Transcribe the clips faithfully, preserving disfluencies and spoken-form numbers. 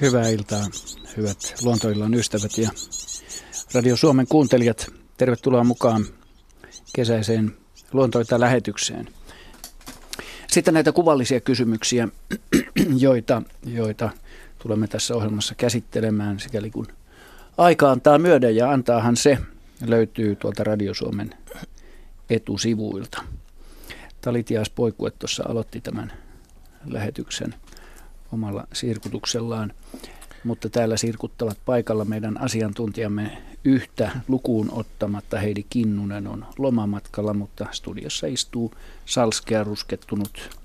Hyvää iltaa, hyvät Luontoillan ystävät ja Radio Suomen kuuntelijat. Tervetuloa mukaan kesäiseen Luontoilta-lähetykseen. Sitten näitä kuvallisia kysymyksiä, joita, joita tulemme tässä ohjelmassa käsittelemään, sikäli kun aika antaa myöden, ja antaahan se, löytyy tuolta Radio Suomen etusivuilta. Talitia Poikuettossa aloitti tämän lähetyksen omalla sirkutuksellaan, mutta täällä sirkuttavat paikalla meidän asiantuntijamme yhtä lukuun ottamatta. Heidi Kinnunen on lomamatkalla, mutta studiossa istuu salskea ruskettunut,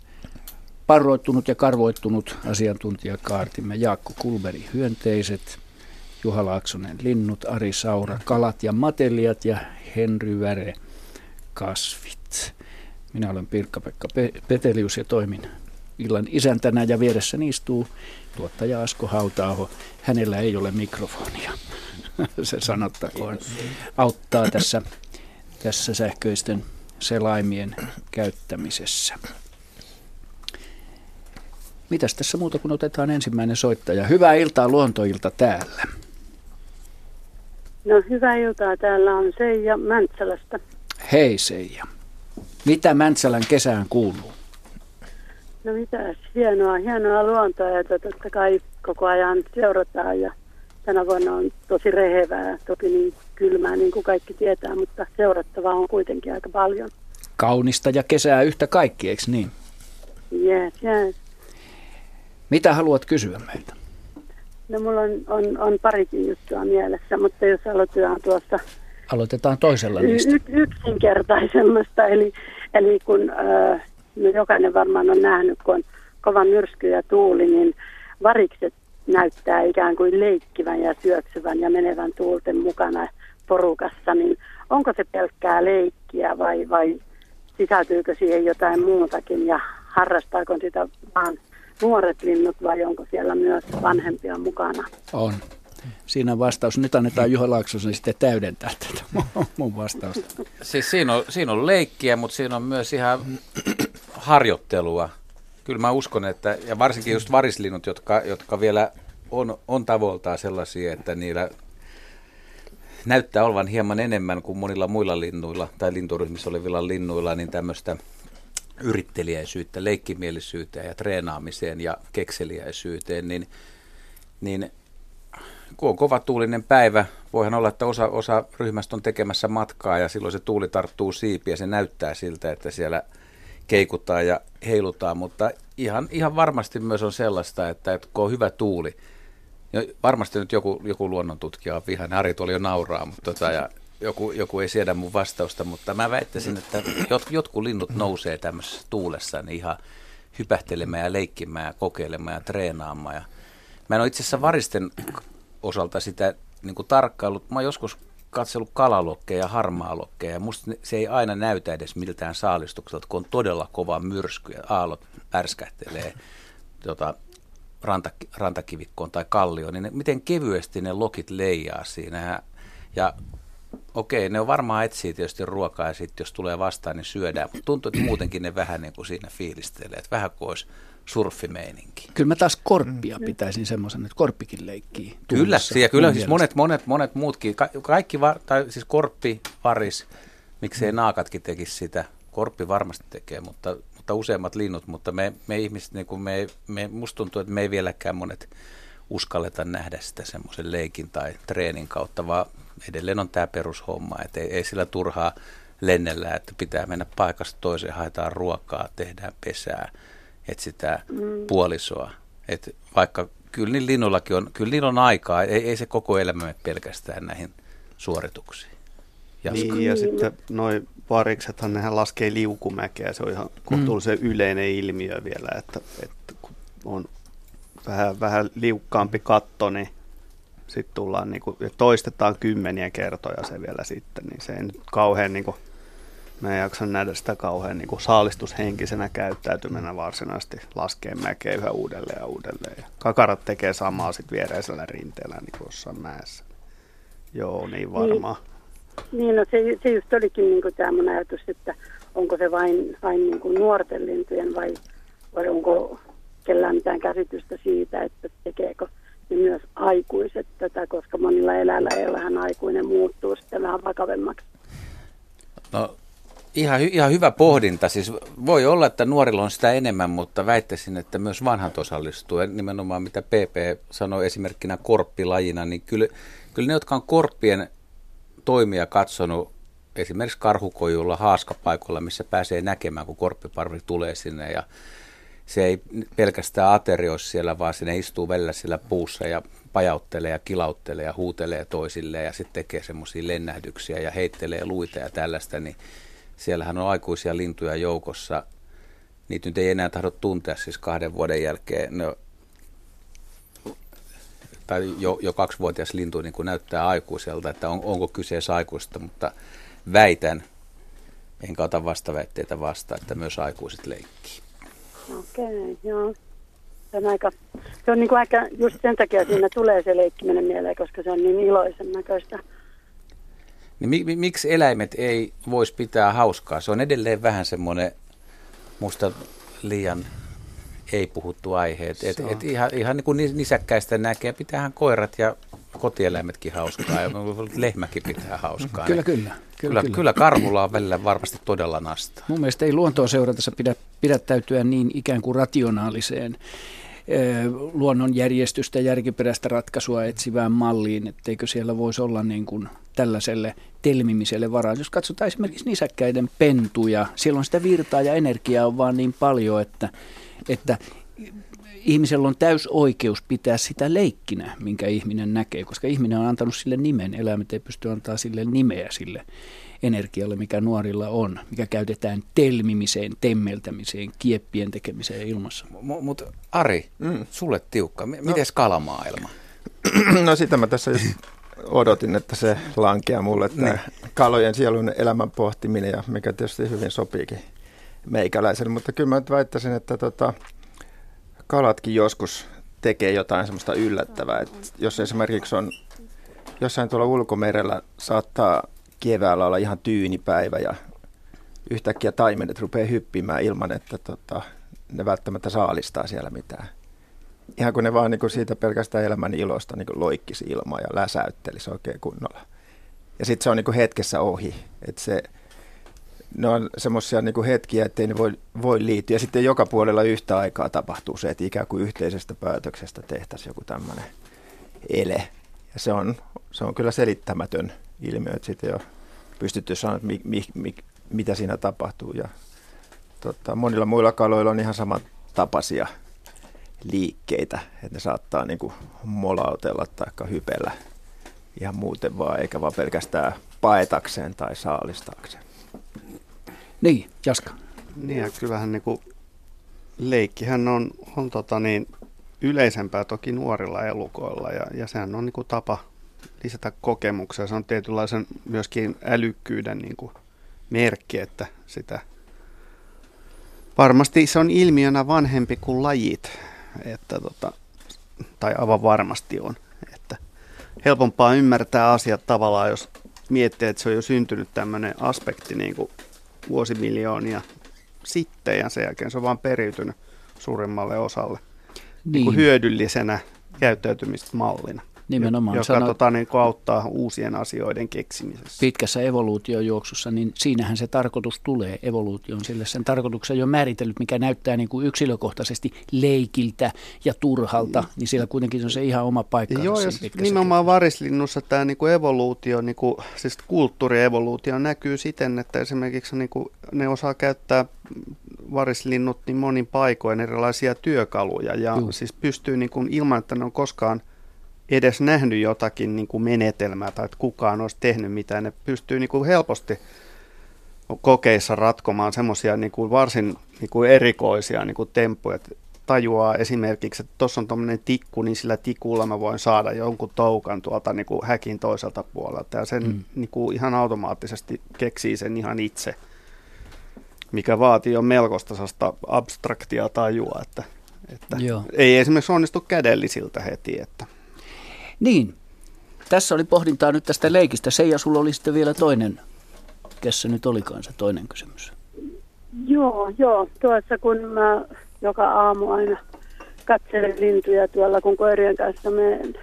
parroittunut ja karvoittunut asiantuntijakaartimme Jaakko Kullberg-Hyönteiset, Juha Laaksonen-Linnut, Ari Saura-Kalat ja Mateliat ja Henry Väre-Kasvit. Minä olen Pirkka-Pekka Petelius ja toimin illan isäntänä, ja vieressäni istuu tuottaja Asko Hauta-aho. Hänellä ei ole mikrofonia, se sanottakoon. Auttaa tässä, tässä sähköisten selaimien käyttämisessä. Mitäs tässä muuta kuin otetaan ensimmäinen soittaja. Hyvää iltaa, Luontoilta täällä. No, hyvää iltaa. Täällä on Seija Mäntsälästä. Hei Seija. Mitä Mäntsälän kesään kuuluu? No mitäs, hienoa, hienoa luontoa, jota totta kai koko ajan seurataan, ja tänä vuonna on tosi rehevää, toki niin kylmää niin kuin kaikki tietää, mutta seurattavaa on kuitenkin aika paljon. Kaunista ja kesää yhtä kaikki, eikö niin? Yes, yes. Mitä haluat kysyä meiltä? No mulla on, on, on parikin juttua mielessä, mutta jos aloitetaan tuosta... Aloitetaan toisella niistä. Y- yksinkertaisemmasta, eli, eli kun... Äh, No jokainen varmaan on nähnyt, kun on kova myrsky ja tuuli, niin varikset näyttää ikään kuin leikkivän ja syöksyvän ja menevän tuulten mukana porukassa. Niin onko se pelkkää leikkiä vai, vai sisältyykö siihen jotain muutakin, ja harrastaako sitä vaan nuoret linnut vai onko siellä myös vanhempia mukana? On. Siinä vastaus. Nyt annetaan Juha Laaksosen sitten täydentää tätä mun vastausta. Siis siinä on, siinä on leikkiä, mutta siinä on myös ihan harjoittelua. Kyllä mä uskon, että, ja varsinkin just varislinnut, jotka, jotka vielä on, on tavoiltaan sellaisia, että niillä näyttää olevan hieman enemmän kuin monilla muilla linnuilla tai linturyhmissä olevilla linnuilla, niin tämmöistä yritteliäisyyttä, leikkimielisyyteen ja treenaamiseen ja kekseliäisyyteen, niin, niin kun on kova tuulinen päivä, voihan olla, että osa, osa ryhmästä on tekemässä matkaa, ja silloin se tuuli tarttuu siipiä, ja se näyttää siltä, että siellä keikutaan ja heilutaan, mutta ihan, ihan varmasti myös on sellaista, että, että kun on hyvä tuuli, niin varmasti nyt joku, joku luonnontutkija on vihainen, Ari tuolla jo nauraa, mutta tota, ja joku, joku ei siedä mun vastausta, mutta mä väittäisin, että jot, jotkut linnut nousee tämmöisessä tuulessa niin ihan hypähtelemään ja leikkimään ja kokeilemaan ja treenaamaan. Ja mä en ole itse asiassa varisten osalta sitä niin kuin tarkkailut. Mä oon joskus katsellut kalalokkeja ja harmaalokkeja, ja musta se ei aina näytä edes miltään saalistukselta, kun on todella kova myrsky ja aallot pärskähtelee tota, rantak- rantakivikkoon tai kallioon, niin ne, miten kevyesti ne lokit leijaa siinä. Ja okei, ne on varmaan etsii tietysti ruokaa, ja sitten jos tulee vastaan, niin syödään, mutta tuntuu, että muutenkin ne vähän niin kuin siinä fiilistelee, että vähän kuin olisi surfimeininki. Kyllä mä taas korppia pitäisin semmoisen, että korppikin leikkii. Kyllä, ja kyllä siis monet, monet, monet muutkin, ka- kaikki, va- tai siis korppi, varis, miksei mm. naakatkin tekisi sitä, korppi varmasti tekee, mutta, mutta useimmat linnut, mutta me, me ihmiset, niin kuin me, me, musta tuntuu, että me ei vieläkään monet uskalleta nähdä sitä semmoisen leikin tai treenin kautta, vaan edelleen on tämä perushomma, että ei, ei sillä turhaa lennellä, että pitää mennä paikasta toiseen, haetaan ruokaa, tehdään pesää, etsitään mm. puolisoa. Et vaikka kyllä niin linnullakin on, kyllä niin on aikaa, ei, ei se koko elämä mene pelkästään näihin suorituksiin. Jaska. Niin, ja sitten noi variksethan nehän laskee liukumäkeä, se on ihan kohtuullisen mm. yleinen ilmiö vielä, että, että kun on vähän, vähän liukkaampi katto, niin sitten tullaan, niin kuin, toistetaan kymmeniä kertoja se vielä sitten, niin se ei nyt kauhean, niin kuin, mä en jaksa nähdä sitä kauhean niin kuin saalistushenkisenä käyttäytymänä varsinaisesti, laskee mäkeä yhä uudelleen ja uudelleen. Ja kakarat tekee samaa sitten viereisellä rinteellä niin kuin jossain mäessä. Joo, niin varmaan. Niin, niin no, se, se just olikin niin kuin tämä mun ajatus, että onko se vain, vain niin kuin nuorten lintujen vai, vai onko kellään mitään käsitystä siitä, että tekeekö varmasti myös aikuiset tätä, koska monilla eläillä ei vähän aikuinen muuttuu sitten vähän vakavemmaksi. No ihan, ihan hyvä pohdinta. Siis voi olla, että nuorilla on sitä enemmän, mutta väittäisin, että myös vanhat osallistuu. Ja nimenomaan mitä P P sanoi esimerkkinä korppilajina, niin kyllä, kyllä ne, jotka on korppien toimia katsonut, esimerkiksi karhukojulla, haaskapaikoilla, missä pääsee näkemään, kun korppiparvi tulee sinne ja se ei pelkästään aterioi siellä, vaan sinne istuu välillä siellä puussa ja pajauttelee ja kilauttelee ja huutelee toisilleen ja sitten tekee semmoisia lennähdyksiä ja heittelee luita ja tällaista, niin siellähän on aikuisia lintuja joukossa. Niitä nyt ei enää tahdo tuntea siis kahden vuoden jälkeen, no, tai jo, jo kaksivuotias lintu niin kuin näyttää aikuiselta, että on, onko kyseessä aikuista, mutta väitän, enkä ota vastaväitteitä vastaan, että myös aikuiset leikkii. Okei, joo. Se on, aika, se on niin kuin aika, just sen takia siinä tulee se leikkiminen mieleen, koska se on niin iloisen näköistä. Niin mi, miksi eläimet ei voisi pitää hauskaa? Se on edelleen vähän semmoinen musta liian ei puhuttu aihe. Et, et, et ihan ihan niin kuin nisäkkäistä näkee, pitäähän koirat ja kotieläimetkin hauskaa ja lehmäkin pitää hauskaa. Kyllä, kyllä, kyllä, kyllä, kyllä. Kyllä karhulla on välillä varmasti todella nastaa. Mun mielestä ei luontoa seurantassa pidä pidättäytyä niin ikään kuin rationaaliseen luonnon järjestystä ja järkiperäistä ratkaisua etsivään malliin, etteikö siellä voisi olla niin kuin tällaiselle telmimiselle varaa. Jos katsotaan esimerkiksi nisäkkäiden pentuja, siellä on sitä virtaa ja energiaa on vaan niin paljon, että, että ihmisellä on täys oikeus pitää sitä leikkinä, minkä ihminen näkee, koska ihminen on antanut sille nimen. Eläimet ei pysty antaa sille nimeä sille energialle, mikä nuorilla on, mikä käytetään telmimiseen, temmeltämiseen, kieppien tekemiseen ilmassa. M- mutta Ari, mm. sulle tiukka. M- no. Mites kalamaailma? No sitä mä tässä odotin, että se lankeaa mulle, että niin. Kalojen sielun elämän pohtiminen, ja mikä tietysti hyvin sopiikin meikäläiselle, mutta kyllä mä nyt väittäisin, että tota, kalatkin joskus tekee jotain semmoista yllättävää, että jos esimerkiksi on jossain tuolla ulkomerellä saattaa keväällä olla ihan tyynipäivä ja yhtäkkiä taimenet rupeaa hyppimään ilman, että tota, ne välttämättä saalistaa siellä mitään. Ihan kun ne vaan niin kuin siitä pelkästään elämän ilosta niin kuin loikkisi ilmaa ja läsäyttelisi oikein kunnolla. Ja sitten se on niin kuin hetkessä ohi. Et se, ne on semmoisia niin kuin hetkiä, ettei ne voi, voi liittyä. Ja sitten joka puolella yhtä aikaa tapahtuu se, että ikään kuin yhteisestä päätöksestä tehtäisiin joku tämmöinen ele. Ja se on, se on kyllä selittämätön ilmiö, että siitä ei ole pystytty sanomaan, mi, mi, mi, mitä siinä tapahtuu. Ja, tota, monilla muilla kaloilla on ihan samantapaisia liikkeitä, että ne saattaa niin kuin molautella tai hypellä ihan muuten vaan, eikä vaan pelkästään paetakseen tai saalistaakseen. Niin, Jaska. Niin, ja kyllähän niin kuin leikkihän on, on tota niin, yleisempää toki nuorilla elukoilla, ja, ja sehän on niin kuin tapa lisätä kokemuksia. Se on tietynlaisen myöskin älykkyyden niin kuin merkki, että sitä varmasti se on ilmiönä vanhempi kuin lajit, että tota, tai aivan varmasti on. Että helpompaa ymmärtää asiat tavallaan, jos miettii, että se on jo syntynyt tämmöinen aspekti niin kuin vuosimiljoonia sitten, ja sen jälkeen se on vaan periytynyt suurimmalle osalle niin. Niin kuin hyödyllisenä käyttäytymismallina. Nimenomaan. Joka Sano, tota, niin auttaa uusien asioiden keksimisessä. Pitkässä evoluutiojuoksussa, niin siinähän se tarkoitus tulee evoluutioon, sillä sen tarkoituksen jo määritellyt, mikä näyttää niin kuin yksilökohtaisesti leikiltä ja turhalta, niin siellä kuitenkin on se ihan oma paikkansa. Joo, ja nimenomaan varislinnussa tämä niin kuin evoluutio, niin kuin, siis kulttuurievoluutio näkyy siten, että esimerkiksi niin kuin ne osaa käyttää varislinnut niin monin paikoin erilaisia työkaluja, ja Juh. siis pystyy niin kuin, ilman, että ne on koskaan edes nähnyt jotakin niin kuin menetelmää tai että kukaan olisi tehnyt mitään. Ne pystyy niin kuin helposti kokeissa ratkomaan semmoisia niin kuin varsin niin kuin erikoisia niin kuin temppuja. Et tajuaa esimerkiksi, että tuossa on tuommoinen tikku, niin sillä tikulla mä voin saada jonkun toukan tuolta niin kuin häkin toiselta puolelta. Ja sen mm. niin kuin ihan automaattisesti keksii sen ihan itse, mikä vaatii jo melkoista sellaista abstraktia tajua. Että, että ei esimerkiksi onnistu kädellisiltä heti, että niin, tässä oli pohdintaa nyt tästä leikistä. Seija, sulla oli sitten vielä toinen, kes se nyt olikaan se toinen kysymys. Joo, joo. Tuossa kun mä joka aamu aina katselen lintuja tuolla, kun koirien kanssa menen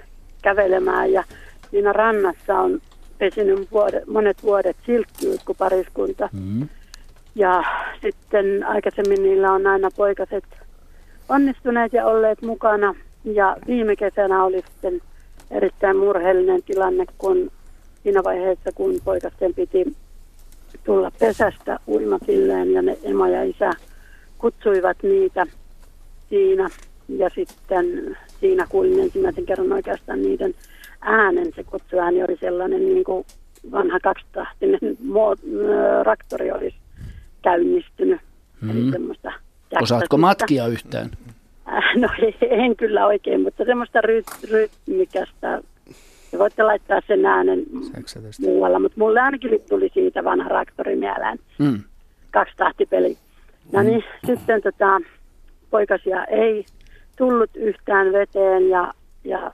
kävelemään. Ja siinä rannassa on pesinyt vuodet, monet vuodet silkkiuiskupariskunta. Mm. Ja sitten aikaisemmin niillä on aina poikaset onnistuneet ja olleet mukana. Ja viime kesänä oli sitten erittäin murheellinen tilanne, kun siinä vaiheessa, kun poikasten piti tulla pesästä uimapilleen, ja ne ema ja isä kutsuivat niitä siinä. Ja sitten siinä kuulin ensimmäisen kerran oikeastaan niiden äänen. Se kutsuääni oli sellainen niin kuin vanha kaksitahtinen mo- traktori olisi käynnistynyt. Mm-hmm. Eli semmoista jaksattista. Osaatko matkia yhtään? No en kyllä oikein, mutta semmoista ryt- rytmikästä. Ja voitte laittaa sen äänen muualla, mutta mulle ainakin tuli siitä vanha traktori mieleen. Mm. Kaksi tahtipeli. No niin, mm. sitten tota, poikasia ei tullut yhtään veteen ja, ja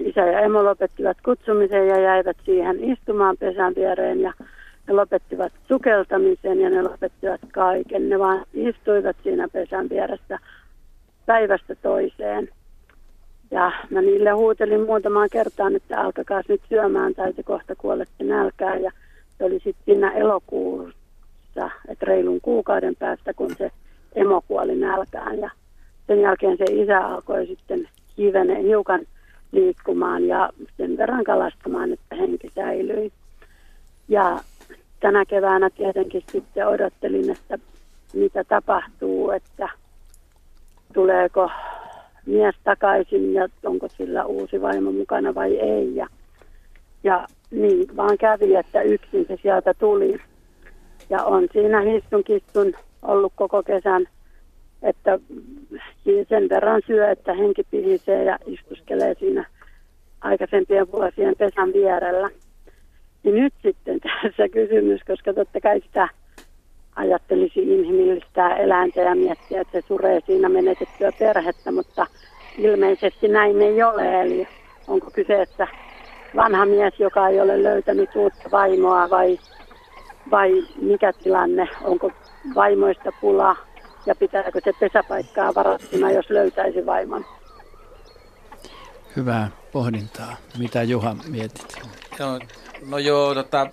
isä ja emo lopettivat kutsumisen ja jäivät siihen istumaan pesän viereen ja ne lopettivat sukeltamisen ja ne lopettivat kaiken. Ne vaan istuivat siinä pesän vieressä päivästä toiseen. Ja mä niille huutelin muutamaan kertaan, että alkakaas nyt syömään tai te kohta kuolette nälkään. Ja se oli sitten siinä elokuussa, että reilun kuukauden päästä, kun se emo kuoli nälkään. Ja sen jälkeen se isä alkoi sitten hivenen hiukan liikkumaan ja sen verran kalastamaan, että henki säilyi. Ja tänä keväänä tietenkin sitten odottelin, että mitä tapahtuu, että tuleeko mies takaisin ja onko sillä uusi vaimo mukana vai ei. Ja, ja niin vaan kävi, että yksin se sieltä tuli. Ja on siinä hissun kissun ollut koko kesän, että sen verran syö, että henki pihisee ja istuskelee siinä aikaisempien vuosien pesän vierellä. Ja nyt sitten tässä kysymys, koska totta kai sitä ajattelisi inhimillistää eläintä ja miettiä, että se suree siinä menetettyä perhettä, mutta ilmeisesti näin ei ole. Eli onko kyseessä vanha mies, joka ei ole löytänyt uutta vaimoa vai, vai mikä tilanne? Onko vaimoista pula ja pitääkö se pesäpaikkaa varattuna, jos löytäisi vaimon? Hyvää pohdintaa. Mitä Juha mietit? No, no joo, tota...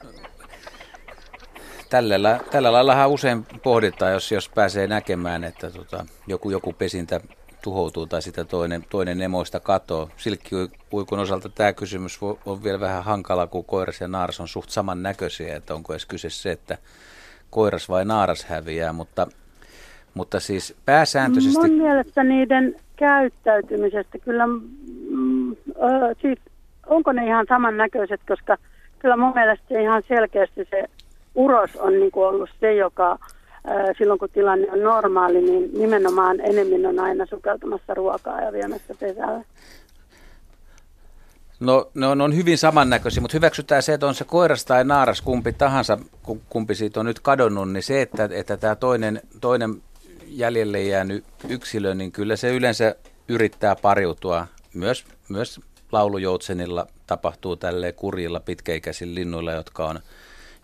Tällä, tällä laillahan usein pohditaan, jos, jos pääsee näkemään, että tota, joku, joku pesintä tuhoutuu tai sitä toinen, toinen emoista katoo. Silkkiuikun osalta tämä kysymys on vielä vähän hankala, kun koiras ja naaras on suht samannäköisiä, että onko edes kyse se, että koiras vai naaras häviää, mutta, mutta siis pääsääntöisesti... Mun mielestä niiden käyttäytymisestä kyllä, mm, ö, siis onko ne ihan samannäköiset, koska kyllä mun mielestä ihan selkeästi se... Uros on niin kuin ollut se, joka silloin kun tilanne on normaali, niin nimenomaan enemmän on aina sukeltamassa ruokaa ja viemässä pesälle. No, no ne on hyvin samannäköisiä, mutta hyväksytään se, että on se koiras tai naaras, kumpi tahansa, kumpi siitä on nyt kadonnut, niin se, että, että tämä toinen, toinen jäljelle jäänyt yksilö, niin kyllä se yleensä yrittää pariutua myös, myös laulujoutsenilla tapahtuu tälleen kurjilla pitkäikäisillä linnuilla, jotka on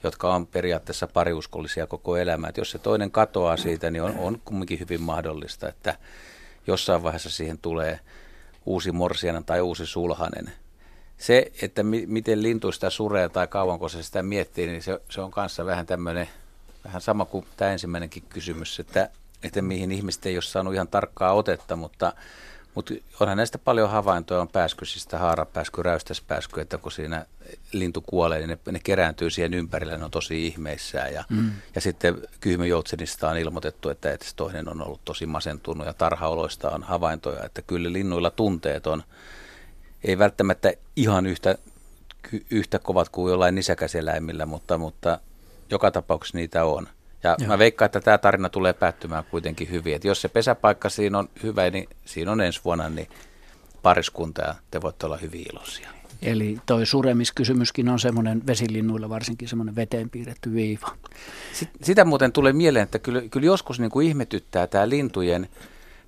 jotka on periaatteessa pariuskollisia koko elämää. Et jos se toinen katoaa siitä, niin on, on kumminkin hyvin mahdollista, että jossain vaiheessa siihen tulee uusi morsianen tai uusi sulhanen. Se, että mi- miten lintu sitä suree tai kauanko se sitä miettii, niin se, se on kanssa vähän tämmöinen, vähän sama kuin tämä ensimmäinenkin kysymys, että, että mihin ihmiset ei ole saanut ihan tarkkaa otetta, mutta, mutta onhan näistä paljon havaintoja, on pääskysistä haarapääsky, räystäspääsky, että kun siinä lintu kuolee, niin ne, ne kerääntyy siihen ympärille, ne on tosi ihmeissään. Ja, mm. ja sitten kyhmyjoutsenista on ilmoitettu, että, että toinen on ollut tosi masentunut ja tarhaoloista on havaintoja, että kyllä linnuilla tunteet on, ei välttämättä ihan yhtä, yhtä kovat kuin jollain nisäkäseläimillä, mutta, mutta joka tapauksessa niitä on. Ja Joo. mä veikkaan, että tämä tarina tulee päättymään kuitenkin hyvin. Et jos se pesäpaikka siinä on hyvä, niin siinä on ensi vuonna niin pariskunta ja te voitte olla hyvin iloisia. Eli toi suremiskysymyskin on semmoinen vesilinnuilla varsinkin semmoinen veteen piirretty viiva. Sitä muuten tulee mieleen, että kyllä, kyllä joskus niin kuin ihmetyttää tämä lintujen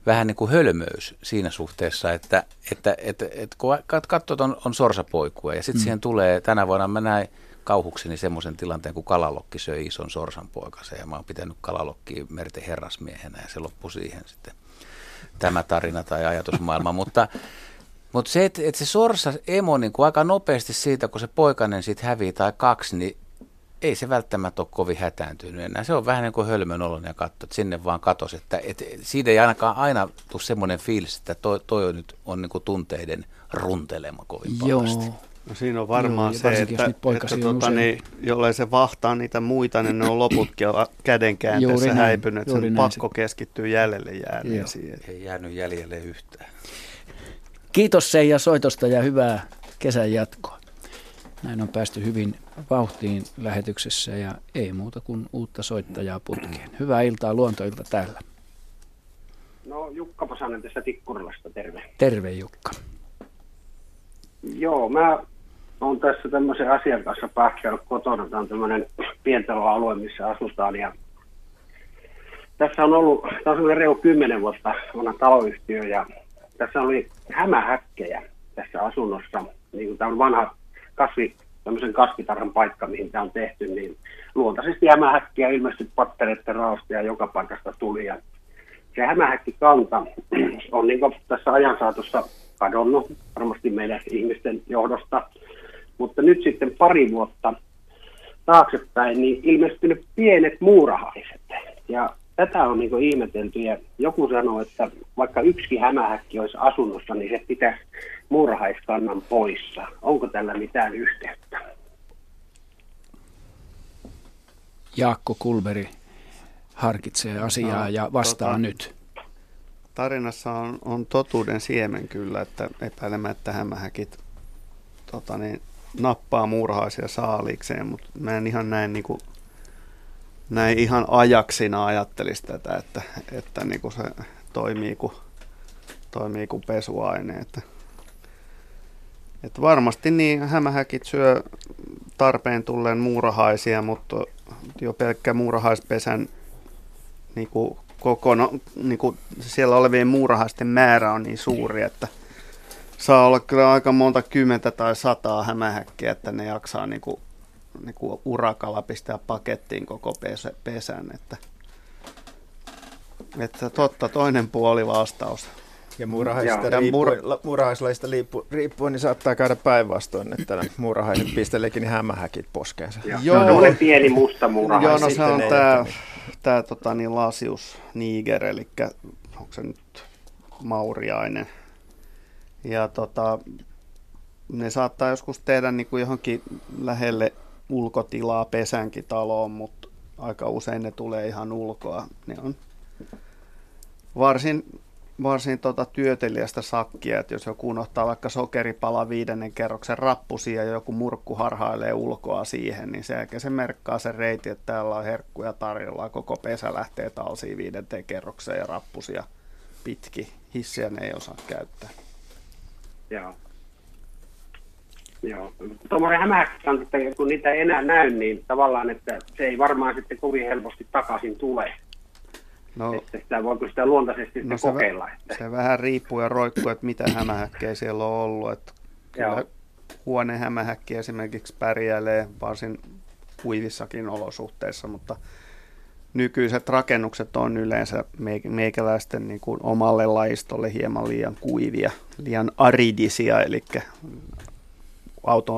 vähän niin kuin hölmöys siinä suhteessa, että, että, että, että kun katsot on, on sorsapoikua ja sitten mm. siihen tulee, tänä vuonna mä näin kauhukseni semmoisen tilanteen, kun kalalokki söi ison sorsanpoikasen ja mä oon pitänyt kalalokkiin merten herrasmiehenä ja se loppui siihen sitten. tämä tarina tai ajatusmaailma, mutta, mutta se, että et se sorsa emo niin aika nopeasti siitä, kun se poikainen siitä hävii tai kaksi, niin ei se välttämättä ole kovin hätääntynyt enää. Se on vähän niin kuin hölmön oloinen ja katso, että sinne vaan katosi. Että, et, siitä ei ainakaan aina tule semmoinen fiilis, että toi, toi on nyt on niin kuin tunteiden runtelema kovin pahasti. No siinä on varmaan no, se, että, että tuota, niin, jollei se vahtaa niitä muita, niin ne on loputkin kädenkäänteessä häipynyt. Sen näin. Pakko keskittyy jäljelle jääneisiin. Ei jäänyt jäljelle yhtään. Kiitos Seija soitosta ja hyvää kesän jatkoa. Näin on päästy hyvin vauhtiin lähetyksessä ja ei muuta kuin uutta soittajaa putkeen. Hyvää iltaa Luontoilta täällä. No Jukka Posanen tässä Tikkurilasta, terve. Terve Jukka. Joo, mä oon tässä tämmöisen asian kanssa pähkäillyt kotona. Tämä on tämmöinen pientaloalue, missä asutaan. Ja tässä on ollut, tämä on semmoinen reilu kymmenen vuotta vanha taloyhtiö ja tässä oli hämähäkkejä tässä asunnossa. Niin tämä on vanha kasvi, tämmöisen kasvitarhan paikka, mihin tämä on tehty, niin luontaisesti hämähäkkiä ilmestyi pattereiden raosta ja joka paikasta tuli. Ja se hämähäkkikanta on niin kuin tässä ajan saatossa kadonnut, varmasti meidän ihmisten johdosta, mutta nyt sitten pari vuotta taaksepäin niin ilmestynyt pienet muurahaiset. Ja tätä on niin kuin ihmetelty ja joku sanoo, että vaikka yksikin hämähäkki olisi asunnossa, niin se pitäisi muurahaiskannan poissa. Onko tällä mitään yhteyttä? Jaakko Kullberg harkitsee asiaa no, ja vastaa tota, nyt. Tarinassa on, on totuuden siemen kyllä, että epäilemättä hämähäkit tota niin, nappaa muurahaisia saaliikseen, mutta mä en ihan näin niinku näin ihan ajaksina ajattelisi tätä, että, että niin kuin se toimii kuin, toimii kuin pesuaine. Että, että varmasti niin hämähäkit syö tarpeen tulleen muurahaisia, mutta jo pelkkä muurahaispesän niin kuin kokona, niin kuin siellä olevien muurahaisten määrä on niin suuri, että saa olla kyllä aika monta kymmentä tai sataa hämähäkkiä, että ne jaksaa niin kuin niin kuin urakalla pistää pakettiin koko pesän, että, että totta toinen puoli vastaus. Ja muurahaislajista riippuen, riippuen, niin saattaa käydä päinvastoin, että muurahaiset pisteleekin niin hämähäkit poskeensa. Joo, no, on pieni musta muurahais. Joo, no se on tämä, tämä tota, niin lasius niger, eli onko se nyt mauriainen. Ja tota, ne saattaa joskus tehdä niin kuin johonkin lähelle ulkotilaa pesänkin taloon, mutta aika usein ne tulee ihan ulkoa. Ne on varsin, varsin tota työtelijästä sakkia, että jos joku unohtaa vaikka sokeripala viidennen kerroksen rappusia ja joku murkku harhailee ulkoa siihen, niin sen jälkeen se merkkaa sen reitin, että täällä on herkkuja tarjolla, koko pesä lähtee talsiin viidenteen kerrokseen ja rappusia pitki. Hissiä ne ei osaa käyttää. Joo. Joo, tuommoinen hämähäkkikanta, että kun niitä ei enää näy, niin tavallaan, että se ei varmaan sitten kovin helposti takaisin tule. No, että sitä, voiko sitä luontaisesti no se kokeilla? Että... Se vähän riippuu ja roikkuu, että mitä hämähäkkejä siellä on ollut. Että kyllä huonehämähäkki esimerkiksi pärjäilee varsin kuivissakin olosuhteissa, mutta nykyiset rakennukset on yleensä meikäläisten niin kuin omalle lajistolle hieman liian kuivia, liian aridisia, eli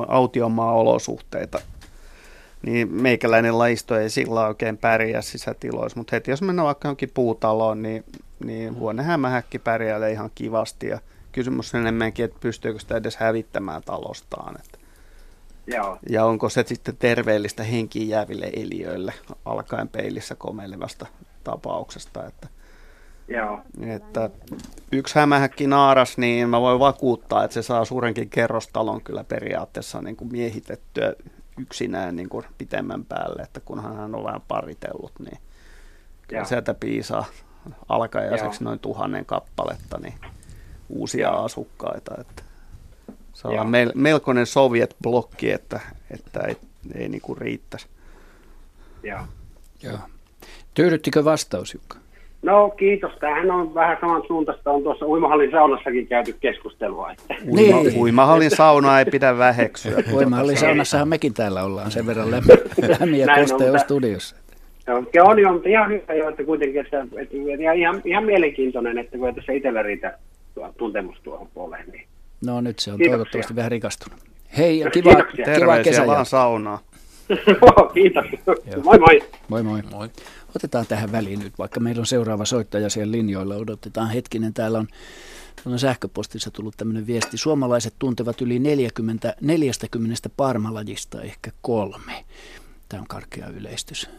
autiomaa-olosuhteita, niin meikäläinen lajisto ei sillä oikein pärjää sisätiloissa, mutta heti jos mennään vaikka johonkin puutaloon, niin, niin huonehämähäkki pärjäilee ihan kivasti, ja kysymys on enemmänkin, että pystyykö sitä edes hävittämään talostaan, että. Joo. Ja onko se sitten terveellistä henkiin jääville eliöille, alkaen peilissä komeilevasta tapauksesta, että. Joo. Että yksi hämähäkki naaras, niin mä voin vakuuttaa, että se saa suurenkin kerrostalon kyllä periaatteessa niin kuin miehitettyä yksinään niin kuin pitemmän päälle, että kunhan hän on vähän paritellut, niin kyllä sieltä piisaa alkajaiseksi noin tuhannen kappaletta niin uusia asukkaita. Että se on mel- melkoinen soviet-blokki, että, että ei, ei niin kuin riittäisi. Joo. Joo. Tyydyttikö vastaus, Jukka? No kiitos. Tämähän on vähän samansuuntaista. On tuossa uimahallin saunassakin käyty keskustelua. Uima, niin. Uimahallin saunaa ei pidä väheksyä. Uimahallin saunassahan mekin täällä ollaan sen verran lämmin ja kosteus studiossa. No, on jo, mutta ihan hyvä jo, että kuitenkin että, että ihan, ihan mielenkiintoinen, että kun ei tässä itsellä riitä tuntemus tuohon puoleen. Niin. No nyt se on kiitoksia. Toivottavasti vähän rikastunut. Hei ja kiva, kiva kesä vaan saunaa. Joo, kiitos. Joo. Moi moi. Moi moi. Moi. Otetaan tähän väliin nyt, vaikka meillä on seuraava soittaja siellä linjoilla. Odotetaan hetkinen. Täällä on, täällä on sähköpostissa tullut tämmöinen viesti. Suomalaiset tuntevat yli neljäkymmentä, neljäkymmentä parmalajista, ehkä kolme. Tämä on karkea yleistys.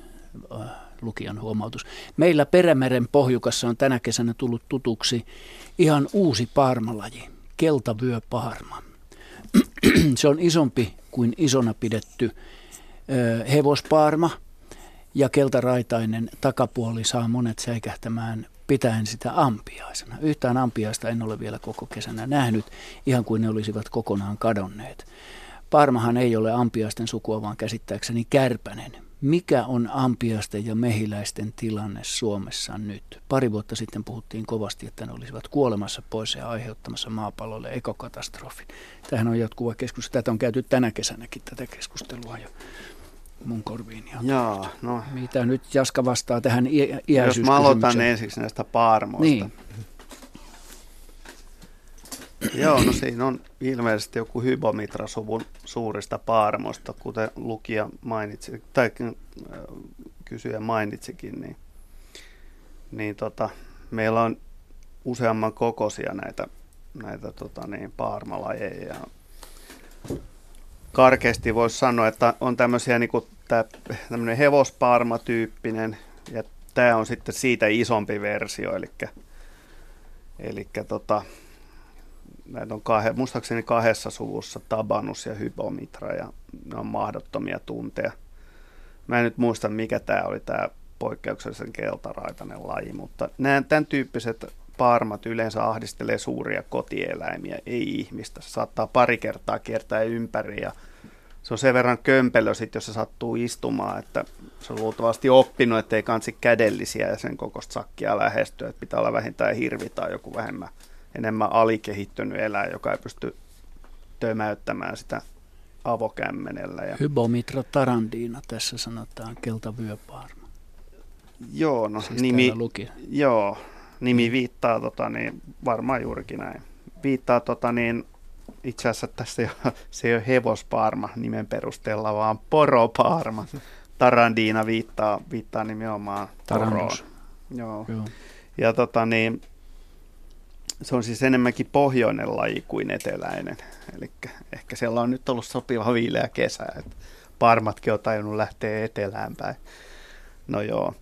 Lukijan huomautus. Meillä Perämeren pohjukassa on tänä kesänä tullut tutuksi ihan uusi paarmalaji, keltavyöpaarma. Se on isompi kuin isona pidetty hevospaarma ja keltaraitainen takapuoli saa monet säikähtämään pitäen sitä ampiaisena. Yhtään ampiaista en ole vielä koko kesänä nähnyt, ihan kuin ne olisivat kokonaan kadonneet. Paarmahan ei ole ampiaisten sukua, vaan käsittääkseni kärpänen. Mikä on ampiaisten ja mehiläisten tilanne Suomessa nyt? Pari vuotta sitten puhuttiin kovasti, että ne olisivat kuolemassa pois ja aiheuttamassa maapallolle ekokatastrofin. Tämähän on jatkuva keskustelu. Tätä on käyty tänä kesänäkin tätä keskustelua jo mun korviin. Jaa, no. Mitä nyt Jaska vastaa tähän iä- iäisyyskysymykseen? Jos mä aloitan ensiksi näistä paarmoista. Niin. Joo, no siinä on ilmeisesti joku Hybomitra-suvun suurista paarmosta, kuten lukija mainitsi, tai kysyjä mainitsikin, niin, niin tota, meillä on useamman kokoisia näitä, näitä tota niin, paarmalajeja. Ja karkeasti voisi sanoa, että on tämmöisiä niin kuin tää, tämmöinen hevospaarmatyyppinen, ja tämä on sitten siitä isompi versio, eli, eli tota... Näitä on kahde, muistaakseni kahdessa suvussa Tabanus ja Hybomitra, ja ne on mahdottomia tunteja. Mä en nyt muista, mikä tämä oli, tämä poikkeuksellisen keltaraitainen laji, mutta nämä, tämän tyyppiset paarmat yleensä ahdistelee suuria kotieläimiä, ei ihmistä. Se saattaa pari kertaa kiertää ympäri, ja se on sen verran kömpelö, sit, jos se sattuu istumaan, että se on luultavasti oppinut, että ei kansi kädellisiä ja sen kokoista sakkia lähestyä, että pitää olla vähintään hirvi tai joku vähemmän. Enemmän alikehittynyt eläin, joka ei pysty tömäyttämään sitä avokämmenellä. Ja... Hybomitra tardina tässä sanotaan, keltavyöpaarma. Joo, no siis nimi, joo, nimi viittaa, tota, niin, varmaan juurikin näin, viittaa tota, niin, itse asiassa tässä ei ole, se ei ole hevospaarma nimen perusteella, vaan poropaarma. Tardina viittaa, viittaa nimenomaan poroon. Joo. Joo. Ja tota niin... Se on siis enemmänkin pohjoinen laji kuin eteläinen, eli ehkä siellä on nyt ollut sopiva viileä kesä, että paarmatkin on tajunnut lähteä etelään päin. No joo.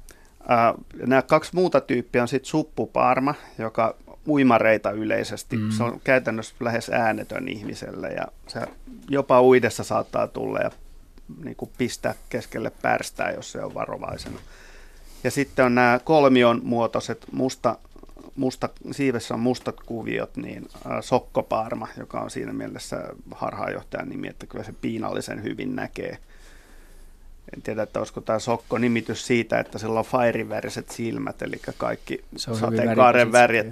Nämä kaksi muuta tyyppiä on sitten suppupaarma, joka uimareita yleisesti, mm. se on käytännössä lähes äänetön ihmiselle ja se jopa uidessa saattaa tulla ja niin kuin pistää keskelle pärstää, jos se on varovaisena. Ja sitten on nämä kolmion muotoiset musta Musta, siivessä on mustat kuviot, niin sokkopaarma, joka on siinä mielessä harhaanjohtajan nimi, että kyllä se piinallisen hyvin näkee. En tiedä, että olisiko tämä sokko-nimitys siitä, että sillä on fairinväriset silmät, eli kaikki sateenkaaren värit,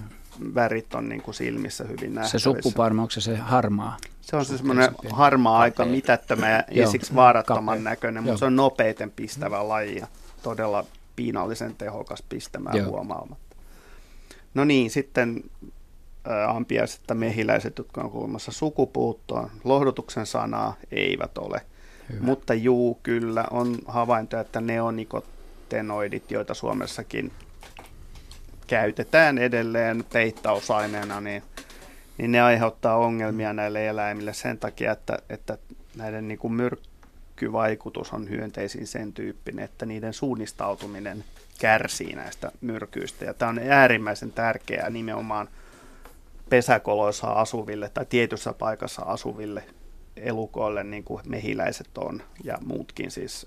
värit on niin kuin silmissä hyvin nähtävissä. Se suppupaarma, onko se se harmaa? Se on se semmoinen harmaa, aika mitättömä ja esiksi vaarattoman näköinen, mutta se on nopeiten pistävä laji ja todella piinallisen tehokas pistämään huomaamaan. No niin, sitten ampiaiset ja mehiläiset, jotka on kuulemassa sukupuuttoon, lohdutuksen sanaa eivät ole. Hyvä. Mutta juu, kyllä on havaintoja, että neonikotenoidit, joita Suomessakin käytetään edelleen peittausaineena, niin, niin ne aiheuttaa ongelmia näille eläimille sen takia, että, että näiden niin kuin myrkkyvaikutus on hyönteisiin sen tyyppinen, että niiden suunnistautuminen kärsii näistä myrkyistä. Ja tämä on äärimmäisen tärkeää nimenomaan pesäkoloissa asuville tai tietyssä paikassa asuville elukoille, niin kuin mehiläiset on ja muutkin siis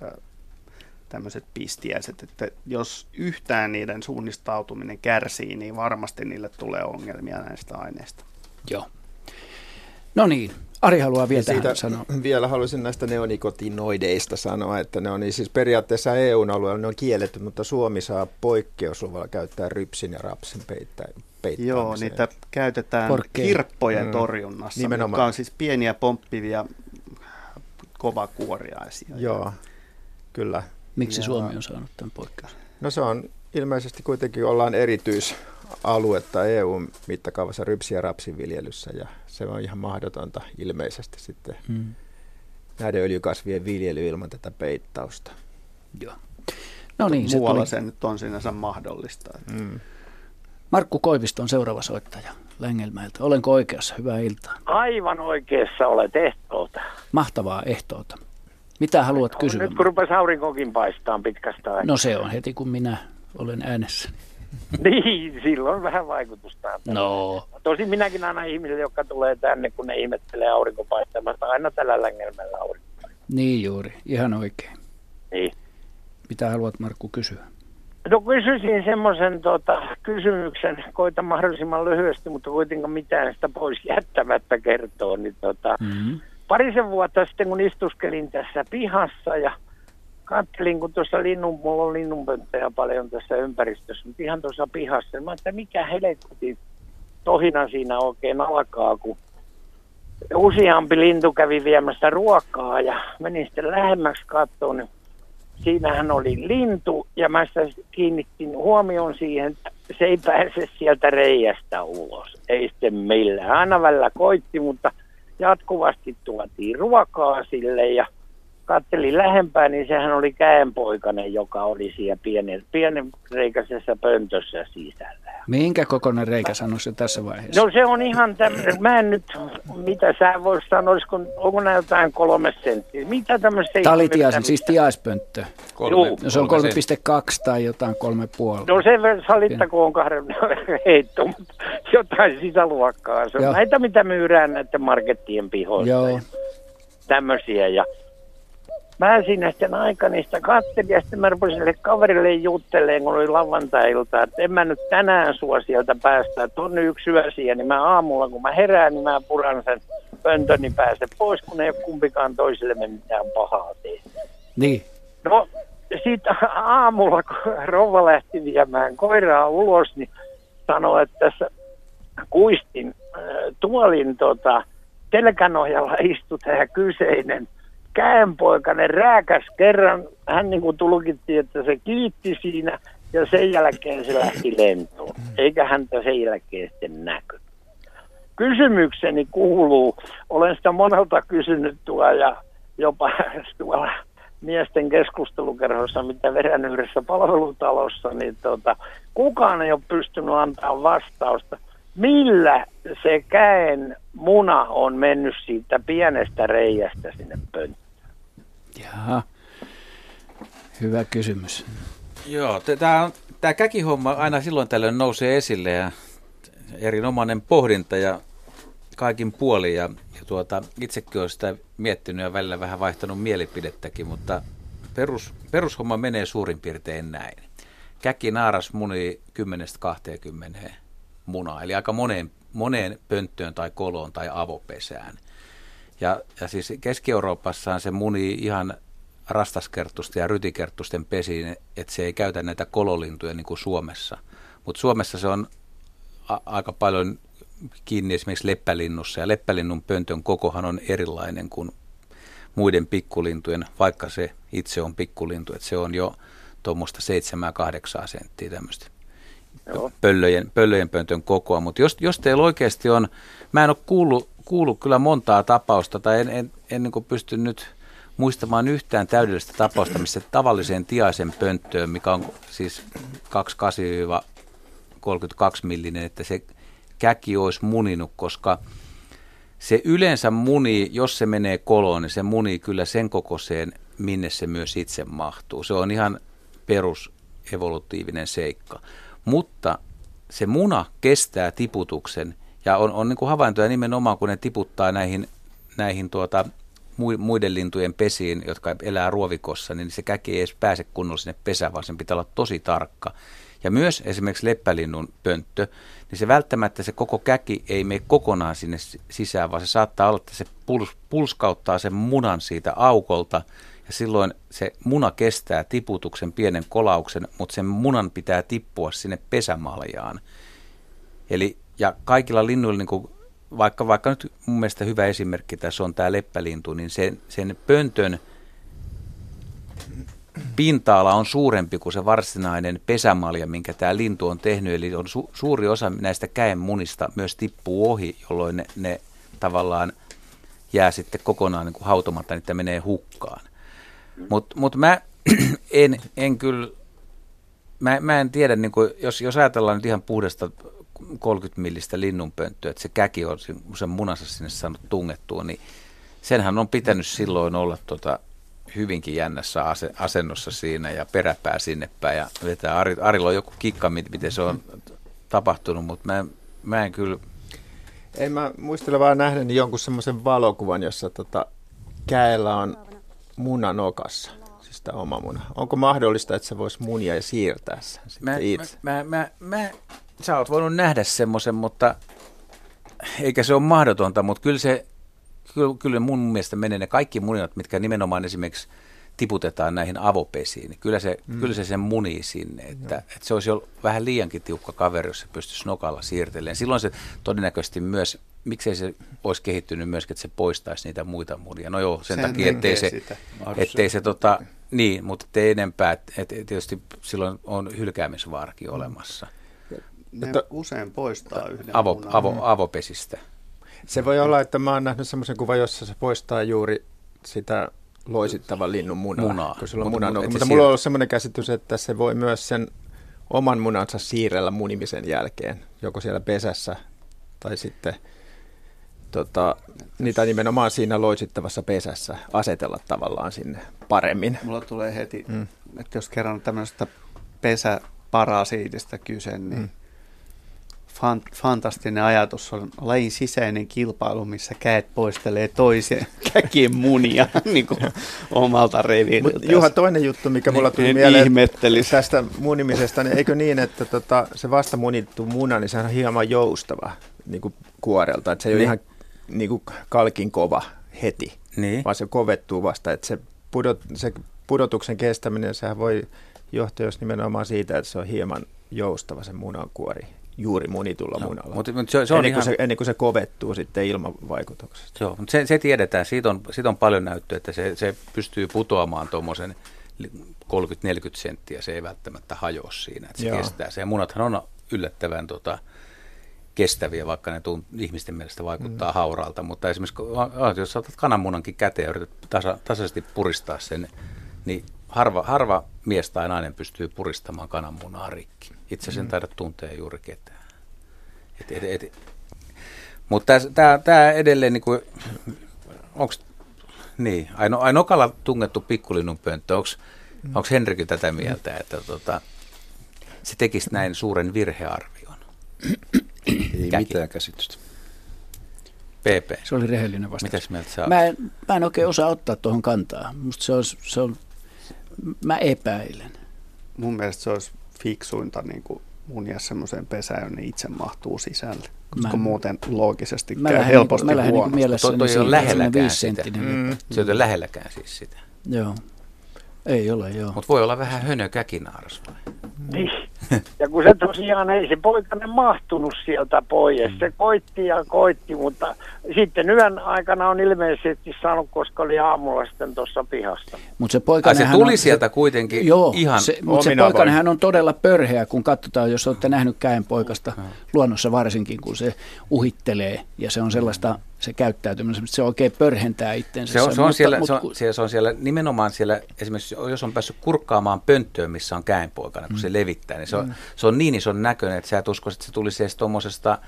tämmöiset pistiäiset. Että jos yhtään niiden suunnistautuminen kärsii, niin varmasti niille tulee ongelmia näistä aineista. Joo. No niin. Ari haluaa vielä tähän sanoa. Vielä haluaisin näistä neonikotinoideista sanoa, että ne on niin siis periaatteessa E U-alueella ne on kielletty, mutta Suomi saa poikkeusluvalla käyttää rypsin ja rapsin peittämiseen. Joo, niitä käytetään Korkein. kirppojen mm. torjunnassa, nimenomaan. Joka on siis pieniä pomppivia kovakuoriaisia. Joo, kyllä. Miksi Joo. Suomi on saanut tämän poikkeuksen? No se on ilmeisesti kuitenkin ollaan erityisaluetta E U-mittakaavassa rypsi- ja rapsiviljelyssä ja se on ihan mahdotonta ilmeisesti sitten hmm. näiden öljykasvien viljely ilman tätä peittausta. Joo. No niin, muualla se, tuli... se nyt on sinänsä mahdollista. Mm. Markku Koivisto on seuraava soittaja Längelmäeltä. Olenko oikeassa? Hyvää iltaa. Aivan oikeassa olet ehtoota. Mahtavaa ehtoota. Mitä haluat no, kysyä? Nyt kun rupesi aurinkokin paistaa pitkästä aikaa. No se on heti kun minä olen äänessä. Niin, silloin vähän vaikutusta. No. Tosin minäkin aina ihmisille, jotka tulee tänne, kun ne ihmettelee aurinkopaistamasta, aina tällä Längelmällä aurinko. Niin juuri, ihan oikein. Niin. Mitä haluat, Markku, kysyä? No kysyisin semmoisen tota, kysymyksen, koitan mahdollisimman lyhyesti, mutta kuitenkaan mitään sitä pois jättämättä kertoo. Niin, tota, mm-hmm. Parisen vuotta sitten, kun istuskelin tässä pihassa ja katselin, kun tuossa linnun, mulla on linnunpönttöjä paljon tässä ympäristössä, mutta ihan tuossa pihassa, niin mä ajattelin, mikä helekutin tohina siinä oikein alkaa, kun useampi lintu kävi viemässä ruokaa ja menin sitten lähemmäksi katsoa, niin siinähän oli lintu, ja mä kiinnitin huomioon siihen, että se ei pääse sieltä reiästä ulos. Ei sitten millään. Aina välillä koitti, mutta jatkuvasti tuotiin ruokaa sille, ja katselin lähempää, niin sehän oli käenpoikainen, joka oli siellä pienen, pienen reikäisessä pöntössä sisällä. Minkä kokoinen reikä sanoisi tässä vaiheessa? No se on ihan tämmöinen, mä en nyt, mitä sä vois sanoa, olisiko, onko nää jotain kolme senttiä? Mitä tämmöistä? Talitiaisen, siis tiaispönttö. Kolme, no se on kolme pilkku kaksi tai jotain kolme pilkku viisi. No se salittakoon on kahden heitto, mutta jotain sisäluokkaa. Se on näitä, mitä myyrään näiden markettien pihoista. Joo. Ja tämmöisiä ja... Mä siinä sitten aikani sitä katselin ja sitten mä rupesin sille kaverille jutteleen, kun oli lavantai-ilta, että en mä nyt tänään sua sieltä päästä, että on yksi yö siellä, niin mä aamulla kun mä herään, niin mä puran sen pöntöni päästä pois, kun ei ole kumpikaan toisillemme mitään pahaa tee. Niin. No, siitä aamulla, kun rouva lähti viemään koiraa ulos, niin sanoi, että tässä kuistin tuolin tota, telkänohjalla istui tämä kyseinen käenpoikainen rääkäs kerran, hän niin kuin tulkitti, että se kiitti siinä ja sen jälkeen se lähti lentoon, eikä häntä sen jälkeen sitten näky. Kysymykseni kuuluu, olen sitä monelta kysynyt tuolla ja jopa tuolla miesten keskustelukerhossa, mitä verran yhdessä palvelutalossa, niin tuota, kukaan ei ole pystynyt antaa vastausta, millä se käen muna on mennyt siitä pienestä reiästä sinne pönttöön? Jaha, hyvä kysymys. Joo, tämä käkihomma aina silloin tällöin nousee esille ja erinomainen pohdinta ja kaikin puolin. Ja, ja tuota, itsekin olen sitä miettinyt ja välillä vähän vaihtanut mielipidettäkin, mutta perus, perushomma menee suurin piirtein näin. Käkinaaras munii kymmenestä kahteenkymmeneen munaa, eli aika moneen moneen pönttöön tai koloon tai avopesään. Ja, ja siis Keski-Euroopassahan se munii ihan rastaskerttusten ja rytikerttusten pesiin, että se ei käytä näitä kololintuja niin kuin Suomessa. Mutta Suomessa se on a- aika paljon kiinni esimerkiksi leppälinnussa, ja leppälinnun pöntön kokohan on erilainen kuin muiden pikkulintujen, vaikka se itse on pikkulintu, että se on jo tuommoista seitsemän kahdeksan senttiä tämmöistä. Pöllöjen, pöllöjen pöntön kokoa, mutta jos, jos teillä oikeasti on, mä en ole kuullut, kuullut kyllä montaa tapausta, tai en, en, en niin kuin pysty nyt muistamaan yhtään täydellistä tapausta, missä tavalliseen tiaisen pönttöön, mikä on siis kaksikymmentäkahdeksan kolmekymmentäkaksi millinen, että se käki olisi muninut, koska se yleensä munii, jos se menee koloon, niin se munii kyllä sen kokoiseen, minne se myös itse mahtuu. Se on ihan perusevolutiivinen seikka. Mutta se muna kestää tiputuksen ja on, on niin kuin havaintoja nimenomaan, kun ne tiputtaa näihin, näihin tuota, muiden lintujen pesiin, jotka elää ruovikossa, niin se käki ei edes pääse kunnolla sinne pesään, vaan sen pitää olla tosi tarkka. Ja myös esimerkiksi leppälinnun pönttö, niin se välttämättä se koko käki ei mene kokonaan sinne sisään, vaan se saattaa olla, että se puls, pulskauttaa sen munan siitä aukolta. Ja silloin se muna kestää tiputuksen, pienen kolauksen, mutta sen munan pitää tippua sinne pesämaljaan. Eli, ja kaikilla linnuilla, niin kuin, vaikka, vaikka nyt mun mielestä hyvä esimerkki tässä on tämä leppälintu, niin sen, sen pöntön pinta-ala on suurempi kuin se varsinainen pesämalja, minkä tämä lintu on tehnyt. Eli on su- suuri osa näistä käenmunista myös tippuu ohi, jolloin ne, ne tavallaan jää sitten kokonaan niin kuin hautomatta, niitä menee hukkaan. Mutta mut mä en, en kyllä, mä, mä en tiedä, niin kuin, jos, jos ajatellaan nyt ihan puhdasta kolmekymmentä millistä linnunpönttöä, että se käki on sen munansa sinne saanut tungettua, niin senhän on pitänyt silloin olla tota, hyvinkin jännässä asennossa siinä ja peräpää sinne päin. Ja vetää Ari, Arilla on joku kikka, miten se on tapahtunut, mutta mä, mä en kyllä... Ei, mä muistelen vaan nähden jonkun semmoisen valokuvan, jossa tota, käellä on muna nokassa, siis tämä oma muna. Onko mahdollista, että se voisi munia ja siirtää sen sitten itse? Mä, mä, mä, mä, sä oot voinut nähdä semmoisen, mutta eikä se ole mahdotonta, mutta kyllä se... Kyllä mun mielestä menee ne kaikki muninat, mitkä nimenomaan esimerkiksi tiputetaan näihin avopesiin. Kyllä se, mm. kyllä se sen munii sinne, että, no. että se olisi jo vähän liiankin tiukka kaveri, jos se pystyisi nokalla siirtelemään. Silloin se todennäköisesti myös, miksei se olisi kehittynyt myöskin, että se poistaisi niitä muita munia. No joo, sen, sen takia, ettei se, ettei se tota, niin, mutta ettei enempää, että tietysti silloin on hylkäämisvaarakin olemassa. Ne mutta, usein poistaa yhden avo, avo, avopesistä. Se voi olla, että mä oon nähnyt semmoisen kuvan, jossa se poistaa juuri sitä loisittavan linnun munaa, munaa. kun sillä on munan nokka. Mutta mulla on ollut semmoinen käsitys, että se voi myös sen oman munansa siirrellä munimisen jälkeen, joko siellä pesässä tai sitten tota, niitä nimenomaan siinä loisittavassa pesässä asetella tavallaan sinne paremmin. Mulla tulee heti, mm. että jos kerran tämmöistä pesäparasiitista kyse, niin... Mm. Fantastinen ajatus on lajin sisäinen kilpailu, missä käet poistelee toisen käkien munia niin kuin omalta reviiriltä. Juha, toinen juttu, mikä mulla tuli mieleen tästä munimisesta, niin eikö niin, että tota, se vasta munittu muna, niin se on hieman joustava niin kuin kuorelta, että se ei niin. ole ihan niin kuin kalkin kova heti, niin. vaan se kovettuu vasta, että se, pudot, se pudotuksen kestäminen, sehän voi johtua jos nimenomaan siitä, että se on hieman joustava se munankuori. Juuri munitulla no, munalla, mutta, mutta se, se on ennen, kuin ihan... se, ennen kuin se kovettuu sitten ilmavaikutuksesta. Joo, mutta se, se tiedetään, siitä on, siitä on paljon näyttöä, että se, se pystyy putoamaan tuommoisen kolmekymmentä neljäkymmentä senttiä, se ei välttämättä hajoa siinä, että se Joo. kestää. Se munathan on yllättävän tota, kestäviä, vaikka ne tunt, ihmisten mielestä vaikuttaa mm. hauraalta, mutta esimerkiksi jos otat kananmunankin käteen ja yrität tasa, tasaisesti puristaa sen, niin harva, harva mies tai nainen pystyy puristamaan kananmunaa rikki. Itse asiassa en taida tuntea juuri ketään. Mutta tämä edelleen, niinku, onko niin, aino, ainokalla tungettu pikkulinnunpönttö, onko Henrikin tätä mieltä, että tota, se tekisi näin suuren virhearvion? Ei Käki. mitään käsitystä. P P. Se oli rehellinen vastaus. Mitäs mieltä sä olet? Mä en, mä en oikein osaa ottaa tuohon kantaa. Musta se on, se on, mä epäilen. Mun mielestä se olisi... fiksuinta niin kuin munia semmoiseen pesään, jonne itse mahtuu sisälle, koska mä, muuten loogisesti käy helposti niin, mä huonosti. Niin toi, toi ei ole lähelläkään sitä. Mm. Se ei ole lähelläkään siis sitä. Joo, ei ole joo. Mutta voi olla vähän hönö käkinaaras vai? Niin, ja kun se tosiaan ei se poikainen mahtunut sieltä pois, se koitti ja koitti, mutta sitten yön aikana on ilmeisesti saanut, koska oli aamulla sitten tuossa pihassa. Mut se poikainen se tuli on, sieltä se, kuitenkin joo, ihan se, mutta se poikainenhän on todella pörheä, kun katsotaan, jos olette nähnyt käenpoikasta luonnossa varsinkin, kun se uhittelee ja se on sellaista, se käyttäytyminen, se oikein pörhentää itsensä. Se on, se on, mutta, siellä, mutta, se on, se on siellä, nimenomaan siellä, esimerkiksi jos on päässyt kurkkaamaan pönttöön, missä on käenpoikana, kun mm. se levittää, niin se on, mm. se on niin ison näköinen, että sä et uskoisi, että se tulisi edes tuommoisesta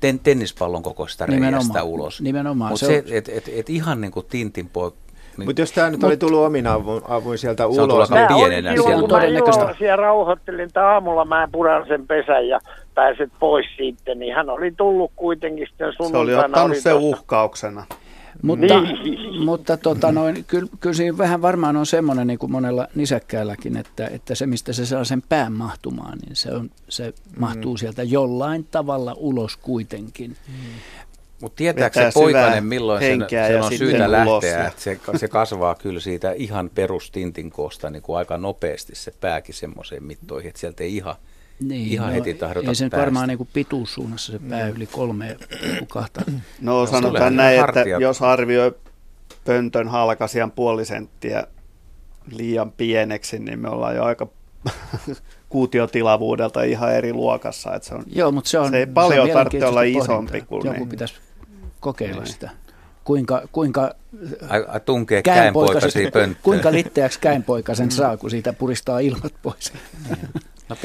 ten, tennispallon kokoisesta reiästä ulos. Nimenomaan. Mutta se, että et, et ihan niin kuin tintin poika. Niin. Mutta jos tämä nyt oli tullut omin avuin, avuin sieltä ulos. Tämä on silloin, kun mä juolaisia rauhoittelin, että aamulla mä puran sen pesän ja pääset pois sitten, niin hän oli tullut kuitenkin sitten sunnuntaina. Se oli ottanut oli sen uhkauksena. Mutta, niin. mutta tota noin, kyllä, kyllä siinä vähän varmaan on semmoinen, niin kuin monella nisäkkäälläkin, että, että se, mistä se saa sen pään mahtumaan, niin se, on, se mahtuu mm. sieltä jollain tavalla ulos kuitenkin. Mm. Mutta tietääkö se poikainen, milloin sen, sen on syytä lähteä, että se, se kasvaa kyllä siitä ihan perustintin koosta niin kuin aika nopeasti se pääkin semmoiseen mittoihin, että sieltä ei ihan, niin, ihan no, heti tahdota päästä. Ei se varmaan niin kuin pituussuunnassa se pää yli kolme kahta. No sanotaan näin, että jos arvioi pöntön halkasijan puoli senttiä liian pieneksi, niin me ollaan jo aika kuutiotilavuudelta ihan eri luokassa. Että se, on, Joo, mutta se, on, se ei paljon tarvitse olla isompi kuin joku niin. Pitäisi kokeilla niin. sitä. Kuinka, kuinka, a, a tunkee käenpoikasi pönttöön. Kuinka litteäksi käenpoikasen saa, kun siitä puristaa ilmat pois. No P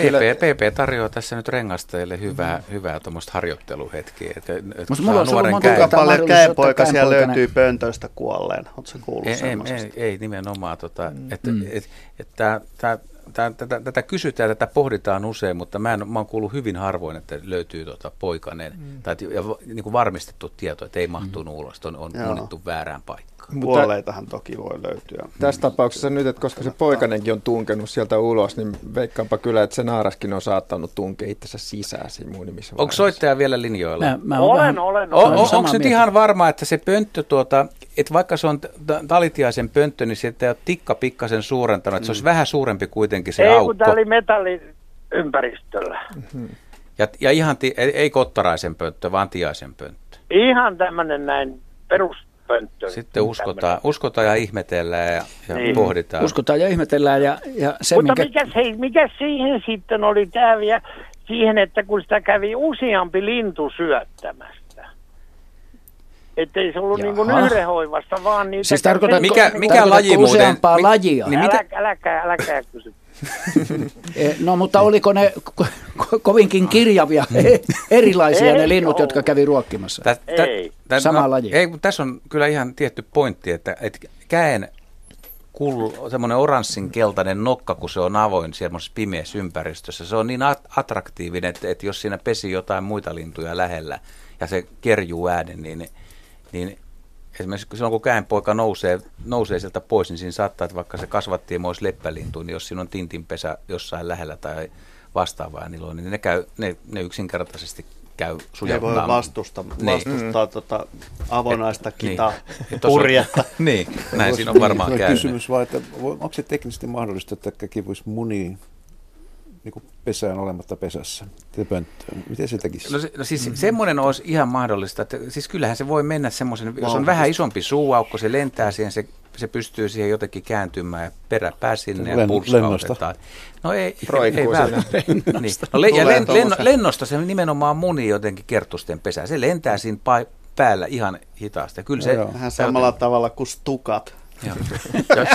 P tarjoaa tässä nyt rengastajille hyvää, mm. hyvää tuommoista harjoitteluhetkiä. Et, et mulla on nuoren monta käen... paljon käenpoikasia löytyy pöntöistä kuolleen. Oletko kuullut ei, semmoisesta? Ei, ei nimenomaan. Tota, et, mm. et, et, et, tää, tää, tää, tätä, tätä kysytään, tätä pohditaan usein, mutta mä, en, mä oon kuullut hyvin harvoin, että löytyy tota poikainen. Mm. Tai ja, niin kuin varmistettu tieto, että ei mahtunut mm. ulos, on, on monittu väärään paikkaan. Kuolleitahan toki voi löytyä. Tässä tapauksessa nyt, että koska se poikanenkin on tunkenut sieltä ulos, niin veikkaanpa kyllä, että se naaraskin on saattanut tunkea itsensä sisään siinä muun nimissä. Onko soittaja vielä linjoilla? Mä, mä olen, vähän, olen, olen. On, onko nyt ihan varma, että se pönttö, tuota, että vaikka se on talitiaisen pönttö, niin sieltä ei ole tikka pikkasen suurentanut, että se olisi vähän suurempi kuitenkin se ei, aukko. Ei, kun tämä oli metalliympäristöllä. Mm-hmm. Ja, ja ihan, ti- ei, ei kottaraisen pönttö, vaan tiaisen pönttö. Ihan tämmöinen näin peruspönttö. Sitten uskotaan, uskotaan ja ihmetellään ja, ja niin. pohditaan. Uskotaan ja ihmetellään. Ja, ja se, Mutta minkä... mikä, hei, mikä siihen sitten oli tämä vielä? Siihen, että kun sitä kävi useampi lintu syöttämässä. Että ei se ollut niin kuin yhden hoivasta, vaan niitä... Siis tarkoitatko, mikä, mikä laji muuten? Useampaa mi- lajia? Niin mitä... Äläkää, äläkää, äläkää kysy. No, mutta oliko ne ko- ko- kovinkin kirjavia, erilaisia ne linnut, jotka kävi ruokkimassa? Tä, tä, tä, Sama no, laji. Ei, mutta tässä on kyllä ihan tietty pointti, että, että käen kull- semmoinen oranssin keltainen nokka, kun se on avoin semmoisessa pimeässä ympäristössä, se on niin attraktiivinen, että, että jos siinä pesi jotain muita lintuja lähellä ja se kerjuu äänen, niin... Ne, niin esimerkiksi silloin, kun käenpoika nousee, nousee sieltä pois, niin siinä saattaa, että vaikka se kasvattiimois leppälintu, niin jos siinä on tintinpesä jossain lähellä tai vastaavaa niloa, niin ne, käy, ne, ne yksinkertaisesti käy sujauttaan. Ne voi vastusta, vastustaa mm. tuota avonaista kitaa, niin. purjetta. niin, näin siinä on varmaan käynyt. Kysymys vaan, että onko se teknisesti mahdollista, että käki voisi munia? Niin pesään olematta pesässä. Miten se tekisi? No, se, no siis mm-hmm. semmoinen olisi ihan mahdollista. Että, siis kyllähän se voi mennä semmoisen, jos on vähän isompi suuaukko, se lentää siihen, se, se pystyy siihen jotenkin kääntymään ja peräpää sinne Len, ja pulskautetaan. No ei, ei välttämättä. Niin. No, ja len, lenno, lennosta se nimenomaan muni jotenkin kertusten pesää. Se lentää siinä pa- päällä ihan hitaasti. Kyllä se, no, vähän samalla joten... tavalla kuin stukat.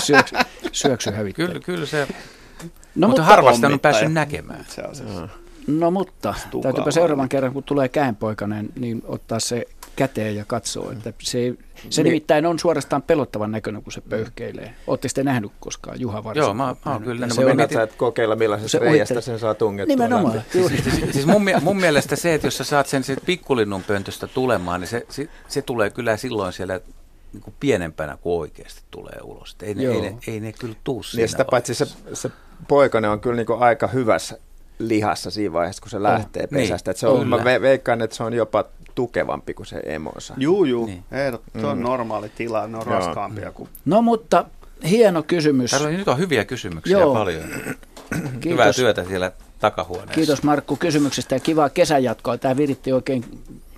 Syöksy, syöksyhävittäjä. Kyllä, kyllä se... No, mutta harvasta on päässyt näkemään. Se on se. No mutta, Stuka täytyypä seuraavan kerran, kun tulee käenpoikainen, niin ottaa se käteen ja katsoo. Että se se niin. nimittäin on suorastaan pelottavan näköinen, kun se pöhkeilee. Ootte sitten nähnyt koskaan, Juha varsin? Joo, mä, mä oon kyllä nähnyt. Mennään sä et kokeilla, millaisesta reiästä sen saa tungettua. Nimenomaan. Siis, siis mun, mun mielestä se, että jos sä saat sen pikkulinnun pöntöstä tulemaan, niin se, se, se tulee kyllä silloin siellä... Niin kuin pienempänä kuin oikeasti tulee ulos. Ei ne, ei ne, ei ne kyllä tuu siinä niin sitä paitsi se, se poikainen on kyllä niin kuin aika hyvässä lihassa siinä vaiheessa, kun se lähtee oh, pesästä. Niin, se on, mä veikkaan, että se on jopa tukevampi kuin se emonsa. Juu, juu. Niin. Ehdot, se on mm. normaali tila, ne on Joo. raskaampia kuin... No mutta hieno kysymys. Täällä nyt on hyviä kysymyksiä Joo. paljon. Kiitos. Hyvää työtä siellä takahuoneessa. Kiitos Markku kysymyksestä ja kivaa kesänjatkoa. Tämä viritti oikein...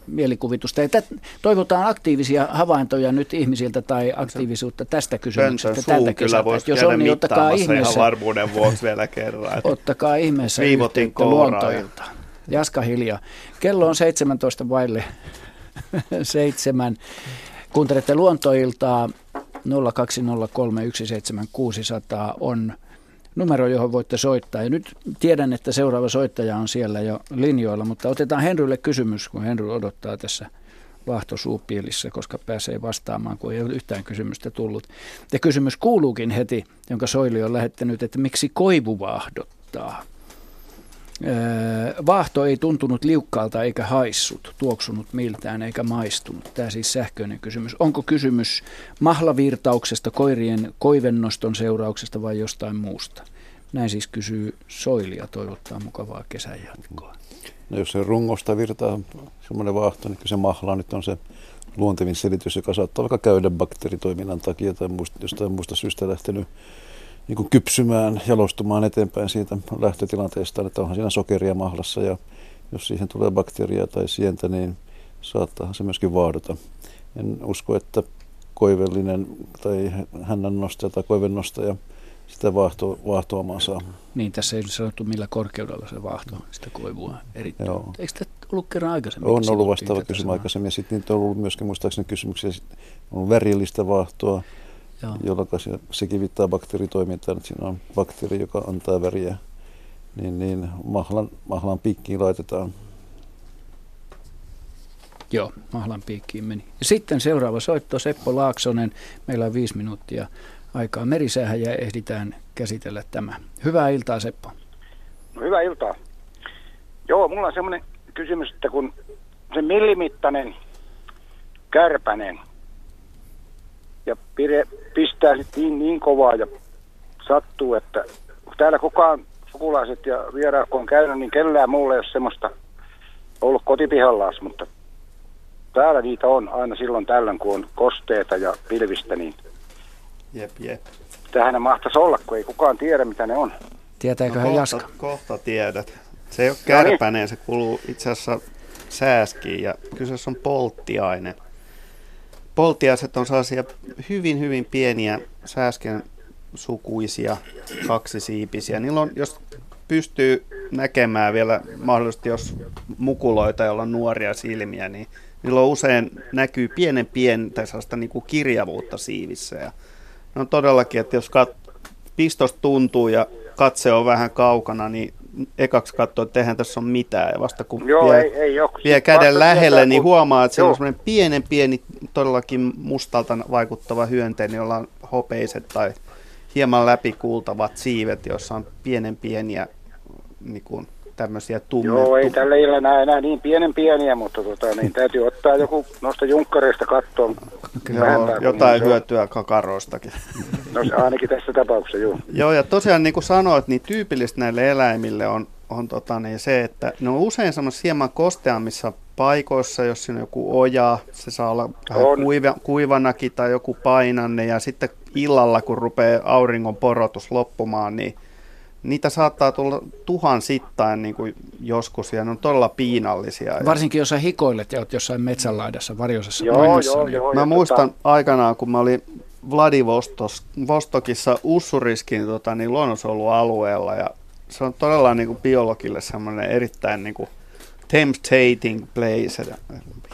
mielikuvitusta. Ja tät, toivotaan aktiivisia havaintoja nyt ihmisiltä tai aktiivisuutta tästä kysymyksestä. Tältä kyllä voisi jos on, niin ottakaa ihmeessä. Ihan varmuuden vuoksi vielä kerran. Ottakaa ihmeessä yhteyttä Luontoilta. Jaska hiljaa. Kello on seitsemäntoista vaille seitsemän. Kuuntelette Luontoiltaa. nolla kaksi nolla kolme yksi seitsemän kuusi nolla nolla on numero, johon voitte soittaa. Ja nyt tiedän, että seuraava soittaja on siellä jo linjoilla, mutta otetaan Henrylle kysymys, kun Henry odottaa tässä vahtosuupielissä, koska pääsee vastaamaan, kun ei ole yhtään kysymystä tullut. Ja kysymys kuuluukin heti, jonka Soili on lähettänyt, että miksi koivu vaahdottaa? Vaahto ei tuntunut liukkaalta eikä haissut, tuoksunut miltään eikä maistunut. Tämä siis sähköinen kysymys. Onko kysymys mahlavirtauksesta, koirien koivennoston seurauksesta vai jostain muusta? Näin siis kysyy Soili ja toivottaa mukavaa kesän jatkoa. No jos se rungosta virtaa semmoinen vaahto, niin se mahla nyt on se luontevin selitys, joka saattaa vaikka käydä bakteeritoiminnan takia tai muista, jostain muusta syystä lähtenyt niin kuin kypsymään, jalostumaan eteenpäin siitä lähtötilanteesta, että onhan siinä sokeria mahlassa ja jos siihen tulee bakteeria tai sientä, niin saattaahan se myöskin vaadota. En usko, että koivellinen tai hännännostaja tai koivennostaja sitä vaahto, vaahtoamansa. Niin, tässä ei ole sanottu millä korkeudella se vaahtoo sitä koivua erittäin. Joo. Eikö tämä ollut kerran aikaisemmin? On ollut vastaava kysymys aikaisemmin. Sitten niitä on ollut myöskin muistaakseni kysymyksiä. Sitten on värillistä vaahtoa, joo, jolloin se kivittää bakteeritoimintaan. Siinä on bakteeri, joka antaa väriä. Niin, niin mahlan, mahlan piikkiin laitetaan. Joo, mahlan piikkiin meni. Ja sitten seuraava soitto, Seppo Laaksonen. Meillä on viisi minuuttia aikaa merisäähän ja ehditään käsitellä tämä. Hyvää iltaa, Seppo. No, hyvää iltaa. Joo, mulla on semmoinen kysymys, että kun se millimittainen kärpänen ja pire, pistää sitten niin kovaa ja sattuu, että täällä kukaan sukulaiset ja vieraat kun on käynyt, niin kellään muulla ei ole semmoista ollut kotipihallaas, mutta täällä niitä on aina silloin tällöin, kun on kosteita ja pilvistä, niin jep, jep. Tähän ne mahtaisi olla, kun ei kukaan tiedä, mitä ne on. Tietääköhän no, Jaska? Kohta tiedät. Se ei ole kärpäneen, no niin. Se kuluu itse asiassa sääskiin ja kyseessä on polttiaine. Polttiaiset on sellaisia hyvin, hyvin pieniä sääsken sukuisia, kaksisiipisiä. Niillä on, jos pystyy näkemään vielä mahdollisesti, jos mukuloita, joilla on nuoria silmiä, niin niillä on usein näkyy pienen pientä sellaista niin kuin kirjavuutta siivissä. Ja no todellakin, että jos kat- pistosta tuntuu ja katse on vähän kaukana, niin ekaksi katsoo, että eihän tässä ole mitään. Ja vasta kun joo, vie, ei, ei vie käden lähelle, jotain, niin huomaa, että joo, siellä on pienen pieni, todellakin mustalta vaikuttava hyönteinen, jolla on hopeiset tai hieman läpikuultavat siivet, joissa on pienen pieniä niin kuin tämmöisiä tummia. Joo, ei tällä illalla enää niin pienen pieniä, mutta tota, niin täytyy ottaa joku noista junkkareista katsoa. Joo, jotain hyötyä kakaroistakin. No ainakin tässä tapauksessa, joo. Joo, ja tosiaan niin kuin sanoit, niin tyypillistä näille eläimille on, on tota, niin se, että ne on usein semmoisissa hieman kosteammissa paikoissa, jos siinä on joku oja, se saa olla kuiva, kuivanakin tai joku painanne, ja sitten illalla, kun rupeaa auringon porotus loppumaan, niin niitä saattaa tulla tuhansittain niin kuin joskus, ja ne on todella piinallisia. Varsinkin jos sä hikoilet ja oot jossain metsänlaidassa, varjoisessa paikassa. Mä muistan tota... aikanaan, kun mä olin Vladivostokissa Ussuriskin tota, niin luonnonsuojelualueella, ja se on todella niin kuin biologille semmoinen erittäin niin kuin temptating place,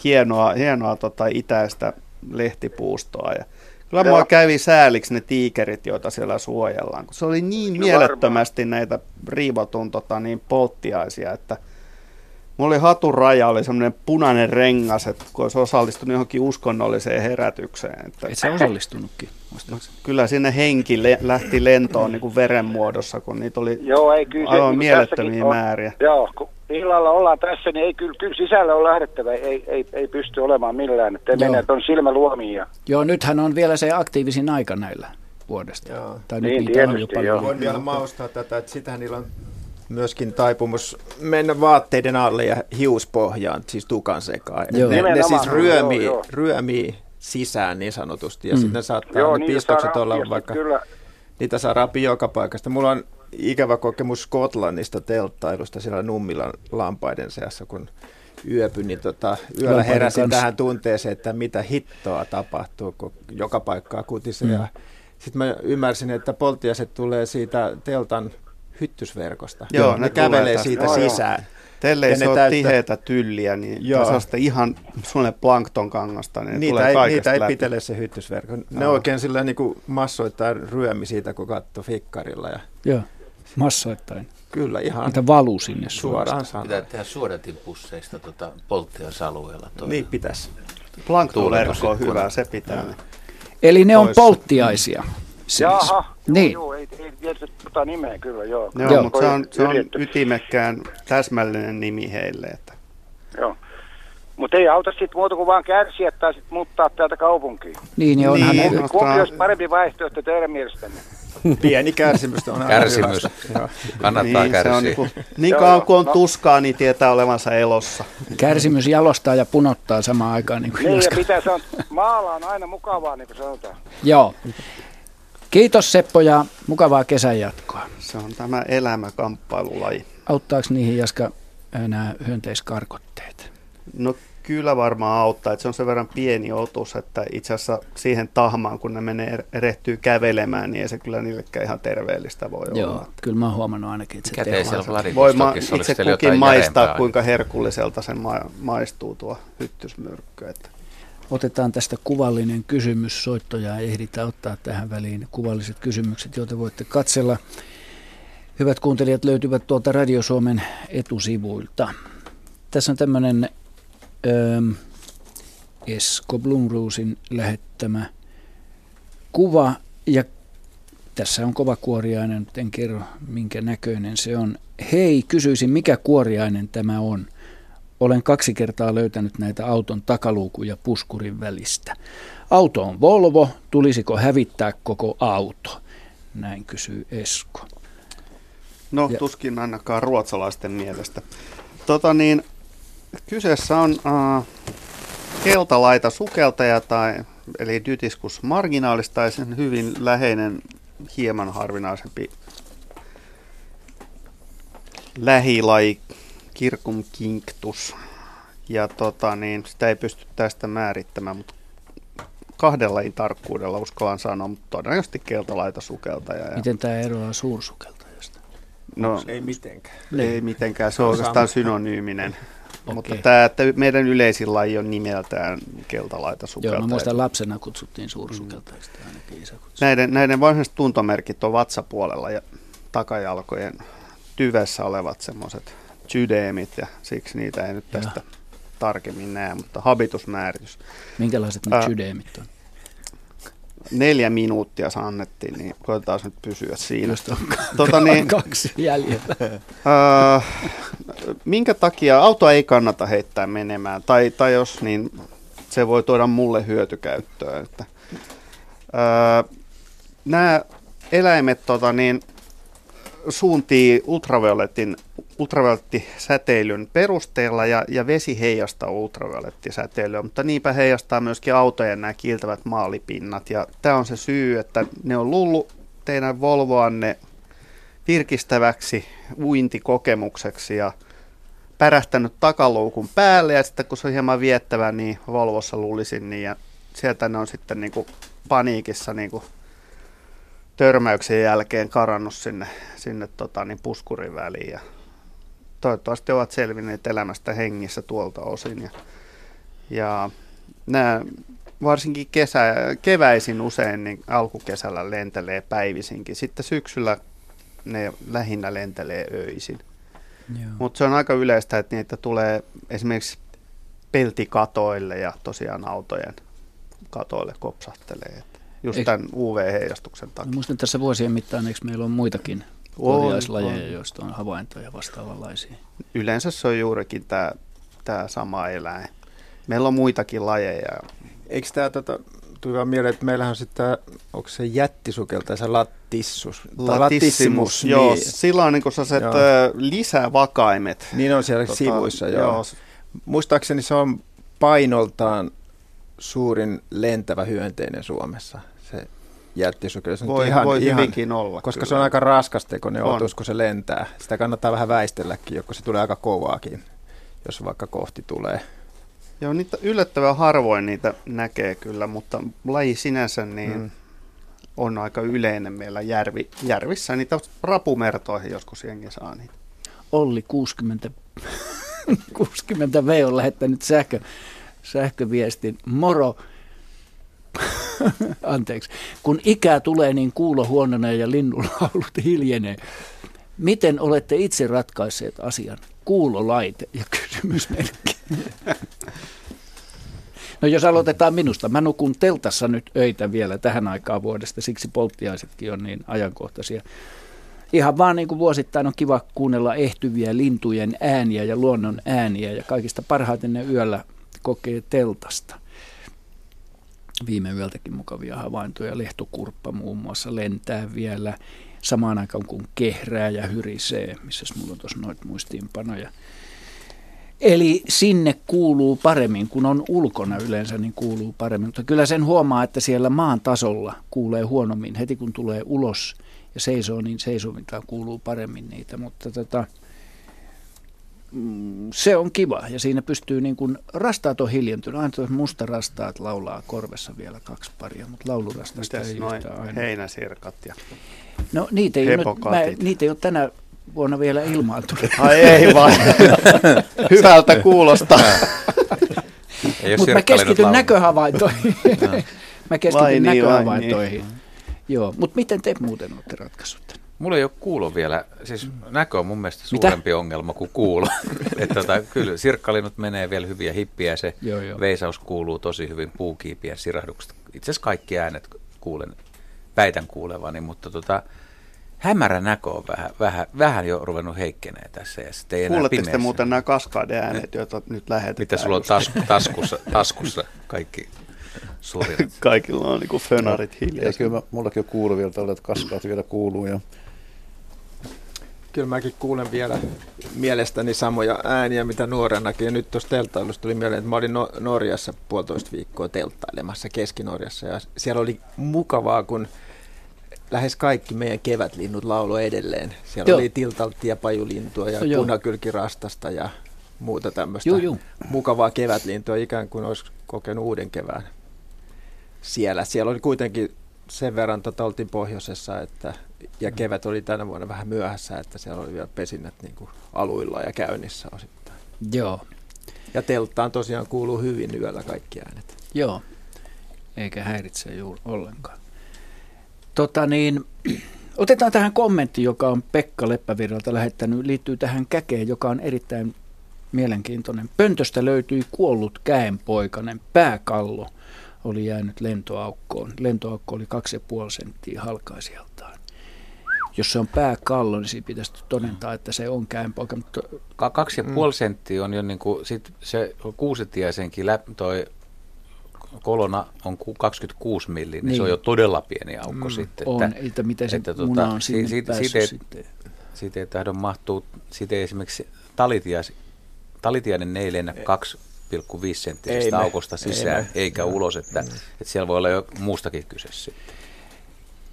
hienoa, hienoa tota, itäistä lehtipuustoa, ja kyllä mua kävi sääliksi ne tiikerit, joita siellä suojellaan, kun se oli niin mielettömästi näitä riivotun tota, niin polttiaisia, että mulla oli hatun raja, oli semmoinen punainen rengas, että kun olisi osallistunut johonkin uskonnolliseen herätykseen. Että et sä osallistunutkin? No, kyllä sinne henki le- lähti lentoon niin kuin veren muodossa, kun niitä oli joo, ei, kyllä, aivan mielettömiä määriä. On, joo, kun illalla ollaan tässä, niin ei kyllä, kyllä sisällä on lähdettävä, ei, ei, ei pysty olemaan millään, että mennään tuon silmäluomiin. Ja... Joo, nythän on vielä se aktiivisin aika näillä vuodesta. Joo. Tai nyt niin, tietysti joo. Voin vielä maustaa tätä, että sitähän niillä on myöskin taipumus mennä vaatteiden alle ja hiuspohjaan, siis tukan sekaan. Ne, ne siis ryömii, joo, joo. ryömii sisään niin sanotusti, ja mm. sitten saattaa joo, ne pistokset olla vaikka, kyllä. niitä saa rapia joka paikasta. Mulla on ikävä kokemus Skotlannista telttailusta siellä Nummilan lampaiden seassa, kun yöpy, niin tota, yöllä Lampaiden heräsin kanssa. Tähän tunteeseen, että mitä hittoa tapahtuu, kun joka paikkaa kutisee. Mm. Sitten mä ymmärsin, että polttiaiset tulee siitä teltan hyttysverkosta. Joo, ne, ne kävelee siitä no, sisään. Teille ei se ole tiheätä tylliä, niin sellaista ihan sulle planktonkangasta. Niin niitä ei, niitä ei pitele se hyttysverko. Ne no. oikein sillä niin kuin massoittain ryömi siitä, kun katsoi fikkarilla. Ja... Joo, massoittain. Kyllä, ihan. Niitä valuu sinne suoraan. Pitää tehdä suodatinpusseista tuota polttiaisalueella. Niin pitäisi. Planktonverko on hyvä, se pitää. No. Eli ne on polttiaisia. Siis. Jaha, niin. joo, joo, ei, ei tiedä tota nimeä kyllä, joo. Joo, joo mutta se on, se on ytimekkään täsmällinen nimi heille. Että. Joo, mutta ei auta sitten muuta kuin vaan kärsiä tai sitten muuttaa täältä kaupunkiin. Niin, niin onhan niin, ne. Kumpi olisi parempi vaihtoehto teidän mielestänne? Pieni kärsimys on aina kärsimys. Kannattaa niin, kärsiä. Niin, niin kauan kuin on tuskaa, niin tietää olevansa elossa. Kärsimys jalostaa ja punottaa samaan aikaan. Niin, kuin niin ja pitää sanoa, maalla on aina mukavaa, niin kuin sanotaan. Joo. Kiitos Seppo ja mukavaa kesän jatkoa. Se on tämä elämäkamppailulaji. Auttaako niihin, Jaska, nämä hyönteiskarkotteet? No kyllä varmaan auttaa, että se on sen verran pieni otus, että itse asiassa siihen tahmaan, kun ne menee erehtyy kävelemään, niin ei se kyllä niillekään ihan terveellistä voi Joo, olla. Joo, kyllä mä oon huomannut ainakin, että se tehdään. Voi mä itse kukin maistaa, aina. Kuinka herkulliselta sen ma- maistuu tuo hyttysmyrkky. Että. Otetaan tästä kuvallinen kysymys, soittoja ei ehditä ottaa tähän väliin kuvalliset kysymykset, joita voitte katsella. Hyvät kuuntelijat löytyvät tuolta Radio Suomen etusivuilta. Tässä on tämmöinen Esko Blumruusin lähettämä kuva, ja tässä on kova kuoriainen, nyt en kerro minkä näköinen se on. Hei, kysyisin mikä kuoriainen tämä on? Olen kaksi kertaa löytänyt näitä auton takaluukuja puskurin välistä. Auto on Volvo, tulisiko hävittää koko auto? Näin kysyy Esko. No ja. Tuskin ainakaan ruotsalaisten mielestä. Tota niin... Kyseessä on äh, keltalaita sukeltaja, tai, eli Dytiscus marginalis, tai sen hyvin läheinen, hieman harvinaisempi lähilaji Kirkum kinktus. Ja tota, niin, sitä ei pysty tästä määrittämään, mutta kahden lajin tarkkuudella uskallan sanoa, mutta todennäköisesti keltalaita sukeltaja. Ja... Miten tämä eroaa suursukeltajasta? No, ei mitenkään. Ei mitenkään, se on oikeastaan synonyyminen. Okay. Mutta tämä, että meidän yleisin laji on nimeltään keltalaita sukeltaja. Joo, mä muistan lapsena kutsuttiin suursukeltajista mm. ainakin isä kutsui. Näiden, näiden varsinaiset tuntomerkit on vatsapuolella ja takajalkojen tyvessä olevat semmoiset sydeemit, ja siksi niitä ei nyt tästä Jaha. tarkemmin näe, mutta habitusmääritys. Minkälaiset ne sydeemit on? Neljä minuuttia se annettiin, niin koitetaan nyt pysyä siinä. Tuota, niin, kaksi jäljellä. Äh, minkä takia autoa ei kannata heittää menemään, tai, tai jos, niin se voi tuoda mulle hyötykäyttöön. Että, äh, nämä eläimet tota, niin, suuntii ultravioletin, ultraviolettisäteilyn perusteella, ja, ja vesi heijastaa ultraviolettisäteilyä, mutta niinpä heijastaa myöskin autojen nämä kiiltävät maalipinnat. Ja tämä on se syy, että ne on lullut teidän Volvoanne virkistäväksi uintikokemukseksi ja pärähtänyt takaluukun päälle, ja sitten kun se on hieman viettävä, niin Volvossa luulisin, niin ja sieltä ne on sitten niin kuin paniikissa niin kuin törmäyksen jälkeen karannut sinne, sinne tota, niin puskurin väliin, ja toivottavasti ovat selvinneet elämästä hengissä tuolta osin. Ja, ja nämä varsinkin kesä, keväisin usein, niin alkukesällä lentelee päivisinkin, sitten syksyllä ne lähinnä lentelee öisin. Mutta se on aika yleistä, että niitä tulee esimerkiksi peltikatoille ja tosiaan autojen katoille kopsahtelee. Just eikö, tämän U V-heijastuksen takia. No muistan tässä vuosien mittaan, eikö meillä on muitakin korjaislajeja, joista on havaintoja vastaavanlaisia? Yleensä se on juurikin tämä, tämä sama eläin. Meillä on muitakin lajeja. Eikö tämä, tota, tuli mieleen, että meillähän on sitten, onko se jättisukeltaja, se latissus? Latissimus. Joo, niin. Sillä on niin kuin sellaiset lisävakaimet. Niin on siellä tota, sivuissa, joo. joo. Muistaakseni se on painoltaan suurin lentävä hyönteinen Suomessa, se jättisukeltaja. Voi, ihan, voi ihan, hyvinkin olla. Koska kyllä. Se on aika raskastekoinen otus, kun se lentää. Sitä kannattaa vähän väistelläkin, kun se tulee aika kovaakin, jos vaikka kohti tulee. Joo, niitä yllättävän harvoin niitä näkee kyllä, mutta laji sinänsä niin mm. on aika yleinen meillä järvi, järvissä. Niitä rapumertoihin joskus jengi saa niitä. Olli kuusikymmentä V on lähettänyt sähkö. Sähköviestin. Moro. Anteeksi. Kun ikää tulee, niin kuulo huononee ja linnunlaulut hiljenee. Miten olette itse ratkaisseet asian? Kuulolaite ja kysymysmerkki. No jos aloitetaan minusta. Mä nukun teltassa nyt öitä vielä tähän aikaan vuodesta, siksi polttiaisetkin on niin ajankohtaisia. Ihan vaan niin kuin vuosittain on kiva kuunnella ehtyviä lintujen ääniä ja luonnon ääniä, ja kaikista parhaiten ne yöllä kokee teltasta. Viime yöltäkin mukavia havaintoja. Lehtokurppa muun muassa lentää vielä samaan aikaan kun kehrää ja hyrisee, missä mulla on tuossa noita muistiinpanoja. Eli sinne kuuluu paremmin, kun on ulkona yleensä, niin kuuluu paremmin. Mutta kyllä sen huomaa, että siellä maan tasolla kuulee huonommin. Heti kun tulee ulos ja seisoo, niin seisovintaan kuuluu paremmin niitä. Mutta tota, se on kiva ja siinä pystyy niin kuin, rastaat on hiljentynyt. Aina musta rastaat laulaa korvessa vielä kaksi paria, mutta laulurastasta mites ei yhtään aina. Heinäsirkat ja no, niitä ei, no, mä, niitä ei ole tänä vuonna vielä ilmaantunut. Ai ei vaan, hyvältä kuulostaa. Mutta mä keskityn näköhavaintoihin. Mä keskityn näköhavaintoihin. Joo, mutta miten te muuten olette ratkaisut tämän? Mulla ei ole kuulo vielä, siis näkö on mun mielestä suurempi Mitä? ongelma kuin kuulo. Että tota, kyllä sirkkalinnut menee vielä hyviä hippiä, se joo, joo. Veisaus kuuluu tosi hyvin, puukiipiä, sirahdukset. Itse asiassa kaikki äänet kuulen, väitän kuulevani, mutta tota, hämärä näkö on vähän, vähän, vähän jo ruvennut heikkenee tässä. Kuuletteko te muuten nämä kaskadeäänet, joita nyt lähetetään? Mitä sulla on tas- taskussa, taskussa kaikki? Surinat. Kaikilla on niinku fönarit hiljaa. Kyllä mullakin on kuuluu vielä tällä, että kaskaat vielä kuuluu. Ja... Kyllä mäkin kuulen vielä mielestäni samoja ääniä, mitä nuorenakin. Ja nyt tuossa telttailusta tuli mieleen, että mä olin Norjassa puolitoista viikkoa telttailemassa Keski-Norjassa. Ja siellä oli mukavaa, kun lähes kaikki meidän kevätlinnut lauloi edelleen. Siellä joo. oli tiltalttia, pajulintua ja joo. punakylkirastasta ja muuta tämmöistä joo, joo. mukavaa kevätlintua. Ikään kuin olisi kokenut uuden kevään. Siellä. Siellä oli kuitenkin sen verran, tota, oltiin pohjoisessa, että, ja kevät oli tänä vuonna vähän myöhässä, että siellä oli vielä pesinnät niin kuin aluilla ja käynnissä osittain. Joo. Ja telttaan tosiaan kuuluu hyvin yöllä kaikki äänet. Joo, eikä häiritse juuri ollenkaan. Tota niin, otetaan tähän kommentti, joka on Pekka Leppävirralta lähettänyt, liittyy tähän käkeen, joka on erittäin mielenkiintoinen. Pöntöstä löytyi kuollut käenpoikainen pääkallo. Oli jäänyt lentoaukkoon. Lentoaukko oli kaksi pilkku viisi senttiä halkaisijaltaan. Jos se on pääkallo, niin siitä pitäisi todentaa, että se on käenpoika. Mutta... kaksi pilkku viisi senttiä on jo niin kuin, sit se kuusitiaisenkin läpi, toi kolona on kaksikymmentäkuusi milliä, niin, niin se on jo todella pieni aukko mm, sitten. On, että, että miten se että, muna on sinne siitä, päässyt siitä, sitten. Siitä ei tahdo mahtuu, siitä ei esimerkiksi talitiais, talitiainen ei lennä kaksi pilkku viisi senttisestä aukosta sisään ei eikä ulos, että, että siellä voi olla jo muustakin kyse sitten.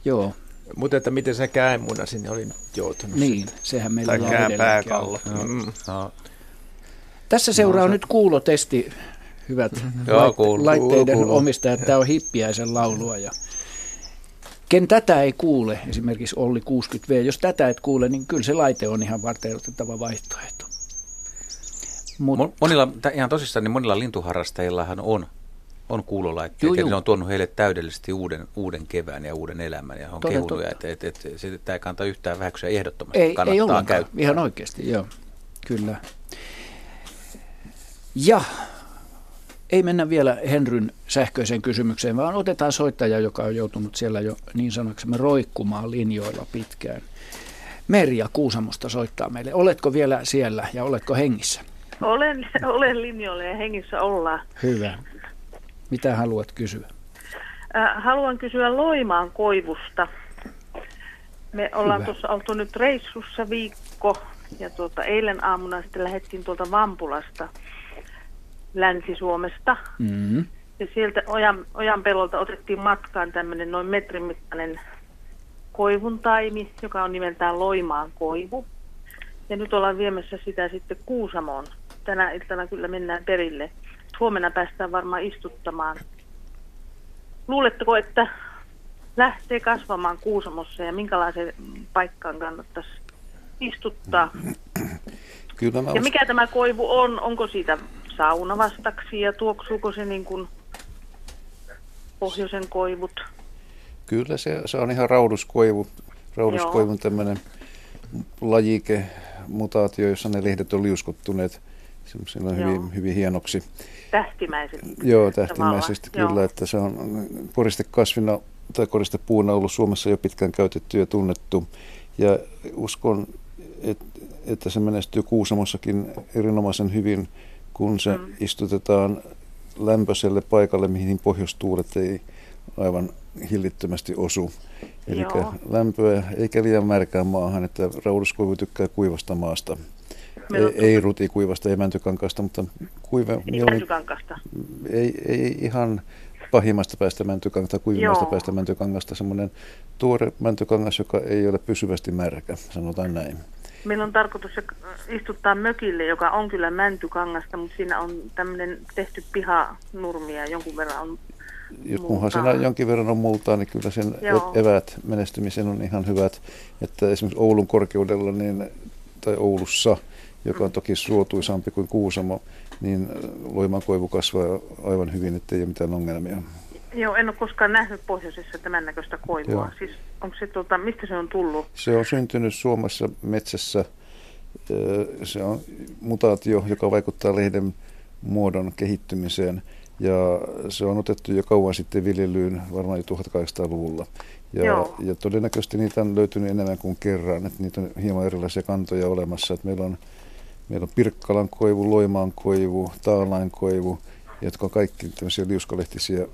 Joo. Mutta että miten se käenmuna sinne oli joutunut? Niin, sitten. Sehän meillä on edelleenkin ollut. No. No. Tässä seuraa no, se... nyt kuulotesti, hyvät joo, kuulu, laitteiden kuulu, kuulu. omistajat. Tämä on hippiäisen laulua. Ja... Ken tätä ei kuule, esimerkiksi Olli kuusikymmentä V, jos tätä et kuule, niin kyllä se laite on ihan varteenotettava vaihtoehto. Mut. Monilla, ihan tosissaan, niin monilla lintuharrastajillahan on, on kuulolaitteet, ja ne on tuonut heille täydellisesti uuden, uuden kevään ja uuden elämän, ja on kehunut, että et, et, et, tämä ei kannata yhtään vähäksyä ehdottomasti, ei, kannattaa ei ollenkaan. Käyttää. Ihan oikeasti, joo, kyllä. Ja ei mennä vielä Henryn sähköiseen kysymykseen, vaan otetaan soittaja, joka on joutunut siellä jo niin sanoksemme roikkumaan linjoilla pitkään. Merja Kuusamosta soittaa meille. Oletko vielä siellä ja oletko hengissä? Olen, olen linjoilla ja hengissä ollaan. Hyvä. Mitä haluat kysyä? Äh, haluan kysyä Loimaan koivusta. Me ollaan tuossa oltu nyt reissussa viikko ja tuota, eilen aamuna sitten lähdettiin tuolta Vampulasta Länsi-Suomesta. Mm-hmm. Ja sieltä ojan, ojan pelolta otettiin matkaan tämmöinen noin metrin mittainen koivun taimi, joka on nimeltään Loimaan koivu. Ja nyt ollaan viemässä sitä sitten Kuusamoon. Tänä iltana kyllä mennään perille. Huomenna päästään varmaan istuttamaan. Luuletteko, että lähtee kasvamaan Kuusamossa ja minkälaiseen paikkaan kannattaisi istuttaa? Kyllä mä ja mikä tämä koivu on? Onko siitä sauna vastaksi ja tuoksuuko se niin kuin pohjoisen koivut? Kyllä se, se on ihan rauduskoivu. Rauduskoivun tämmöinen lajike, mutaatio, jossa ne lehdet on liuskuttuneet. Sillä on hyvin, hyvin hienoksi. Tähtimäisesti. Joo, tähtimäisesti kyllä, joo. Että se on koristekasvina tai koristepuuna ollut Suomessa jo pitkään käytetty ja tunnettu. Ja uskon, et, että se menestyy Kuusamossakin erinomaisen hyvin, kun se mm. istutetaan lämpöiselle paikalle, mihin pohjoistuulet ei aivan hillittömästi osu. Eli lämpöä eikä liian märkään maahan, että rauduskoivu tykkää kuivasta maasta. Ei, ei rutikuivasta, ei mäntykankaasta, mutta kuiva... Ei mäntykankaasta. Ei, ei ihan pahimmasta päästä mäntykankaasta, kuivimmasta joo. päästä mäntykankaasta. Semmoinen tuore mäntykangas, joka ei ole pysyvästi märkä, sanotaan näin. Meillä on tarkoitus istuttaa mökille, joka on kyllä mäntykangasta, mutta siinä on tämmöinen tehty pihanurmia jonkun verran on multaa. Kunhan siinä jonkin verran on multaa, niin kyllä sen Joo. eväät menestymisen on ihan hyvät. Että esimerkiksi Oulun korkeudella, niin, tai Oulussa, joka on toki suotuisampi kuin Kuusamo, niin Loimaan koivu kasvaa aivan hyvin, ettei ole mitään ongelmia. Joo, en ole koskaan nähnyt pohjoisessa tämän näköistä koivua. Joo. Siis onko se, tuota, mistä se on tullut? Se on syntynyt Suomessa metsässä. Se on mutaatio, joka vaikuttaa lehden muodon kehittymiseen. Ja se on otettu jo kauan sitten viljelyyn, varmaan jo tuhatkahdeksansataaluvulla. Ja, ja todennäköisesti niitä on löytynyt enemmän kuin kerran. Että niitä on hieman erilaisia kantoja olemassa. Että meillä on, meillä on Pirkkalan koivu, Loimaan koivu, Taalain koivu, jotka on kaikki tämmöisiä liuskalehtisiä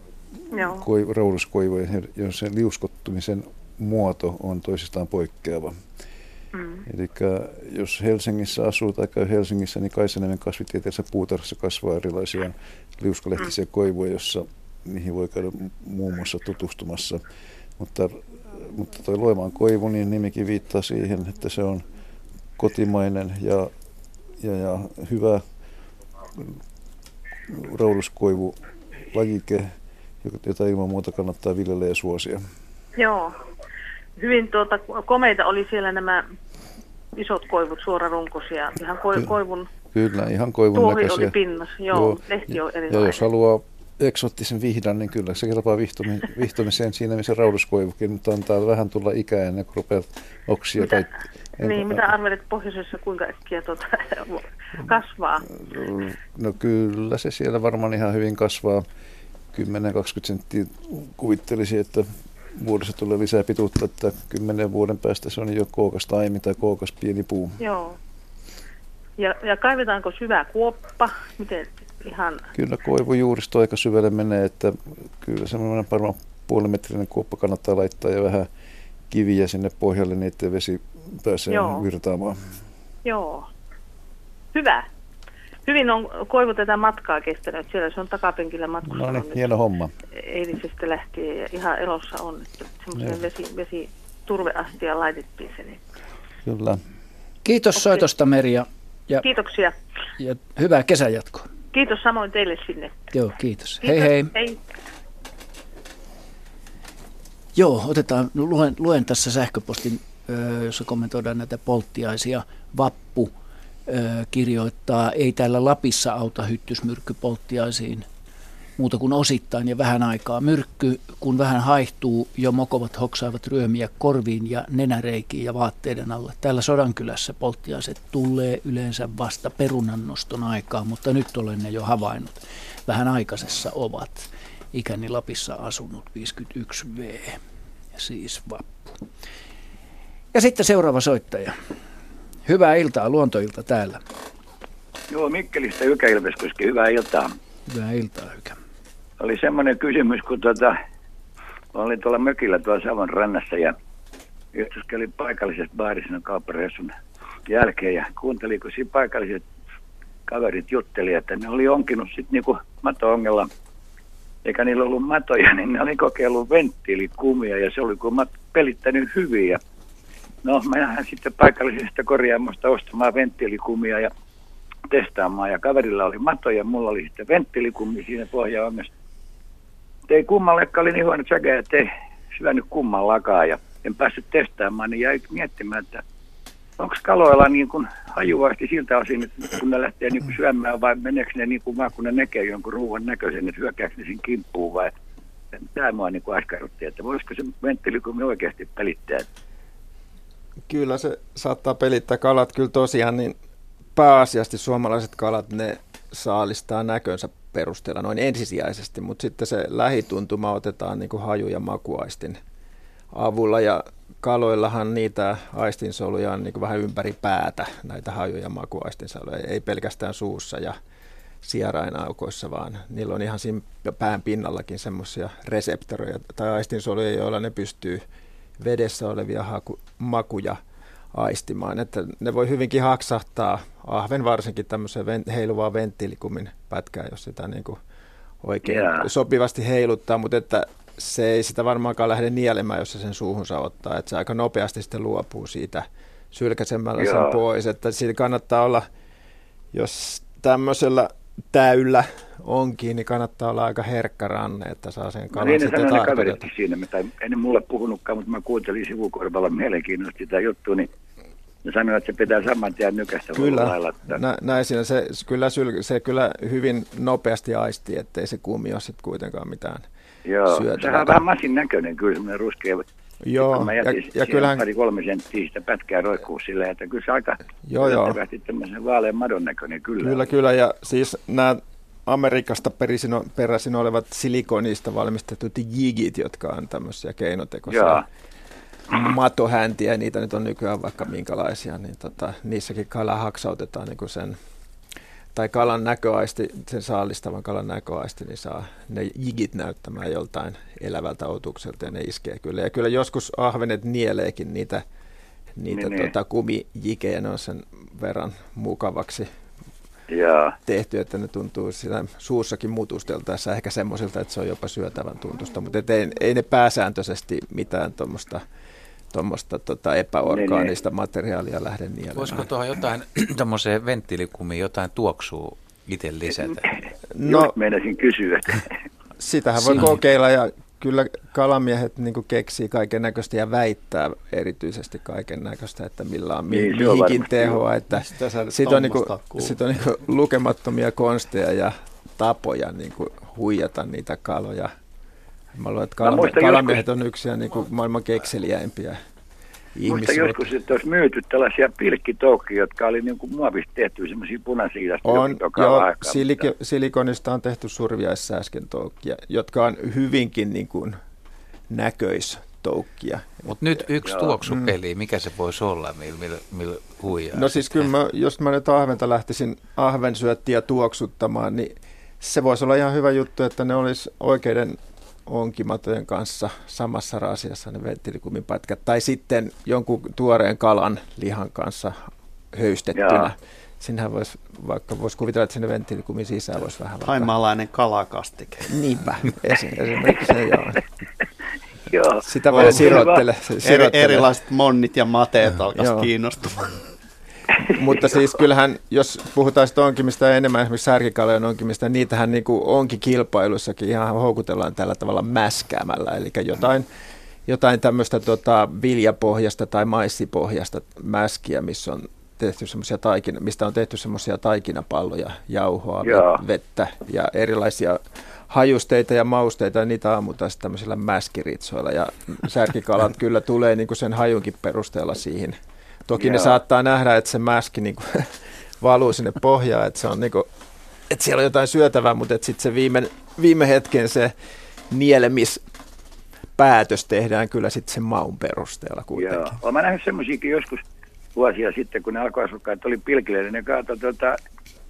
rauduskoivuja, joissa liuskottumisen muoto on toisistaan poikkeava. Mm. Eli jos Helsingissä asuu tai käy Helsingissä, niin Kaisaniemen kasvitieteellisessä puutarhassa kasvaa erilaisia liuskalehtisiä mm. koivuja, jossa niihin voi käydä muun muassa tutustumassa. Mutta, mutta toi Loimaan koivu, niin nimikin viittaa siihen, että se on kotimainen ja, ja, ja hyvä rauduskoivu lajike, jota ilman muuta kannattaa viljellä ja suosia. Joo. Hyvin tuota, komeita oli siellä nämä isot koivut, suorarunkoisia. Ihan ko- koivun... Kyllä, ihan koivun tuohi näköisiä. Tuohi oli pinnassa, joo, joo. Lehti on erilainen. Ja jos haluaa eksoottisen vihdan, niin kyllä se kelpaa vihtomiseen siinä, missä rauduskoivukin, mutta antaa vähän tulla ikää ennen kuin rupeaa oksia. Mitä, tai... Niin, en... mitä arvelet pohjoisessa, kuinka äkkiä tuota kasvaa? No kyllä se siellä varmaan ihan hyvin kasvaa. kymmenen kaksikymmentä senttiä kuvittelisi, että vuodessa tulee lisää pituutta, että kymmenen vuoden päästä se on jo kookas taimi tai kookas pieni puu. Joo. Ja, ja kaivetaanko syvä kuoppa? Miten ihan... Kyllä koivujuuristo aika syvälle menee, että kyllä semmoinen varmaan puolimetrinen kuoppa kannattaa laittaa ja vähän kiviä sinne pohjalle, niin ettei vesi pääsee Joo. virtaamaan. Joo. Hyvä. Hyvin on koivu tätä matkaa kestänyt, siellä se on takapenkillä matkustanut. No niin, hieno homma. Eilisestä lähtien ja ihan elossa on, että semmoiseen vesi, vesiturveastiaan laitettiin se. Niin. Kyllä. Kiitos okay. soitosta, Merja. Ja, kiitoksia. Ja hyvää kesänjatkoa. Kiitos samoin teille sinne. Joo, kiitos. kiitos. Hei hei. hei. Joo, otetaan, luen, luen tässä sähköpostin, jossa kommentoidaan näitä polttiaisia. Vappu kirjoittaa, ei täällä Lapissa auta hyttysmyrkky polttiaisiin muuta kuin osittain ja vähän aikaa. Myrkky, kun vähän haihtuu, jo mokovat hoksaavat ryömiä korviin ja nenäreikiin ja vaatteiden alle. Täällä Sodankylässä polttiaiset tulee yleensä vasta perunannoston aikaa, mutta nyt olen ne jo havainnut. Vähän aikaisessa ovat. Ikäni Lapissa asunut viisikymmentäyksi vuotta, siis Vappu. Ja sitten seuraava soittaja. Hyvää iltaa, Luontoilta täällä. Joo, Mikkelistä Ykä Ilves-Kuski, hyvää iltaa. Hyvää iltaa, Ykä. Oli semmoinen kysymys, kun tuota, olin tuolla mökillä tuolla Savon rannassa ja istuskelin paikallisessa baarissa kauppareissun jälkeen ja kuuntelin, kun siinä paikalliset kaverit jutteli, että ne oli onkinut sitten niinku mato-ongella, eikä niillä ollut matoja, niin ne oli kokeillut venttiilikumia ja se oli kun mat- pelittänyt hyvin ja no, mä lähdin sitten paikallisesta korjaamosta ostamaan venttiilikumia ja testaamaan. Ja kaverilla oli matoja, mulla oli sitten venttiilikumi siinä pohjaongessa. Ei kummallekaan, oli niin huono säkeä, että ei syönyt kummallakaan. Ja en päässyt testaamaan, niin jäi miettimään, että onko kaloilla niin kuin hajuvaasti siltä osin, että kun ne lähtee niin kuin syömään vai meneekö ne niin kuin vaan, kun ne näkee jonkun ruuan näköisen, että hyökkääkö ne sen kimppuun vai. Tämä mua niin kuin askarrutti, että voisiko se venttiilikumi oikeasti pelittää. Kyllä se saattaa pelittää kalat. Kyllä tosiaan niin pääasiasti suomalaiset kalat, ne saalistaa näkönsä perusteella noin ensisijaisesti, mutta sitten se lähituntuma otetaan niin kuin haju- ja makuaistin avulla ja kaloillahan niitä aistinsoluja on niin kuin vähän ympäri päätä, näitä haju- ja makuaistinsoluja, ei pelkästään suussa ja sierainaukoissa, vaan niillä on ihan siinä pään pinnallakin semmoisia reseptoreja tai aistinsoluja, joilla ne pystyy vedessä olevia haku, makuja aistimaan, että ne voi hyvinkin haksahtaa ahven varsinkin tämmöiseen heiluvaan venttiilikumin pätkään, jos sitä niin kuin oikein yeah. sopivasti heiluttaa, mutta että se ei sitä varmaankaan lähde nielemään, jos se sen suuhunsa ottaa, että se aika nopeasti sitten luopuu siitä sylkäsemällä Jaa. sen pois. Että siitä kannattaa olla, jos tämmöisellä täyllä onkin, niin kannattaa olla aika herkkä ranne, että saa sen kalan no, sitten tarkoittaa. Siinä, mitä en mulle puhunutkaan, mutta mä kuuntelin sivukorvalla mielenkiinnosti sitä juttua, niin ne sanoo, että se pitää saman tien nykästä lailla. Kyllä, nä, näin siinä se kyllä, syl, se kyllä hyvin nopeasti aistii, ettei se kuumi ole sitten kuitenkaan mitään Joo. syötä. Sehän on vähän masin näköinen kyllä, semmoinen ruskea. Joo, mä jätin ja, ja kyllähän... pari-kolme senttiä sitä pätkää roikkuu silleen, että kyllä se aika yllättävästi tämmöisen vaalean madon näköinen kyllä. Kyllä, kyllä, ja siis nämä Amerikasta peräisin, peräisin olevat silikonista valmistetut jigit, jotka on tämmöisiä keinotekoisia. Joo. Matohäntiä, niitä nyt on nykyään vaikka minkälaisia, niin tota, niissäkin kala haksautetaan niin kuin sen, tai kalan näköaisti, sen saalistavan kalan näköaisti, niin saa ne jigit näyttämään joltain elävältä otukselta ja ne iskee kyllä. Ja kyllä joskus ahvenet nieleekin niitä, niitä niin, tota, kumijikejä, ne on sen verran mukavaksi Jaa. tehty, että ne tuntuu siinä suussakin mutusteltaessa ehkä semmoisilta, että se on jopa syötävän tuntusta, mutta ei, ei ne pääsääntöisesti mitään tuommoista tuommoista tota epäorgaanista niin, materiaalia lähden nielemään. Voisiko tuohon jotain tuommoiseen venttiilikumiin jotain tuoksua itse lisätä? No, Juuri meinasin kysyä. Sitähän voi Siin. kokeilla ja kyllä kalamiehet niin kuin keksii kaiken näköistä ja väittää erityisesti kaiken näköistä, että millä on niin, mihinkin tehoa. Että siitä on, niin kuin, siitä on niin kuin lukemattomia konsteja ja tapoja niin kuin huijata niitä kaloja. Mä luulen, että kalamiehet, kalamiehet on yksi ja niin kuin maailman kekseliäimpiä ihmisiä. Mutta joskus, että olisi myyty tällaisia pilkkitoukia, jotka oli niin kuin muovista tehty, semmoisia punaisiilasta. On, joo, silik- silikonista on tehty surviaissääsken toukkia, jotka on hyvinkin niin kuin näköistoukkia. Mutta nyt yksi joo. tuoksupeli, mikä se voisi olla, millä mil, mil huijaa? No siis kyllä, mä, jos mä nyt ahventa lähtisin ahvensyöttiä tuoksuttamaan, niin se voisi olla ihan hyvä juttu, että ne olisi oikeiden... onkimatojen kanssa samassa rasiassa ne ventilikumin pätkät, tai sitten jonkun tuoreen kalan lihan kanssa höystettynä. Jaa. Sinähän voisi, vaikka voisi kuvitella, että sinne ventilikumin sisään voisi vähän... Haimaalainen vaikka... kalakastike. Niinpä, esimerkiksi se joo. joo. Sitä voi sirottele. sirottele. Eri, erilaiset monnit ja mateet alkaisivat kiinnostumaan. Mutta siis kyllähän, jos puhutaan sitten onkimista enemmän, esimerkiksi särkikalojen onkimista, niitähän niin kuin onkin kilpailussakin ihan houkutellaan tällä tavalla mäskäämällä, eli jotain, jotain tämmöistä tota viljapohjasta tai maissipohjasta mäskiä, missä on tehty semmoisia taikina, mistä on tehty semmoisia taikinapalloja, jauhoa, Jaa. vettä ja erilaisia hajusteita ja mausteita, ja niitä ammutaan sitten tämmöisillä mäskiritsoilla, ja särkikalat kyllä tulee niin kuin sen hajunkin perusteella siihen. Toki Joo. ne saattaa nähdä, että se mäski niinku valuu sinne pohjaan, että, se on niinku, että siellä on jotain syötävää, mutta sitten se viime, viime hetken se nielemispäätös tehdään kyllä sitten sen maun perusteella kuitenkin. Joo, olen mä nähnyt semmoisiakin joskus vuosia sitten, kun ne alkuasukkaat oli pilkille, niin ne kaatoi tuota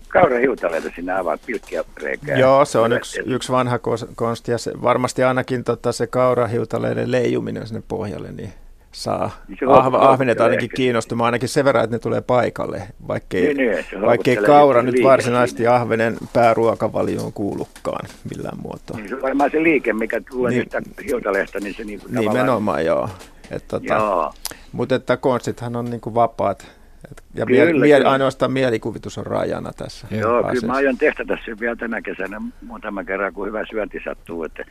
kaurahiutaleita sinne avaan pilkkiä reikään. Joo, se on yksi, yksi vanha konsti ja se, varmasti ainakin tota se kaurahiutaleiden leijuminen sinne pohjalle, niin... saa Ahva, ahvenet ainakin kiinnostumaan, ainakin sen verran, että ne tulee paikalle, vaikkei, niin, niin, vaikkei kaura nyt varsinaisesti sinne. Ahvenen pääruokavalioon kuulukaan millään muotoa. Niin, se on varmaan se liike, mikä tulee niin, sitä hiutalehta, niin se niin kuin tavallaan... Nimenomaan, joo. Et, tota, joo. Mutta että konstithan on niin kuin vapaat, et, ja kyllä, mie- kyllä. ainoastaan mielikuvitus on rajana tässä. Joo, asiassa. Kyllä mä aion testata sen vielä tänä kesänä muutama kerran, kun hyvä syönti sattuu, että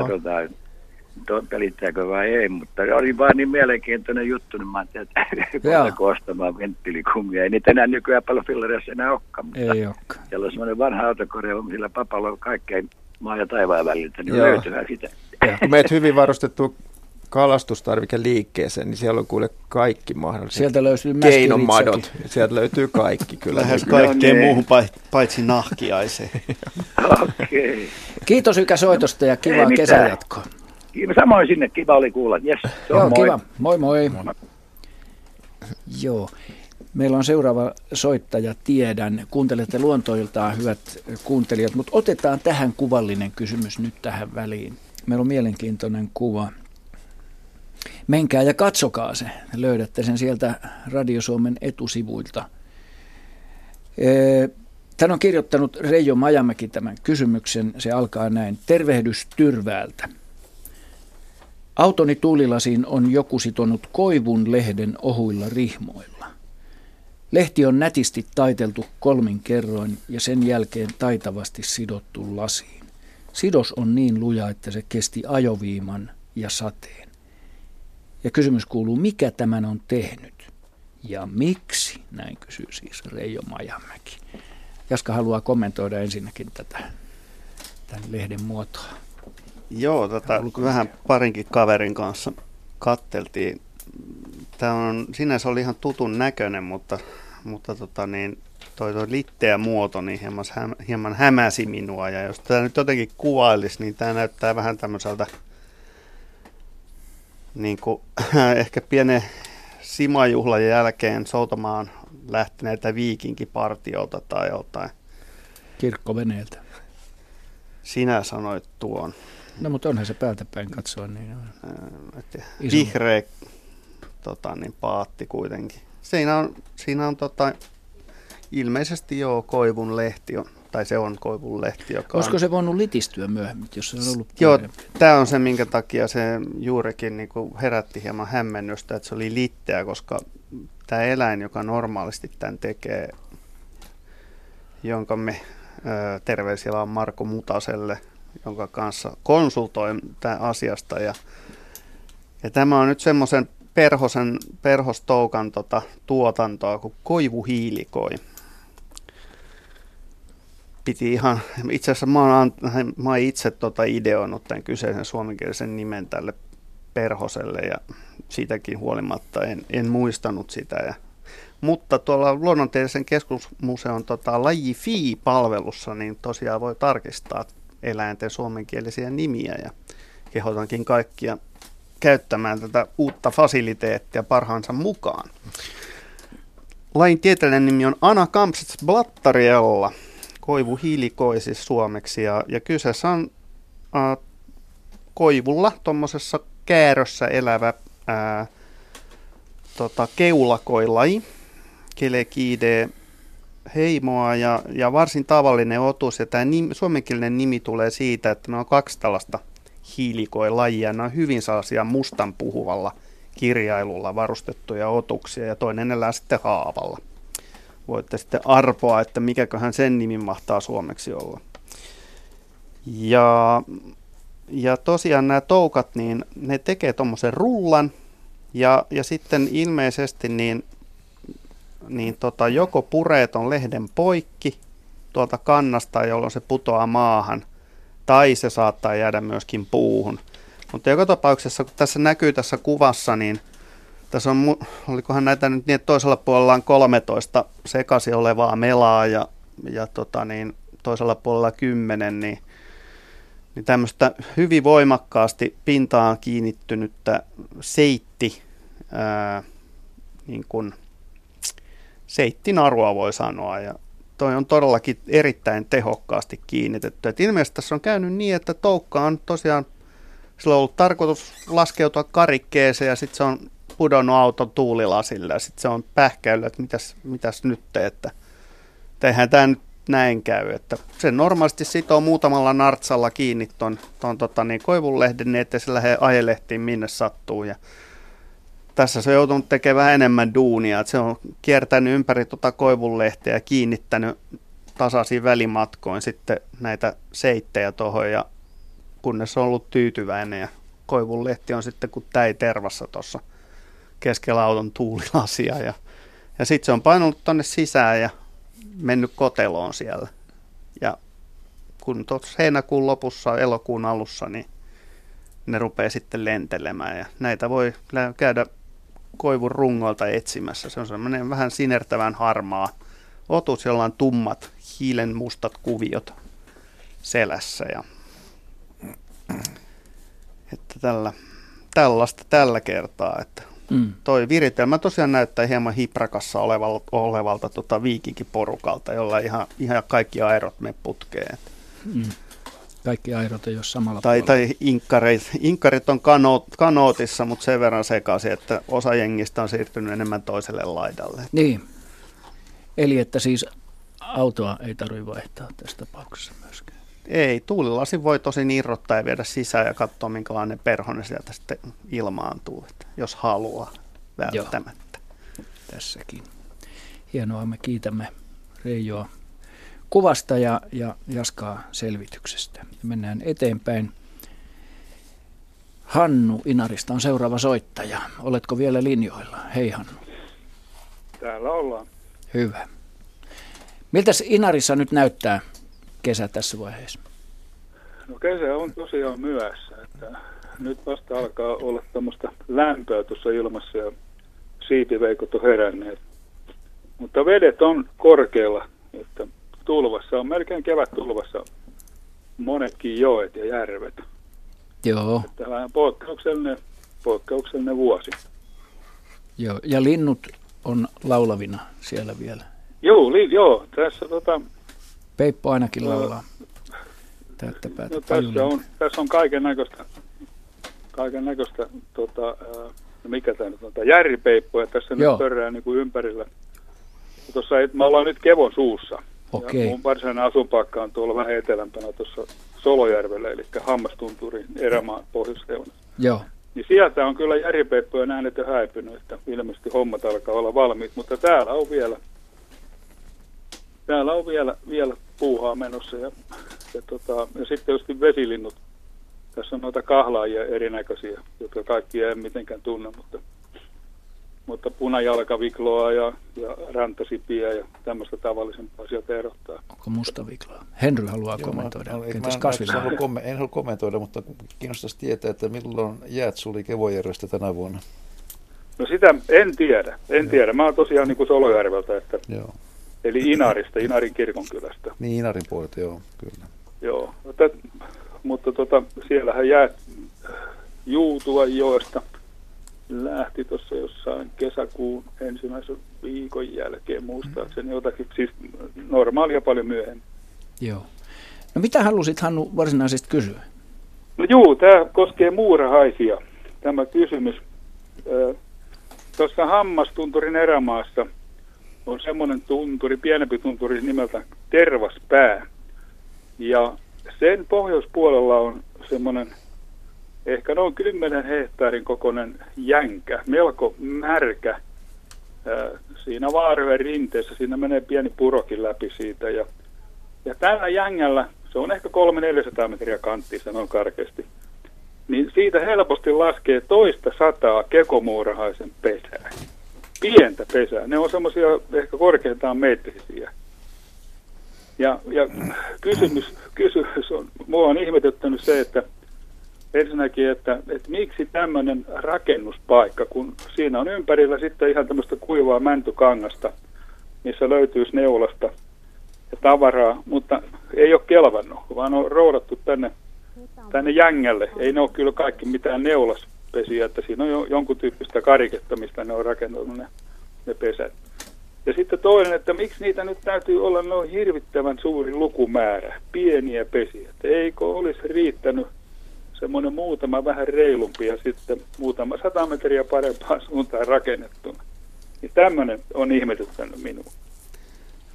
katsotaan... pelittääkö vai ei, mutta oli vaan niin mielenkiintoinen juttu, niin mä ajattelin, että kohtako ostamaan venttilikumia. Ei niitä enää nykyään paljon fillareissa enää olekaan, mutta ei siellä on semmoinen vanha autokorjelu, sillä papalla on kaikkea maa- ja taivaan väliltä, niin Joo. löytyvää sitä. Ja kun meet hyvin varustettu kalastustarvikeliikkeeseen, niin siellä on kuule kaikki mahdolliset sieltä löytyy keinomadot. Sieltä löytyy kaikki kyllä. Lähes kaikkeen no, muuhun paitsi nahkiaiseen. okay. Kiitos Ykä soitosta ja kivaa kesän jatkoa. Samoin sinne, kiva oli kuulla. Yes. Joo, moi. Kiva. Moi moi. moi. Joo. Meillä on seuraava soittaja, tiedän. Kuuntelette Luontoiltaan, hyvät kuuntelijat, mutta otetaan tähän kuvallinen kysymys nyt tähän väliin. Meillä on mielenkiintoinen kuva. Menkää ja katsokaa se. Löydätte sen sieltä Radio Suomen etusivuilta. E- Tän on kirjoittanut Reijo Majamäki tämän kysymyksen. Se alkaa näin. Tervehdys Tyrväältä. Autoni tuulilasiin on joku sitonut koivun lehden ohuilla rihmoilla. Lehti on nätisti taiteltu kolmin kerroin ja sen jälkeen taitavasti sidottu lasiin. Sidos on niin luja, että se kesti ajoviiman ja sateen. Ja kysymys kuuluu, mikä tämän on tehnyt? Ja miksi? Näin kysyy siis Reijo Majamäki. Jaska haluaa kommentoida ensinnäkin tätä, tämän lehden muotoa. Joo, tätä vähän parinkin kaverin kanssa katteltiin. Tämä on, sinänsä oli ihan tutun näköinen, mutta, mutta tota niin, toi, toi litteä muoto niin hieman, hieman hämäsi minua. Ja jos tämä nyt jotenkin kuvailisi, niin tämä näyttää vähän tämmöiseltä niin kuin, ehkä pienen simajuhlan jälkeen soutamaan lähteneeltä viikinkipartiolta tai joltain. Kirkkoveneeltä. Sinä sanoit tuon. No, mutta onhan se päältä päin katsoa. Niin vihreä tota, niin, paatti kuitenkin. Siinä on, siinä on tota, ilmeisesti joo, koivun lehti, on, tai se on koivun lehti. Joka olisiko on, se voinut litistyä myöhemmin, jos se on ollut joo, tämä on se, minkä takia se juurikin niin kuin herätti hieman hämmennystä, että se oli litteä, koska tämä eläin, joka normaalisti tämän tekee, jonka me ö, terveisiä vaan Marko Mutaselle, jonka kanssa konsultoin tämän asiasta. Ja, ja tämä on nyt semmoisen perhosen, perhostoukan tota, tuotantoa, kun koivu hiilikoi. Piti ihan, itse asiassa mä oon, mä oon itse tota ideoinut tämän kyseisen suomenkielisen nimen tälle perhoselle, ja siitäkin huolimatta en, en muistanut sitä. Ja, mutta tuolla Luonnontieteellisen keskusmuseon tota, lajifi-palvelussa niin tosiaan voi tarkistaa eläinten suomenkielisiä nimiä, ja kehotankin kaikkia käyttämään tätä uutta fasiliteettia parhaansa mukaan. Lajin tieteellinen nimi on Anacampsis blatteriella, koivu hiilikoi siis suomeksi, ja, ja kyseessä on ä, koivulla tuommoisessa käärössä elävä ä, tota, keulakoilaji, Kelekiideä heimoa, ja, ja varsin tavallinen otus, ja tämä nimi, suomenkielinen nimi tulee siitä, että ne on kaksi tällaista hiilikoilajia, ne on hyvin sellaisia mustan puhuvalla kirjailulla varustettuja otuksia, ja toinen elää sitten haavalla. Voitte sitten arpoa, että mikäköhän sen nimi mahtaa suomeksi olla. Ja, ja tosiaan nämä toukat, niin ne tekee tuommoisen rullan, ja, ja sitten ilmeisesti niin niin tota, joko pureet on lehden poikki tuolta kannasta, jolloin se putoaa maahan, tai se saattaa jäädä myöskin puuhun. Mutta joka tapauksessa, kun tässä näkyy tässä kuvassa, niin tässä on, olikohan näitä nyt niin, että toisella puolella on kolmetoista sekaisin olevaa melaa, ja, ja tota niin, toisella puolella kymmenen, niin, niin tämmöistä hyvin voimakkaasti pintaan kiinnittynyttä seitti, ää, niin kuin seittinarua voi sanoa, ja toi on todellakin erittäin tehokkaasti kiinnitetty. Et ilmeisesti tässä on käynyt niin, että toukka on tosiaan, sillä on ollut tarkoitus laskeutua karikkeeseen, ja sitten se on pudonnut auton tuulilasille, ja sitten se on pähkäillyt, että mitäs, mitäs nyt, että eihän tämä nyt näin käy. Että se normaalisti sitoo muutamalla nartsalla kiinni ton, ton tota niin, koivunlehden, niin ettei se lähde ajelehtiin minne sattuu, ja tässä se on joutunut tekemään enemmän duunia, että se on kiertänyt ympäri tuota koivunlehteä ja kiinnittänyt tasaisiin välimatkoin sitten näitä seittejä tuohon, ja kunnes on ollut tyytyväinen, ja koivunlehti on sitten kuin täi tervassa tuossa keskellä auton tuulilasia, ja, ja sitten se on painunut tuonne sisään ja mennyt koteloon siellä, ja kun tuossa heinäkuun lopussa, elokuun alussa, niin ne rupeaa sitten lentelemään, ja näitä voi käydä koivun rungoilta etsimässä. Se on semmoinen vähän sinertävän harmaa otus, jolla on tummat hiilen mustat kuviot selässä. Ja että tällä, tällaista tällä kertaa. Että mm. Toi viritelmä tosiaan näyttää hieman hiprakassa olevalta, olevalta tota viikinkiporukalta, jolla ihan, ihan kaikki aerot me putkeen. Mm. Kaikki airot ei ole samalla tai, puolella. Tai inkkarit, inkkarit on kano, kanootissa, mutta sen verran sekaisin, että osa jengistä on siirtynyt enemmän toiselle laidalle. Niin. Eli että siis autoa ei tarvitse vaihtaa tässä tapauksessa myöskään. Ei, tuulilasin voi tosin irrottaa ja viedä sisään ja katsoa, minkälainen perhonen sieltä sitten ilmaantuu, että jos haluaa välttämättä. Joo. Tässäkin. Hienoa, me kiitämme Reijoa kuvasta ja, ja Jaskaa selvityksestä. Mennään eteenpäin. Hannu Inarista on seuraava soittaja. Oletko vielä linjoilla? Hei Hannu. Täällä ollaan. Hyvä. Miltäs Inarissa nyt näyttää kesä tässä vaiheessa? No kesä on tosiaan myöhässä. Että nyt vasta alkaa olla tämmöistä lämpöä tuossa ilmassa ja siipiveikot on heränneet. Mutta vedet on korkealla. Että tulvassa on melkein kevät tulvassa monetkin joet ja järvet. Joo. Tämä on poikkeuksellinen, poikkeuksellinen vuosi. Joo, ja linnut on laulavina siellä vielä. Joo, li, joo tässä tota... Peippo ainakin laulaa. Täyttä päätä. No, tässä, on, tässä on kaiken näköistä, kaiken näköistä tota, mikä tämä nyt on, tämä järvipeippo, ja tässä joo. Nyt pörrää niin kuin ympärillä. Tuossa, me ollaan nyt Kevon suussa. Okay. Ja mun varsinainen asunpaikka on tuolla vähän etelämpänä tuossa Solojärvellä, eli Hammastunturin erämaan pohjoisreunassa. Joo. Niin sieltä on kyllä järjipeippoja äänet jo häipynyt, että ilmeisesti hommat alkaa olla valmiit, mutta täällä on vielä, täällä on vielä, vielä puuhaa menossa. Ja, ja, tota, ja sitten tietysti vesilinnut. Tässä on noita kahlaajia erinäköisiä, jotka kaikkia ei mitenkään tunne, mutta, mutta punajalkavikloa ja, ja rantasipiä ja tämmöistä tavallisempaa sieltä erottaa. Onko mustavikloa? Henry haluaa Joo, kommentoida. Mä, mä, en halua kommentoida, mutta kiinnostaisi tietää, että milloin jäät suli Kevojärvestä tänä vuonna? No sitä en tiedä. En Joo. tiedä. Mä oon tosiaan niin kuin Solojärveltä, että... Joo. Eli Inarista, Inarin kirkonkylästä. Niin, Inarin puolelta, joo, kyllä. Joo, mutta, mutta tota, siellähän jää juutua joesta. Lähti tuossa jossain kesäkuun ensimmäisen viikon jälkeen, muistaakseni jotakin, siis normaalia paljon myöhemmin. Joo. No mitä halusit, Hannu, varsinaisesti kysyä? No juu, tämä koskee muurahaisia, tämä kysymys. Tuossa Hammastunturin erämaassa on semmoinen tunturi, pienempi tunturi nimeltä Tervaspää. Ja sen pohjoispuolella on semmoinen ehkä noin kymmenen hehtaarin kokoinen jänkä, melko märkä. Siinä Vaarjoen rinteessä, siinä menee pieni purokin läpi siitä. Ja, ja tällä jängällä, se on ehkä kolme neljäsataa metriä kanttia, sanon karkeasti, niin siitä helposti laskee toista sataa kekomuurahaisen pesää. Pientä pesää. Ne on semmoisia ehkä korkeintaan metrisiä. Ja, ja kysymys, kysymys on, mua on ihmetyttänyt se, että ensinnäkin, että, että miksi tämmöinen rakennuspaikka, kun siinä on ympärillä sitten ihan tämmöistä kuivaa mäntykangasta, missä löytyisi neulasta ja tavaraa, mutta ei ole kelvannut, vaan on roudattu tänne, tänne jängälle. Ei ne ole kyllä kaikki mitään neulas. Pesiä, että siinä on jo jonkun tyyppistä kariketta, mistä ne on rakentanut ne, ne pesät. Ja sitten toinen, että miksi niitä nyt täytyy olla noin hirvittävän suuri lukumäärä, pieniä pesiä. Että eikö olisi riittänyt semmoinen muutama vähän reilumpi ja sitten muutama sata metriä parempaan suuntaan rakennettuna. Niin tämmöinen on ihmetyttänyt minua.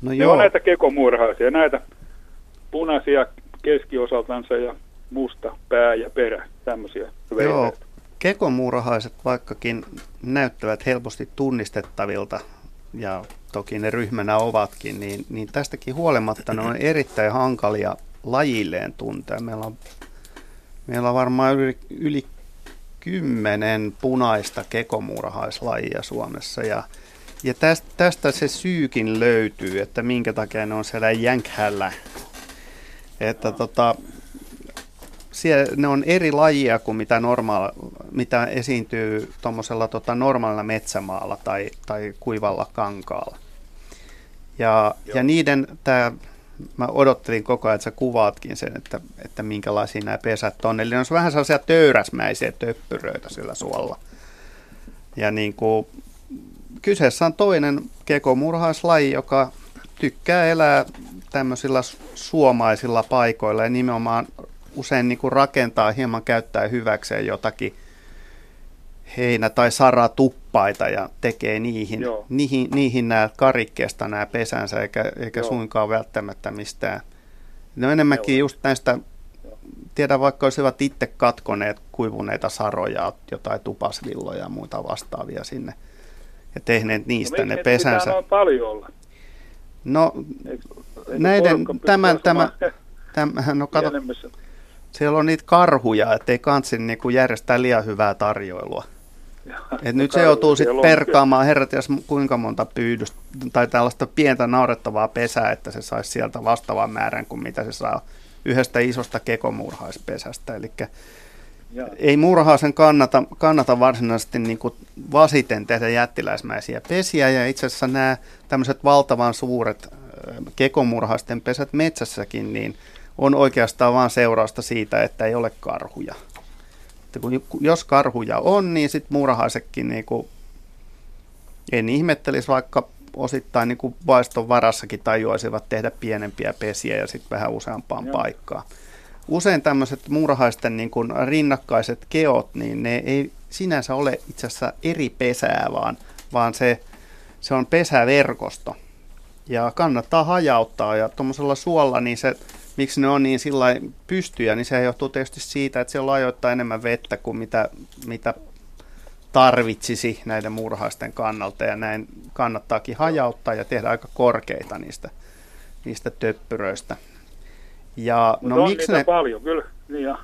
No joo. Ne on näitä kekomuurahaisia, näitä punaisia keskiosaltansa ja musta pää ja perä, tämmöisiä veileitä. Kekomuurahaiset vaikkakin näyttävät helposti tunnistettavilta, ja toki ne ryhmänä ovatkin, niin, niin tästäkin huolimatta ne on erittäin hankalia lajilleen tuntea. Meillä on, meillä on varmaan yli, yli kymmenen punaista kekomuurahaislajia Suomessa, ja, ja tästä, tästä se syykin löytyy, että minkä takia ne on siellä jänkhällä. Että tota... Siellä ne on eri lajia kuin mitä, normaali, mitä esiintyy tuommoisella tota, normaalilla metsämaalla tai, tai kuivalla kankaalla. Ja, ja niiden, tää, mä odottelin koko ajan, että sä kuvaatkin sen, että, että minkälaisia nämä pesät on. Eli ne on vähän sellaisia töyräsmäisiä töppyröitä sillä suolla. Ja niin kuin, kyseessä on toinen kekomurhaislaji, joka tykkää elää tämmöisillä suomaisilla paikoilla ja nimenomaan usein niin kuin rakentaa hieman käyttää hyväkseen jotakin heinä- tai saratuppaita ja tekee niihin, niihin, niihin nämä karikkeesta nämä pesänsä, eikä, eikä suinkaan välttämättä mistään No enemmänkin just näistä, tiedän vaikka olisivat itse katkoneet kuivuneita saroja, jotain tupasvilloja ja muita vastaavia sinne ja tehneet niistä no, ne pesänsä. Mitä on paljon olla? No eikö, eikö näiden, tämän, tämän, tämän, no kato, siellä on niitä karhuja, ettei kansin niinku järjestää liian hyvää tarjoilua. Et nyt se joutuu sitten perkaamaan, herra ties kuinka monta pyydystä tai tällaista pientä naurettavaa pesää, että se saisi sieltä vastaavan määrän kuin mitä se saa yhdestä isosta kekomurhaispesästä. Eli ei murhaisen kannata, kannata varsinaisesti niin kuin vasiten tehdä jättiläismäisiä pesiä, ja itse asiassa nämä tämmöiset valtavan suuret kekomurhaisten pesät metsässäkin niin on oikeastaan vain seurausta siitä, että ei ole karhuja. Jos karhuja on, niin sitten muurahaisetkin niinku, en ihmettelisi, vaikka osittain niinku vaiston varassakin tajuaisivat tehdä pienempiä pesiä ja sitten vähän useampaan Joo. paikkaan. Usein tämmöiset muurahaisten niinku rinnakkaiset keot, niin ne ei sinänsä ole itse asiassa eri pesää, vaan, vaan se, se on pesäverkosto. Ja kannattaa hajauttaa, ja tuommoisella suolla niin se... Miksi ne on niin sillain pystyjä, niin se johtuu tietysti siitä, että siellä ajoittaa enemmän vettä kuin mitä, mitä tarvitsisi näiden muurahaisten kannalta. Ja näin kannattaakin hajauttaa ja tehdä aika korkeita niistä, niistä töppyröistä. Ja, no, miksi ne, paljon, kyllä. Niin, ja,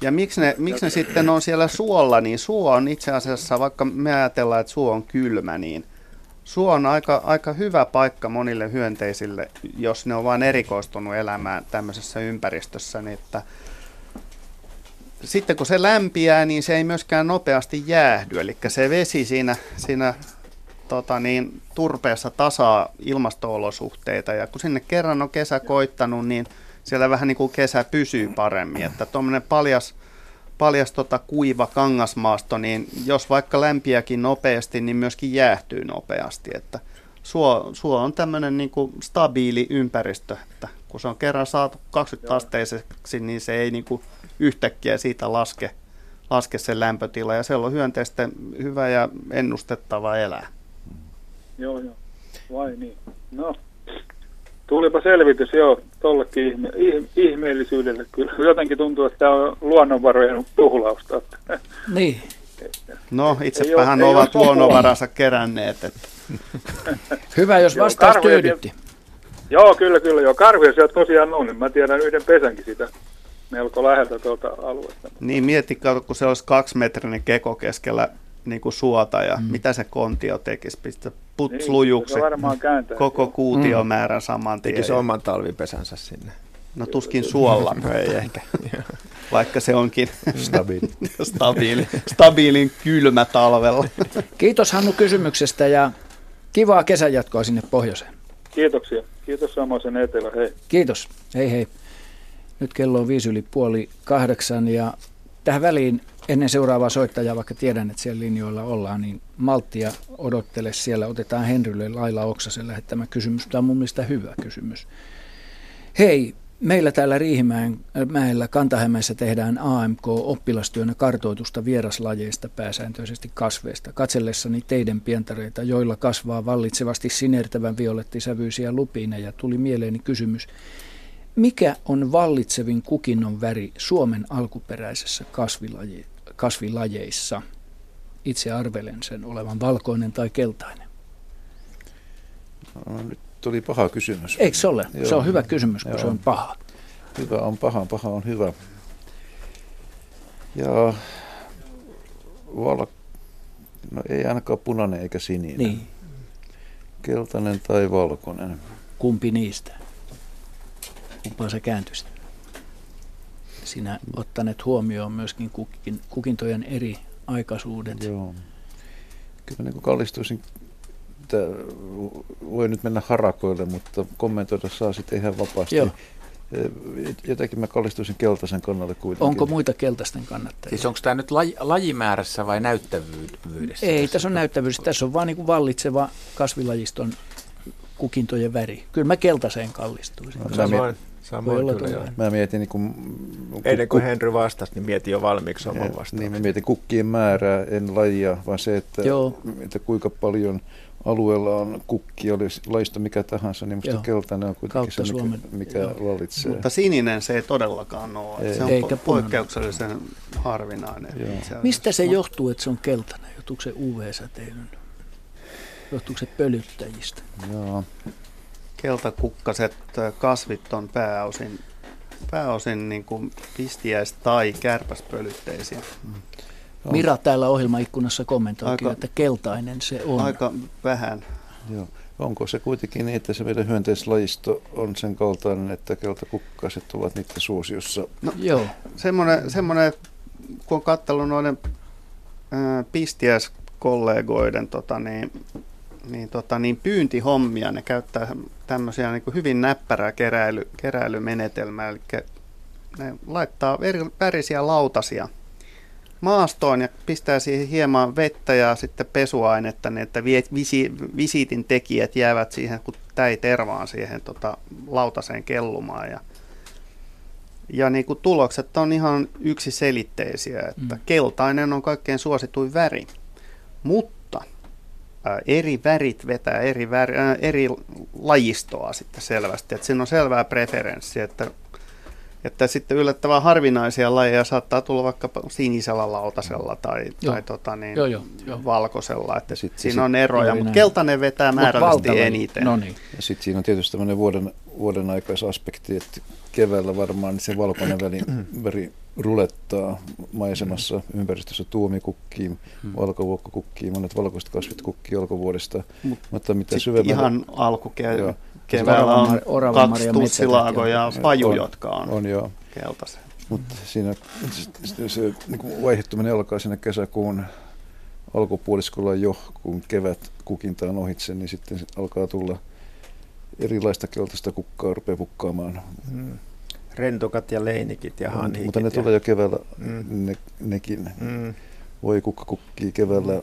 ja miksi ne, miksi ne sitten on siellä suolla, niin suo on itse asiassa, vaikka me ajatellaan, että suo on kylmä, niin suo on aika, aika hyvä paikka monille hyönteisille, jos ne on vain erikoistunut elämään tämmöisessä ympäristössä. Niin että sitten kun se lämpiää, niin se ei myöskään nopeasti jäähdy. Eli se vesi siinä, siinä tota niin, turpeessa tasaa ilmasto-olosuhteita. Ja kun sinne kerran on kesä koittanut, niin siellä vähän niin kuin kesä pysyy paremmin. Että tuommoinen paljas... Paljas tota kuiva kangasmaasto, niin jos vaikka lämpiäkin nopeasti, niin myöskin jäähtyy nopeasti. Että suo, suo on tämmöinen niinku stabiili ympäristö, että kun se on kerran saatu kaksikymmentä asteiseksi, niin se ei niinku yhtäkkiä siitä laske, laske se lämpötila. Ja siellä on hyönteisten hyvä ja ennustettava elää. Joo, joo. Vai niin. No, tulipa selvitys, joo. Tuollekin ihme, ihmeellisyydelle kyllä. Jotenkin tuntuu, että tämä on luonnonvarojen tuhlausta. Niin. No, itsepähän ovat luonnonvaransa keränneet. Että. Hyvä, jos vastaus tyydytti. Joo, kyllä, kyllä. Joo. Karhuja siellä tosiaan on. Mä tiedän yhden pesänkin sitä melko läheltä tuolta alueesta. Niin, miettikää, kun se olisi kaksimetrinen keko keskellä niin kuin suota ja mm. mitä se kontio tekisi, pistä putslujuksi niin, koko kuutiomäärän mm. saman tien. Tekisi oman talvipesänsä sinne. No tuskin suolla, ei ehkä, vaikka se onkin stabiili. stabiili. stabiilin kylmä talvella. Kiitos Hannu kysymyksestä ja kivaa kesän jatkoa sinne pohjoiseen. Kiitoksia. Kiitos samoisen etelä, hei. Kiitos, hei hei. Nyt kello on viisi yli puoli kahdeksan ja tähän väliin ennen seuraavaa soittajaa, vaikka tiedän, että siellä linjoilla ollaan, niin malttia odottele siellä. Otetaan Henrylle Laila Oksasen lähettämä kysymys. Tämä on mun mielestä hyvä kysymys. Hei, meillä täällä Riihimäellä Kanta-Hämeessä tehdään A M K-oppilastyönä kartoitusta vieraslajeista, pääsääntöisesti kasveista. Katsellessani teiden pientareita, joilla kasvaa vallitsevasti sinertävän violettisävyisiä lupiineja, tuli mieleeni kysymys. Mikä on vallitsevin kukinnon väri Suomen alkuperäisessä kasvilaji, kasvilajeissa? Itse arvelen sen olevan valkoinen tai keltainen. No, nyt tuli paha kysymys. Eikö se ole? Joo. Se on hyvä kysymys, kun Joo. se on paha. Hyvä on paha, paha on hyvä. Ja val... no, ei ainakaan punainen eikä sininen. Niin. Keltainen tai valkoinen. Kumpi niistä? Kumpaan sä kääntyisit? Sinä ottaneet huomioon myöskin kukin, kukintojen eri aikaisuudet. Joo. Kyllä mä niin kuin kallistuisin, että voi nyt mennä harakoille, mutta kommentoida saa sitten ihan vapaasti. Joo. Jotenkin mä kallistuisin keltaisen kannalle kuitenkin. Onko muita keltaisten kannattajia? Siis onko tämä nyt laji, lajimäärässä vai näyttävyydessä? Ei, tässä on näyttävyys. Tässä on vaan niin kuin vallitseva kasvilajiston kukintojen väri. Kyllä mä keltaiseen kallistuisin. No, mä, Samoin voi kyllä. Mä mietin, niin kun, kun, ennen kuin Henry vastasi, niin mietin jo valmiiksi oman vastauksen. Niin mä mietin kukkien määrää, en lajia, vaan se, että, että kuinka paljon alueella on kukkia, olisi laista mikä tahansa, niin musta keltainen on kuitenkin se, mikä, mikä lallitsee. Mutta sininen se ei todellakaan ole. Ei. Se on Eikä poikkeuksellisen punainen. Harvinainen. Mistä se johtuu, että se on keltainen? Johtuuko se U V-säteilyn? Johtuuko se pölyttäjistä? Joo. Keltakukkaset kasvit on pääosin, pääosin niin kuin pistiäis- tai kärpäspölytteisiä. Mira täällä ohjelmaikkunassa kommentoikin, aika, että keltainen se on. Aika vähän. Joo. Onko se kuitenkin niin, että se meidän hyönteislajisto on sen kaltainen, että keltakukkaset ovat niiden suosiossa? No, joo. Semmoinen, semmoinen, kun on katsellut noiden äh, pistiäiskollegoiden tota, niin, niin, tota, niin pyyntihommia, ne käyttää tämmöisiä niin kuin hyvin näppärää keräily, keräilymenetelmää, eli ne laittaa värisiä lautasia maastoon ja pistää siihen hieman vettä ja sitten pesuainetta, niin että visi, visiitin tekijät jäävät siihen, kun täitervaan siihen tota, lautaseen kellumaan. Ja, ja niin kuin tulokset on ihan yksiselitteisiä, että mm. keltainen on kaikkein suosituin väri, mutta ää, eri värit vetää eri, väri, ää, eri lajistoa sitten selvästi, että siinä on selvää preferenssiä, että Että sitten yllättävän harvinaisia lajeja saattaa tulla vaikka sinisellä lautasella tai, tai tota niin, joo, joo, joo. valkoisella. Että sit, siinä sit, on eroja, mutta keltainen vetää määrällisesti eniten. No niin. Ja sitten siinä on tietysti tämmöinen vuoden, vuoden aikaisaspekti, että keväällä varmaan niin se valkoinen väri, väri rulettaa maisemassa, ympäristössä tuomikukkiin, hmm. valkovuokkokukkiin, monet valkoiset kasvit kukkii alkuvuodesta. Mut, mutta mitä syvemmällä... Ihan alkukeväällä. Keväällä on orava, kaksi tussilaagoa ja paju, on, jotka on, on keltaiset. Mutta siinä se, se niin vaihtuminen alkaa siinä kesäkuun alkupuoliskolla jo, kun kevät kukinta on ohitse, niin sitten alkaa tulla erilaista keltaista kukkaa, rupeaa kukkaamaan. Mm. Rentokat ja leinikit ja hanhikit. Mutta ne tulee jo keväällä mm. ne, nekin. Mm. Voi kukka kukkii keväällä,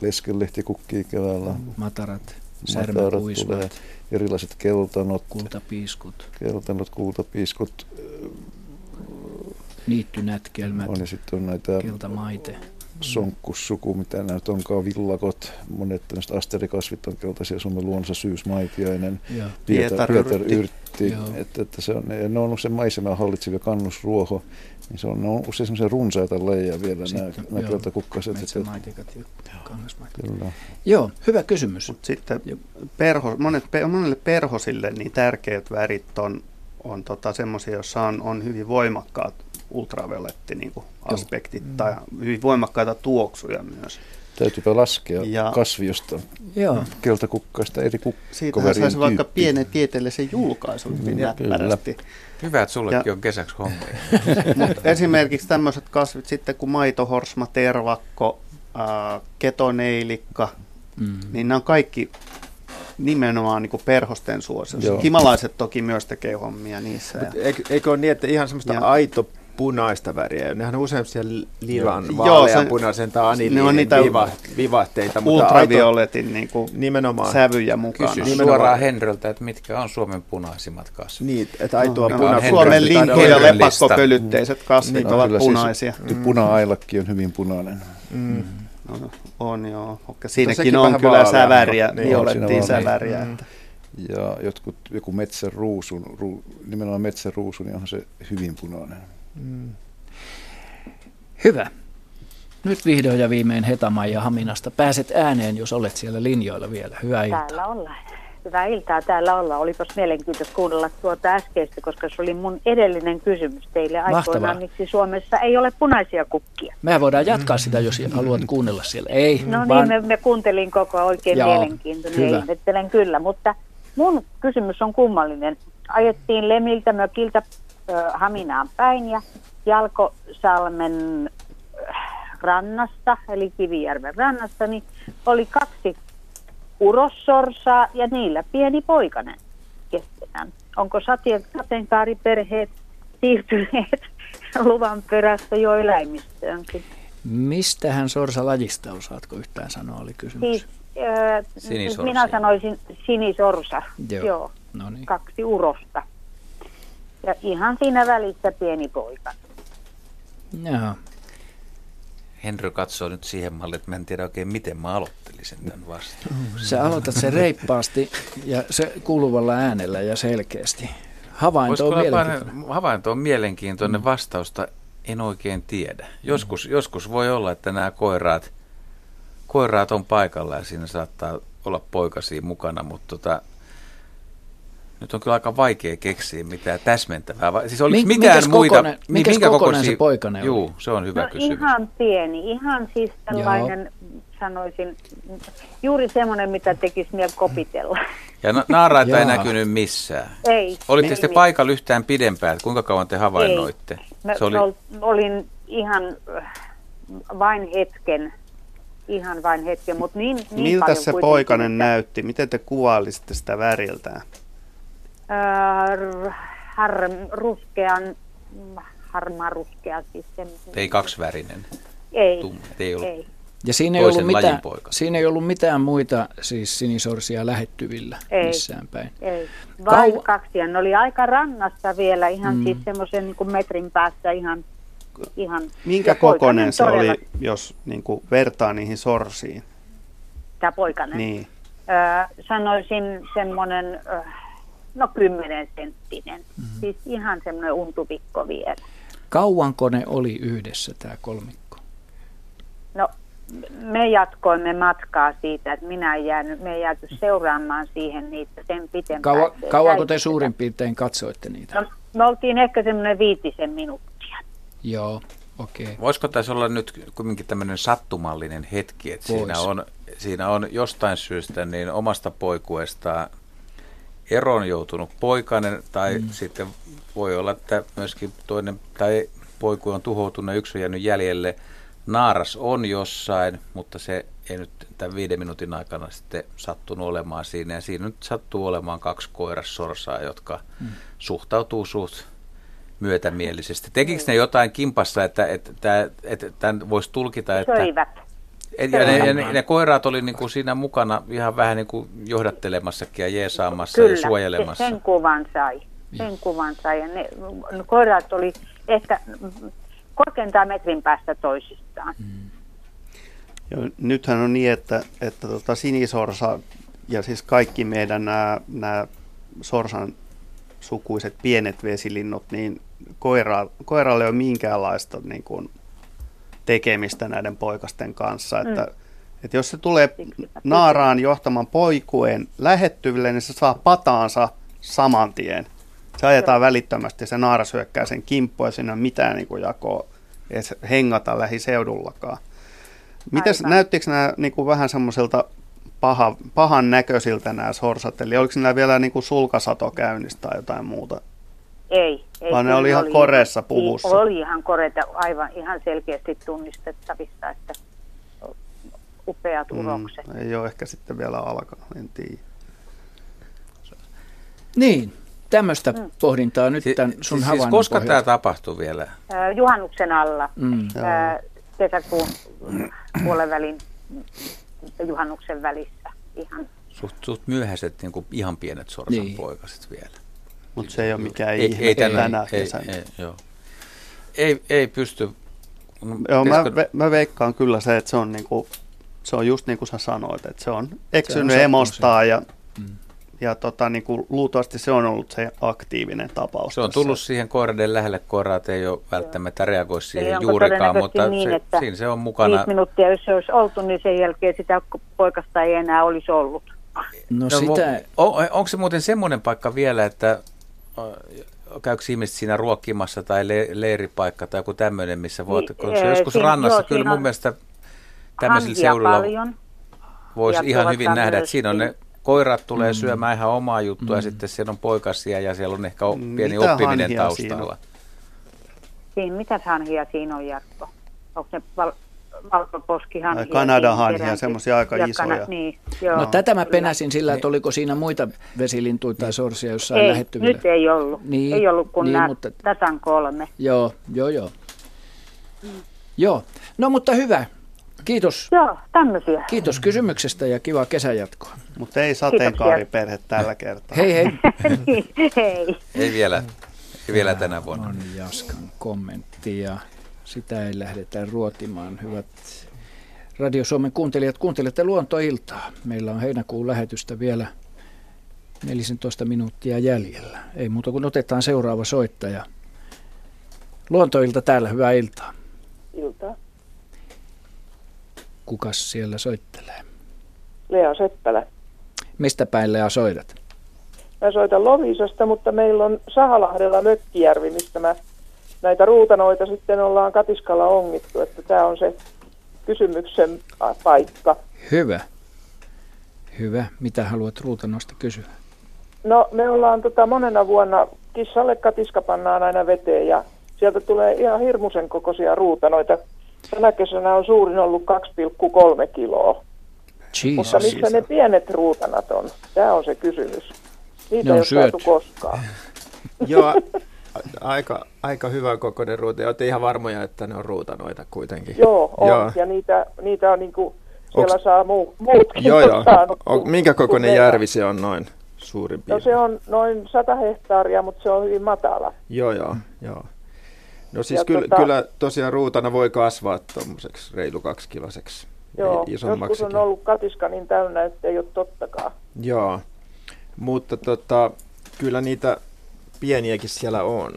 leskenlehti kukkii keväällä. Matarat. Särmäpuismat, erilaiset keltanot, kultapiiskut, keltanot, kultapiiskut, niittynätkelmät, on, ja sitten on näitä keltamaite, sonkkussuku, mitä näitä onkaan, villakot, monet tämmöiset asterikasvit on keltaisia, Suomen luonnossa syysmaitiainen, pietaryrtti, että, että se on, ne on usein maisemaa hallitseva kannusruoho, niin se on, ne on usein semmoisia runsaita lajeja vielä sitten, nämä keltakukkaset. Metsämaitikat ja kangasmaitikat. Kyllä. Joo, hyvä kysymys. Mut sitten perho, monet, monelle perhosille niin tärkeät värit on, on tota semmoisia, joissa on, on hyvin voimakkaat ultravioletti niin kuin aspektit mm. tai hyvin voimakkaita tuoksuja myös. Täytyypä laskea ja, kasviosta, joo. keltakukkaista eri kukkoverin tyyppiä. Siitä saisi vaikka pienen tieteellisen julkaisun hyvin näppärästi. Hyvä, että sullekin ja, on kesäksi hommia. Mut esimerkiksi tämmöiset kasvit sitten kuin maitohorsma, tervakko, äh, ketoneilikka, mm. niin nämä on kaikki nimenomaan niin kuin perhosten suosiossa. Himalaiset toki myös tekee hommia niissä. Mut eikö, eikö ole niin, että ihan semmoista aito punaista väriä. Nehän on usein siellä lilan, vaalean, punaisen tai aniliinin viva, vivahteita. Ultravioletin niin kuin nimenomaan sävyjä mukana. Kysy nimenomaan suoraan Henryltä, että mitkä on Suomen punaisimmat kasvit. Niin, että aitoa no, punaista. Suomen lintu- ja lepakkopölytteiset kasvit no, ovat no, punaisia. Siis, mm. Puna-ailakki on hyvin punainen. Mm. Mm. No, on joo. Okay, siinäkin on kyllä säväriä, violettiin säväriä. Ja jotkut, joku metsäruusun, nimenomaan metsäruusun, niin onhan se hyvin punainen. Mm. Hyvä. Nyt vihdoin ja viimein Heta-Maija Haminasta. Pääset ääneen, jos olet siellä linjoilla vielä. Hyvää iltaa. Täällä ollaan. Hyvää iltaa täällä ollaan. Olipas mielenkiintoista kuunnella tuota äskeistä, koska se oli mun edellinen kysymys teille aikoinaan, miksi Suomessa ei ole punaisia kukkia. Me voidaan jatkaa sitä, jos haluat kuunnella siellä. Ei, no vaan... niin, me, me kuuntelin koko ajan oikein mielenkiintoinen. Ja ihmettelen kyllä, mutta mun kysymys on kummallinen. Ajettiin Lemiltä mökiltä Haminaan päin ja Jalkosalmen rannasta, eli Kivijärven rannasta, niin oli kaksi urossorsaa ja niillä pieni poikainen keskenään. Onko sateenkaariperheet siirtyneet luvan perässä jo eläimistöönkin? Mistähän sorsalajista osaatko yhtään sanoa, oli kysymys? Siis, äh, siis minä sanoisin sinisorsa, joo, joo. Kaksi urosta. Ja ihan siinä välissä pieni poika. Joo. Henry katsoo nyt siihen malliin, että mä en tiedä oikein, miten mä aloittelisin tämän vastaan. Sä aloitat sen reippaasti ja se kuuluvalla äänellä ja selkeästi. Havainto on mielenkiintoinen. Havainto on mielenkiintoinen, vastausta en oikein tiedä. Joskus, joskus voi olla, että nämä koiraat, koiraat on paikalla ja siinä saattaa olla poikasia mukana, mutta tota, nyt on kyllä aika vaikea keksiä mitään täsmentävää. Siis oliko Mink, mitään muita? Kokoinen, minkä minkä kokoinen se poikane oli? Juu, se on hyvä no, kysymys. Ihan pieni, ihan siis tällainen, joo, sanoisin, juuri semmoinen, mitä tekisi mieli kopitella. Ja na- naaraita ei näkynyt missään. Ei. Olitte sitten paikalla yhtään pidempään, kuinka kauan te havainnoitte? Mä oli... ol, olin ihan vain hetken, ihan vain hetken, mutta niin, niin paljon. Miltä se poikanen sitä näytti? Miten te kuvailisitte sitä väriltään? Öö, har, ruskean, harmaa ruskea. Siis ei kaksivärinen. Ei, Tum, ei, ei. Ja siinä ei, ollut mitään, siinä ei ollut mitään muita siis sinisorsia lähettyvillä ei, missään päin. Ei, vain Kau... kaksi. Ja ne oli aika rannassa vielä, ihan mm. siis semmoisen niin kuin metrin päässä ihan. ihan Minkä kokoinen se todella... oli, jos niin kuin vertaa niihin sorsiin? Tämä poikainen? Niin. Öö, sanoisin semmoinen... Öö, No kymmenen senttinen, mm-hmm. siis ihan semmoinen untuvikko vielä. Kauanko ne oli yhdessä tämä kolmikko? No me jatkoimme matkaa siitä, että minä en jäänyt, me ei jääty seuraamaan siihen niitä sen pitempään. Kau- kauanko te suurin piirtein katsoitte niitä? No, me oltiin ehkä semmoinen viitisen minuuttia. Joo, okei. Okay. Voisiko tässä olla nyt kuitenkin tämmöinen sattumallinen hetki, että siinä on, siinä on jostain syystä niin omasta poikuestaan eroon joutunut poikainen, tai mm. sitten voi olla, että myöskin toinen, tai poiku on tuhoutunut, yksi on jäänyt jäljelle. Naaras on jossain, mutta se ei nyt tämän viiden minuutin aikana sitten sattunut olemaan siinä. Ja siinä nyt sattuu olemaan kaksi koirassorsaa, jotka mm. suhtautuu suht myötämielisesti. Tekikö ne jotain kimpassa, että, että, että, että tämän voisi tulkita, että... Söivät. Et, ja ne, ja ne, ne koiraat oli niin kuin siinä mukana ihan vähän niin kuin johdattelemassakin ja jeesaamassa. Kyllä, ja suojelemassa. Kyllä, sen kuvan sai. Sen kuvan sai. Ja ne, ne koiraat oli ehkä korkeintaan metrin päästä toisistaan. Mm. Ja nythän on niin, että, että tota sinisorsa ja siis kaikki meidän nämä, nämä sorsan sukuiset pienet vesilinnut, niin koira, koiralle ei ole minkäänlaista... Niin kuin, tekemistä näiden poikasten kanssa, että, mm. että jos se tulee naaraan johtaman poikueen lähettyville, niin se saa pataansa saman tien. Se ajetaan välittömästi, se naaras hyökkää sen kimppuun, ja siinä ei ole mitään niin kuin jakoa, ei hengata lähiseudullakaan. Mites, näyttikö nämä niin kuin vähän semmoisilta paha, pahan näköisiltä nämä sorsat, eli oliko nämä vielä niin kuin sulkasato käynnissä tai jotain muuta? Ei, ei. Vaan ne oli ihan oli, koreessa puvussa. Oli ihan koreita, aivan ihan selkeästi tunnistettavissa, että upeat urokset. Mm, ei ole ehkä sitten vielä alkanut, en tiedä. Niin, tämmöistä mm. pohdintaa nyt si- tämän sun siis havainnon koska pohjalta. Tämä tapahtui vielä? Äh, juhannuksen alla, mm. äh, kesäkuun puolenvälin juhannuksen välissä ihan. Suht, suht myöhäiset niin kuin ihan pienet sorsan niin. poikaset vielä. Mutta se ei ole mikään ei, ihme ei tänään. Ei, ei, joo. Ei, ei pysty. Joo, mä, ve, mä veikkaan kyllä se, että se on, niinku, se on just niin kuin sä sanoit, että se on eksynyt emostaan ja, mm. ja tota, niinku, luultavasti se on ollut se aktiivinen tapaus. Se on tullut tässä siihen koiraiden lähelle, koiraat ei ole välttämättä reagoi siihen juurikaan, mutta niin, se, siinä se on mukana. Viisi minuuttia, jos se olisi oltu, niin sen jälkeen sitä poikasta ei enää olisi ollut. No, no sitä... on, onko se muuten semmoinen paikka vielä, että... Käykö ihmiset siinä ruokkimassa tai le- leiripaikka tai joku tämmöinen, missä voit, niin, koska joskus siinä, rannassa, joo, kyllä mun mielestä tämmöisillä seudulla voisi ihan hyvin nähdä, myöskin. Että siinä on ne koirat tulee mm. syömään ihan omaa juttua mm. ja sitten siellä on poikasia ja siellä on ehkä pieni mitä oppiminen taustalla. Siinä, mitä hanhia siinä on, Jarkko? Onko ne val- valkoposkihanhia? Kanadan hanhia, semmoisia aika ja isoja. Kana, niin, joo, no tätä mä penäsin sillä, että oliko siinä muita vesilintuja tai sorsia jossain lähettyvillä. Nyt ei ollut. Niin, ei ollut, kun niin, nää, mutta... tässä on kolme. Joo, joo, joo. Mm. Joo, no mutta hyvä. Kiitos. Joo, tämmöisiä. Kiitos kysymyksestä ja kivaa kesänjatkoa. Mutta ei sateenkaariperhe tällä kertaa. Hei hei. Hei. Ei vielä. vielä tänä vuonna. On Jaskan kommentti ja sitä ei lähdetä ruotimaan. Hyvät Radio Suomen kuuntelijat, kuuntelette Luontoiltaa. Meillä on heinäkuun lähetystä vielä neljätoista minuuttia jäljellä. Ei muuta kuin otetaan seuraava soittaja. Luontoilta täällä, hyvää iltaa. Iltaa. Kukas siellä soittelee? Lea Seppälä. Mistä päin Lea soitat? Mä soitan Lovisasta, mutta meillä on Sahalahdella Mökkijärvi, mistä mä näitä ruutanoita sitten ollaan katiskalla ongittu, että tää on se kysymyksen paikka. Hyvä. Hyvä. Mitä haluat ruutanoista kysyä? No me ollaan tota monena vuonna kissalle katiska pannaan aina veteen ja sieltä tulee ihan hirmuisen kokoisia ruutanoita. Tänä kesänä on suurin ollut kaksi pilkku kolme kiloa. Jesus. Mutta missä ne pienet ruutanat on? Tämä on se kysymys. Niitä ei ole saatu koskaan. Joo, aika, aika hyvä kokoinen ruuta. Ja olette ihan varmoja, että ne on ruutanoita kuitenkin. Joo, on. Joo. Ja niitä, niitä on niin kuin, siellä Onks... saa muu, muutkin. Joo, joo. On, minkä kokoinen järvi se on noin suurin piirtein? No se on noin sata hehtaaria, mutta se on hyvin matala. Joo, joo, joo. No siis kyllä, tota, kyllä tosiaan ruutana voi kasvaa tuommoiseksi reilu kaksikiloseksi. Joo, joskus on ollut katiska niin täynnä, että ei ole tottakaan. Joo, mutta tota, kyllä niitä pieniäkin siellä on.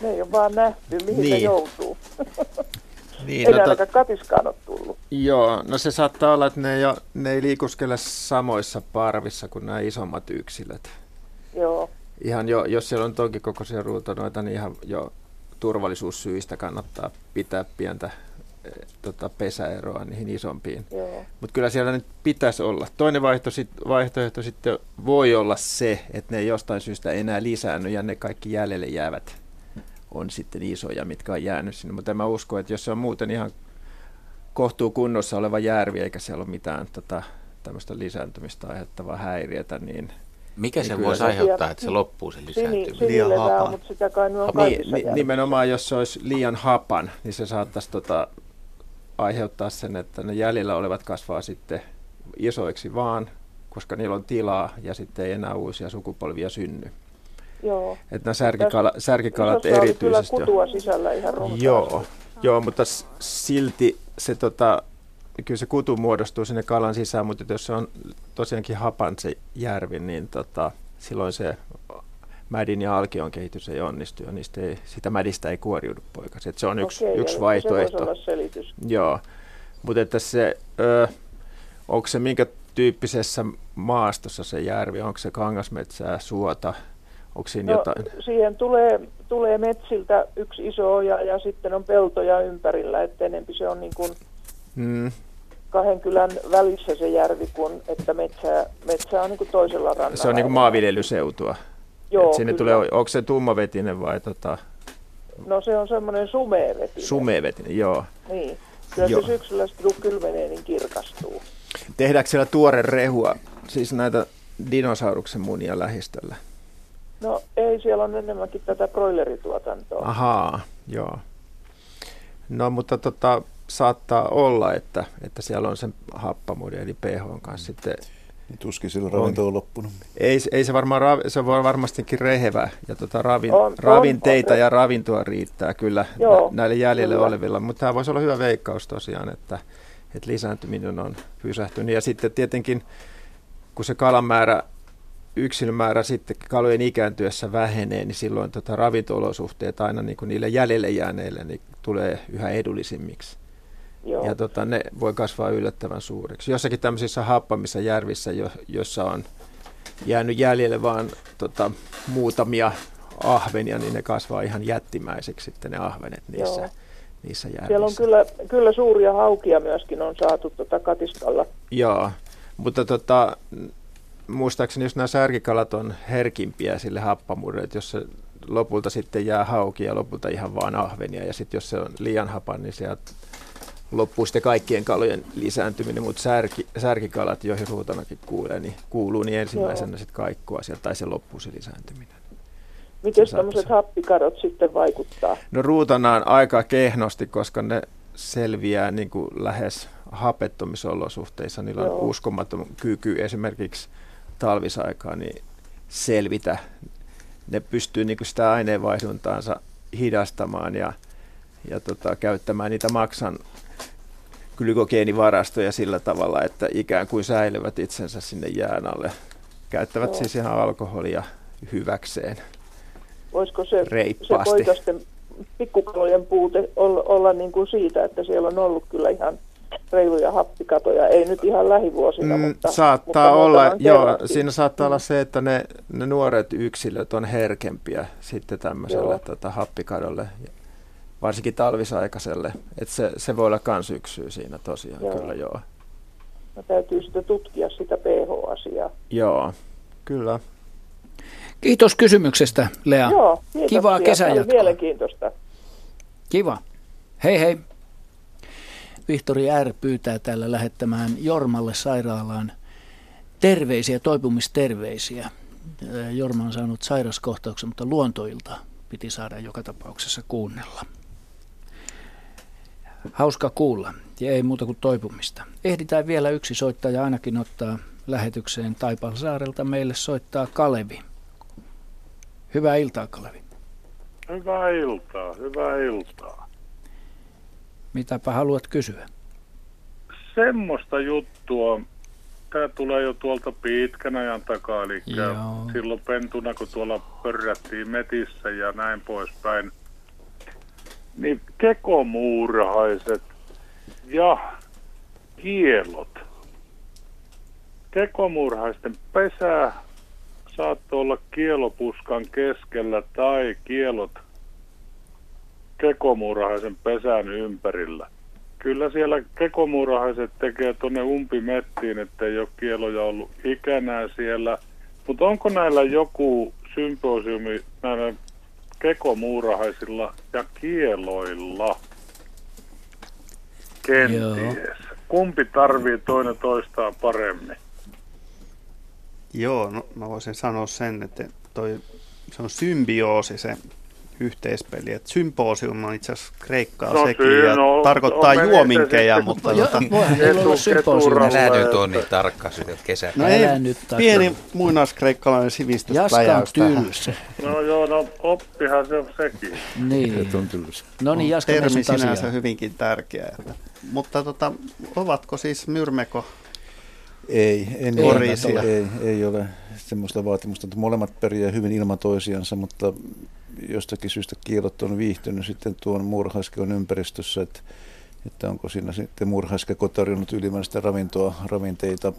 Ne ei ole vaan nähty, mihin niin. ne joutuu. Niin, ei no ainakaan to... katiskaan ole tullut. Joo, no se saattaa olla, että ne ei, ne ei liikuskele samoissa parvissa kuin nämä isommat yksilöt. Joo. Ihan jo, jos siellä on tonkin kokoisia ruutanoita, niin ihan jo turvallisuussyistä kannattaa pitää pientä e, tota pesäeroa niihin isompiin. Mutta kyllä siellä nyt pitäisi olla. Toinen vaihto sit, vaihtoehto sitten voi olla se, että ne ei jostain syystä enää lisäänny ja ne kaikki jäljelle jäävät on sitten isoja, mitkä on jäänyt sinne. Mutta mä uskon, että jos se on muuten ihan kohtuu kunnossa oleva järvi, eikä siellä ole mitään tota, tämmöistä lisääntymistä aiheuttavaa häiriötä, niin... Mikä se voisi aiheuttaa, että se loppuu se lisääntyminen? Liian hapan. Mutta sitä kai on niin, nimenomaan jos se olisi liian hapan, niin se saattaisi tota, aiheuttaa sen, että ne jäljellä olevat kasvaa sitten isoiksi vaan, koska niillä on tilaa ja sitten ei enää uusia sukupolvia synny. Joo. Että nämä särkikala, särkikalat erityisesti... Kyllä kutua sisällä ihan rohkaasti. Joo, joo, mutta silti se... Tota, kyllä se kutu muodostuu sinne kalan sisään, mutta jos se on tosiaankin hapan se järvi, niin tota, silloin se mädin ja alkion kehitys ei onnistu, ja niistä ei, sitä mädistä ei kuoriudu poikaset. Se on yksi, Okei, yksi vaihtoehto. Se voisi olla selitys. Joo, mutta että se, ö, onko se minkä tyyppisessä maastossa se järvi, onko se kangasmetsää, suota, onko siinä no, jotain? Siihen tulee, tulee metsiltä yksi iso oja ja sitten on peltoja ympärillä, että enempi se on niin kuin Mm. kahden kylän välissä se järvi, kun että metsä, metsä on niin kuin toisella rannalla. Se on niin kuin maanviljelyseutua. Joo, sinne tulee, onko se tummavetinen vai? Tota... No se on semmoinen sumeavetinen. Sumeavetinen, joo. Niin. Kyllä joo. Se syksyllä kun kylmenee, niin kirkastuu. Tehdäänkö siellä tuore rehua, siis näitä dinosauruksen munia lähistöllä? No ei, siellä on enemmänkin tätä broilerituotantoa. Ahaa, joo. No mutta tota... saattaa olla, että, että siellä on sen happamuuden eli pHn kanssa sitten... Tuskin sillä ravinto on loppunut. Ei, ei se, varmaan, se on varmastikin rehevä ja tota ravin, on, ravinteita on, on. ja ravintoa riittää kyllä Joo, näille jäljelle kyllä. olevilla, mutta tämä voisi olla hyvä veikkaus tosiaan, että, että lisääntyminen on pysähtynyt ja sitten tietenkin kun se kalan määrä, yksilön määrä sitten kalojen ikääntyessä vähenee, niin silloin tota ravinto-olosuhteet aina niin kuin niille jäljelle jääneille niin tulee yhä edullisimmiksi. Joo. Ja tota, ne voi kasvaa yllättävän suuriksi. Jossakin tämmöisissä happamissa järvissä, jo, jossa on jäänyt jäljelle vaan tota, muutamia ahvenia, niin ne kasvaa ihan jättimäiseksi sitten ne ahvenet niissä, niissä järvissä. Siellä on kyllä, kyllä suuria haukia myöskin on saatu tota katiskalla. Joo, mutta tota, muistaakseni jos nämä särkikalat on herkimpiä sille happamuudelle, että jos se lopulta sitten jää haukia ja lopulta ihan vaan ahvenia, ja sitten jos se on liian hapan, niin sieltä loppuu sitten kaikkien kalojen lisääntyminen, mutta särki, särkikalat, joihin ruutanakin kuulee, niin kuuluu, niin ensimmäisenä sitten kaikkoa sieltä, tai se loppuu se lisääntyminen. Miten tämmöiset happikadot sitten vaikuttaa? No ruutanaan aika kehnosti, koska ne selviää niin kuin lähes hapettomisolosuhteissa. Niillä on Joo. uskomaton kyky esimerkiksi talvisaikaan niin selvitä ne pystyy niin kuin sitä aineenvaihduntaansa hidastamaan ja, ja tota, käyttämään niitä maksan glykogeenivarastoja sillä tavalla, että ikään kuin säilyvät itsensä sinne jään alle. Käyttävät no. siis ihan alkoholia hyväkseen. Voisiko se, se poikasten pikkukalojen puute olla, olla niin kuin siitä, että siellä on ollut kyllä ihan reiluja happikatoja, ei nyt ihan lähivuosina, mm, mutta... Saattaa mutta olla, joo, siinä saattaa mm. olla se, että ne, ne nuoret yksilöt on herkempiä sitten tämmöiselle tota, happikadolle, varsinkin talvisaikaiselle, että se, se voi olla myös yksi syy siinä tosiaan, joo. kyllä joo. No, täytyy sitten tutkia sitä pH-asiaa. Joo, kyllä. Kiitos kysymyksestä, Lea. Joo, kivaa kesän jatkoa. Mielenkiintoista. Kiva. Hei hei. Vihtori R. pyytää täällä lähettämään Jormalle sairaalaan terveisiä, toipumisterveisiä. Jorma on saanut sairaskohtauksen, mutta Luontoilta piti saada joka tapauksessa kuunnella. Hauska kuulla, ja ei muuta kuin toipumista. Ehditään vielä yksi soittaja ainakin ottaa lähetykseen Taipalsaarelta. Meille soittaa Kalevi. Hyvää iltaa, Kalevi. Hyvää iltaa, hyvää iltaa. Mitäpä haluat kysyä? Semmoista juttua. Tämä tulee jo tuolta pitkän ajan takaa, eli Joo. silloin pentuna, kun tuolla pörrättiin metissä ja näin poispäin. Niin kekomuurahaiset ja kielot. Kekomuurahaisten pesä saattoi olla kielopuskan keskellä tai kielot kekomuurahaisen pesän ympärillä. Kyllä siellä kekomuurahaiset tekee tuonne umpimettiin, ettei ole kieloja ollut ikänään siellä. Mutta onko näillä joku symposiumi näillä kekomuurahaisilla ja kieloilla? Kenties. Joo. Kumpi tarvii toinen toistaan paremmin? Joo, no mä voisin sanoa sen, että toi, se on symbioosi se yhteispeli. Et symposium on itse asiassa kreikkaa no, sekin syy, ja no, tarkoittaa no, juominkejä, mutta... Mä lähdyn tuon niin tarkkaan sitä kesäpäivä. No ei, nyt pieni muinaiskreikkalainen sivistysläjäys tähän. No joo, no oppihan se sekin. Niin. No niin, Jaskan on termi sinänsä asiaa. Hyvinkin tärkeä. Että. Mutta tota, ovatko siis Myrmeko? Ei, en ole, ei, ei ole semmoista vaatimusta, että molemmat pärjää hyvin ilman toisiansa, mutta jostakin syystä kielot on viihtynyt sitten tuon muurahaiskeon ympäristössä, että, että onko siinä sitten muurahaiskeko tarjonnut ylimääräistä ravintoa, ravinteita.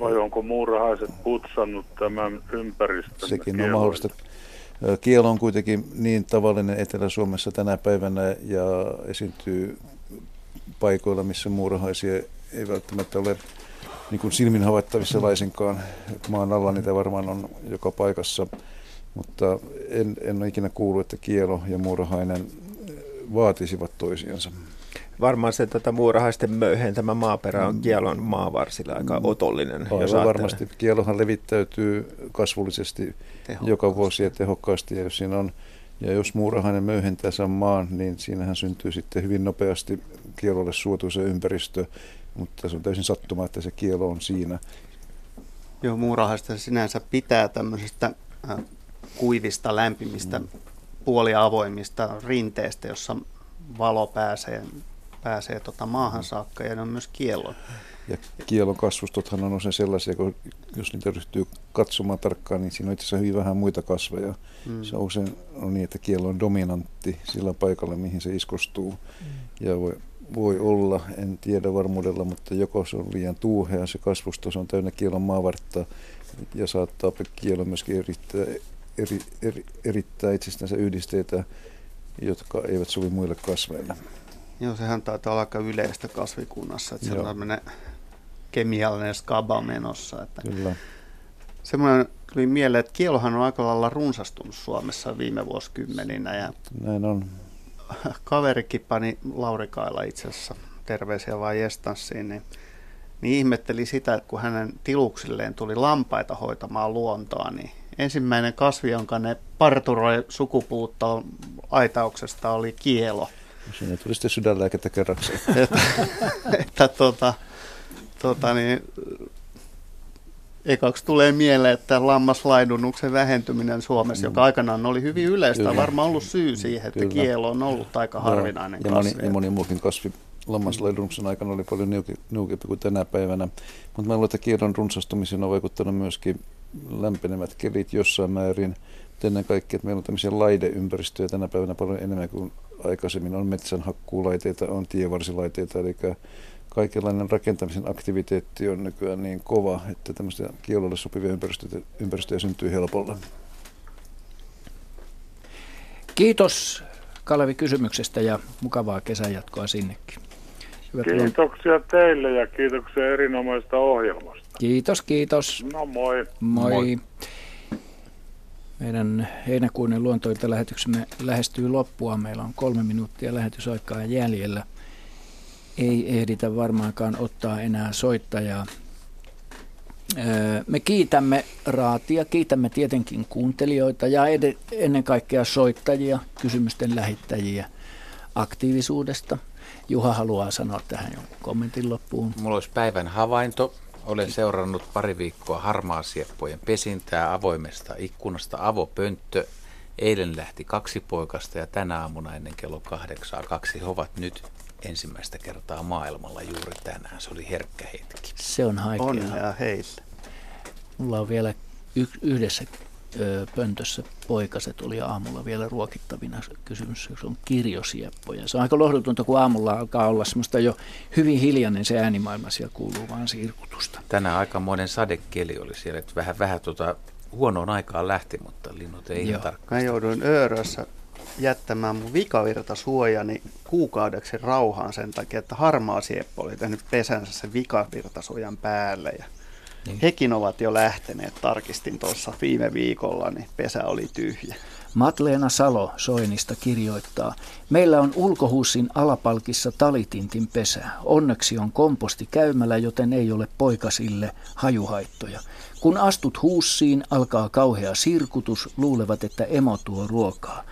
Vai onko muurahaiset putsannut tämän ympäristön? Sekin kieloja. On mahdollista. Kielo on kuitenkin niin tavallinen Etelä-Suomessa tänä päivänä ja esiintyy paikoilla, missä muurahaisia ei välttämättä ole niin kuin silmin havaittavissa laisinkaan. Maan alla niitä varmaan on joka paikassa, mutta en, en ole ikinä kuullut, että kielo ja muurahainen vaatisivat toisiansa. Varmaan se tota, muurahaisten möyheen tämä maaperä on kielon maavarsilla aika otollinen. Aivan varmasti. Kielohan levittäytyy kasvullisesti tehokkaasti. Joka vuosi ja tehokkaasti. Ja jos, siinä on, ja jos muurahainen möyhentää sen maan, niin siinähän syntyy sitten hyvin nopeasti kielolle suotuisa ympäristö. Mutta se on täysin sattuma, että se kielo on siinä. Joo, muurahaista sinänsä pitää tämmöisistä äh, kuivista, lämpimistä, mm. puoliavoimista rinteistä, jossa valo pääsee, pääsee tota maahan saakka, ja ne on myös kielon. Ja kielon kasvustothan on usein sellaisia, kun jos niitä ryhtyy katsomaan tarkkaan, niin siinä on itse asiassa hyvin vähän muita kasveja. Mm. Se on usein on niin, että kielo on dominantti sillä paikalla, mihin se iskostuu. Mm. Ja voi Voi olla, en tiedä varmuudella, mutta joko se on liian tuuhea, se kasvusto, se on täynnä kielon maavartta ja saattaa kielo myöskin erittää, eri, eri, erittää itsestänsä yhdisteitä, jotka eivät sovi muille kasveille. Joo, sehän taitaa olla aika yleistä kasvikunnassa, että se on tämmöinen kemiallinen skaba menossa. Että kyllä. Semmoinen tuli mieleen, että kielohan on aika lailla runsastunut Suomessa viime vuosikymmeninä. Ja... Näin on. Kaverikin pani Laurikailla itse asiassa terveisiä vaan Jestanssiin, niin, niin ihmetteli sitä, kun hänen tiluksilleen tuli lampaita hoitamaan luontoa, niin ensimmäinen kasvi, jonka ne parturoi sukupuutta aitauksesta, oli kielo. Siinä tuli sitten sydänlääkettä kerraksi. että, että tuota, tuota, niin, ekaksi tulee mieleen, että lammaslaidunnuksen vähentyminen Suomessa, mm. joka aikanaan oli hyvin yleistä, Kyllä. on varmaan ollut syy siihen, että Kyllä. kielo on ollut aika harvinainen no, kasvi. Ja moni, ja moni muukin kasvi lammaslaidunnuksen aikana oli paljon niukempi kuin tänä päivänä. Mutta mä luulen, että kielon runsastumiseen on vaikuttanut myöskin lämpenevät kelit jossain määrin. Ennen kaikkea, että meillä on tämmöisiä laideympäristöjä tänä päivänä paljon enemmän kuin aikaisemmin. On metsänhakkuulaiteita, on tievarsilaiteita, eli kaikenlainen rakentamisen aktiviteetti on nykyään niin kova, että tämmöisiä kielolle sopivia ympäristöjä, ympäristöjä syntyy helpolla. Kiitos Kalevi kysymyksestä ja mukavaa kesänjatkoa sinnekin. Hyvät kiitoksia lom... teille ja kiitoksia erinomaisesta ohjelmasta. Kiitos, kiitos. No moi. Moi. moi. Meidän heinäkuinen luontoilta lähetyksemme lähestyy loppua. Meillä on kolme minuuttia lähetysaikaa jäljellä. Ei ehditä varmaankaan ottaa enää soittajaa. Me kiitämme raatia, kiitämme tietenkin kuuntelijoita ja ed- ennen kaikkea soittajia, kysymysten lähettäjiä aktiivisuudesta. Juha haluaa sanoa tähän jonkun kommentin loppuun. Mulla olisi päivän havainto. Olen seurannut pari viikkoa harmaasieppojen pesintää avoimesta ikkunasta. Avopönttö eilen lähti kaksi poikasta ja tänä aamuna ennen kello kahdeksaa kaksi he ovat nyt ensimmäistä kertaa maailmalla juuri tänään. Se oli herkkä hetki. Se on haikea. Onnea heille. Mulla on vielä y- yhdessä ö, pöntössä poikaset oli aamulla vielä ruokittavina kysymys, jos on kirjosieppoja. Se on aika lohdutonta, kun aamulla alkaa olla semmoista jo hyvin hiljainen se äänimaailma, siellä kuuluu vaan sirkutusta. Tänään aikamoinen sadekeli oli siellä, että vähän, vähän tuota, huonoon aikaan lähti, mutta linnut ei ihan tarkkaan. Mä jouduin Öörössä jättämään mun vikavirtasuojani kuukaudeksi rauhaan sen takia, että harmaasieppo oli tehnyt pesänsä sen vikavirtasuojan päälle. Ja niin. Hekin ovat jo lähteneet, tarkistin tuossa viime viikolla, niin pesä oli tyhjä. Matleena Salo Soinista kirjoittaa, meillä on ulkohuussin alapalkissa talitintin pesä. Onneksi on komposti käymällä, joten ei ole poikasille hajuhaittoja. Kun astut huussiin, alkaa kauhea sirkutus, luulevat, että emo tuo ruokaa.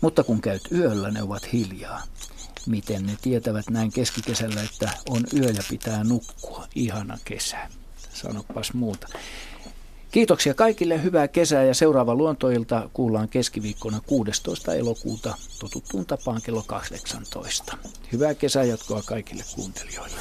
Mutta kun käyt yöllä, ne ovat hiljaa. Miten ne tietävät näin keskikesällä, että on yö ja pitää nukkua? Ihana kesä. Sanopas muuta. Kiitoksia kaikille. Hyvää kesää ja seuraava luontoilta kuullaan keskiviikkona kuudestoista elokuuta totuttuun tapaan kello kahdeksantoista. Hyvää kesää jatkoa kaikille kuuntelijoille.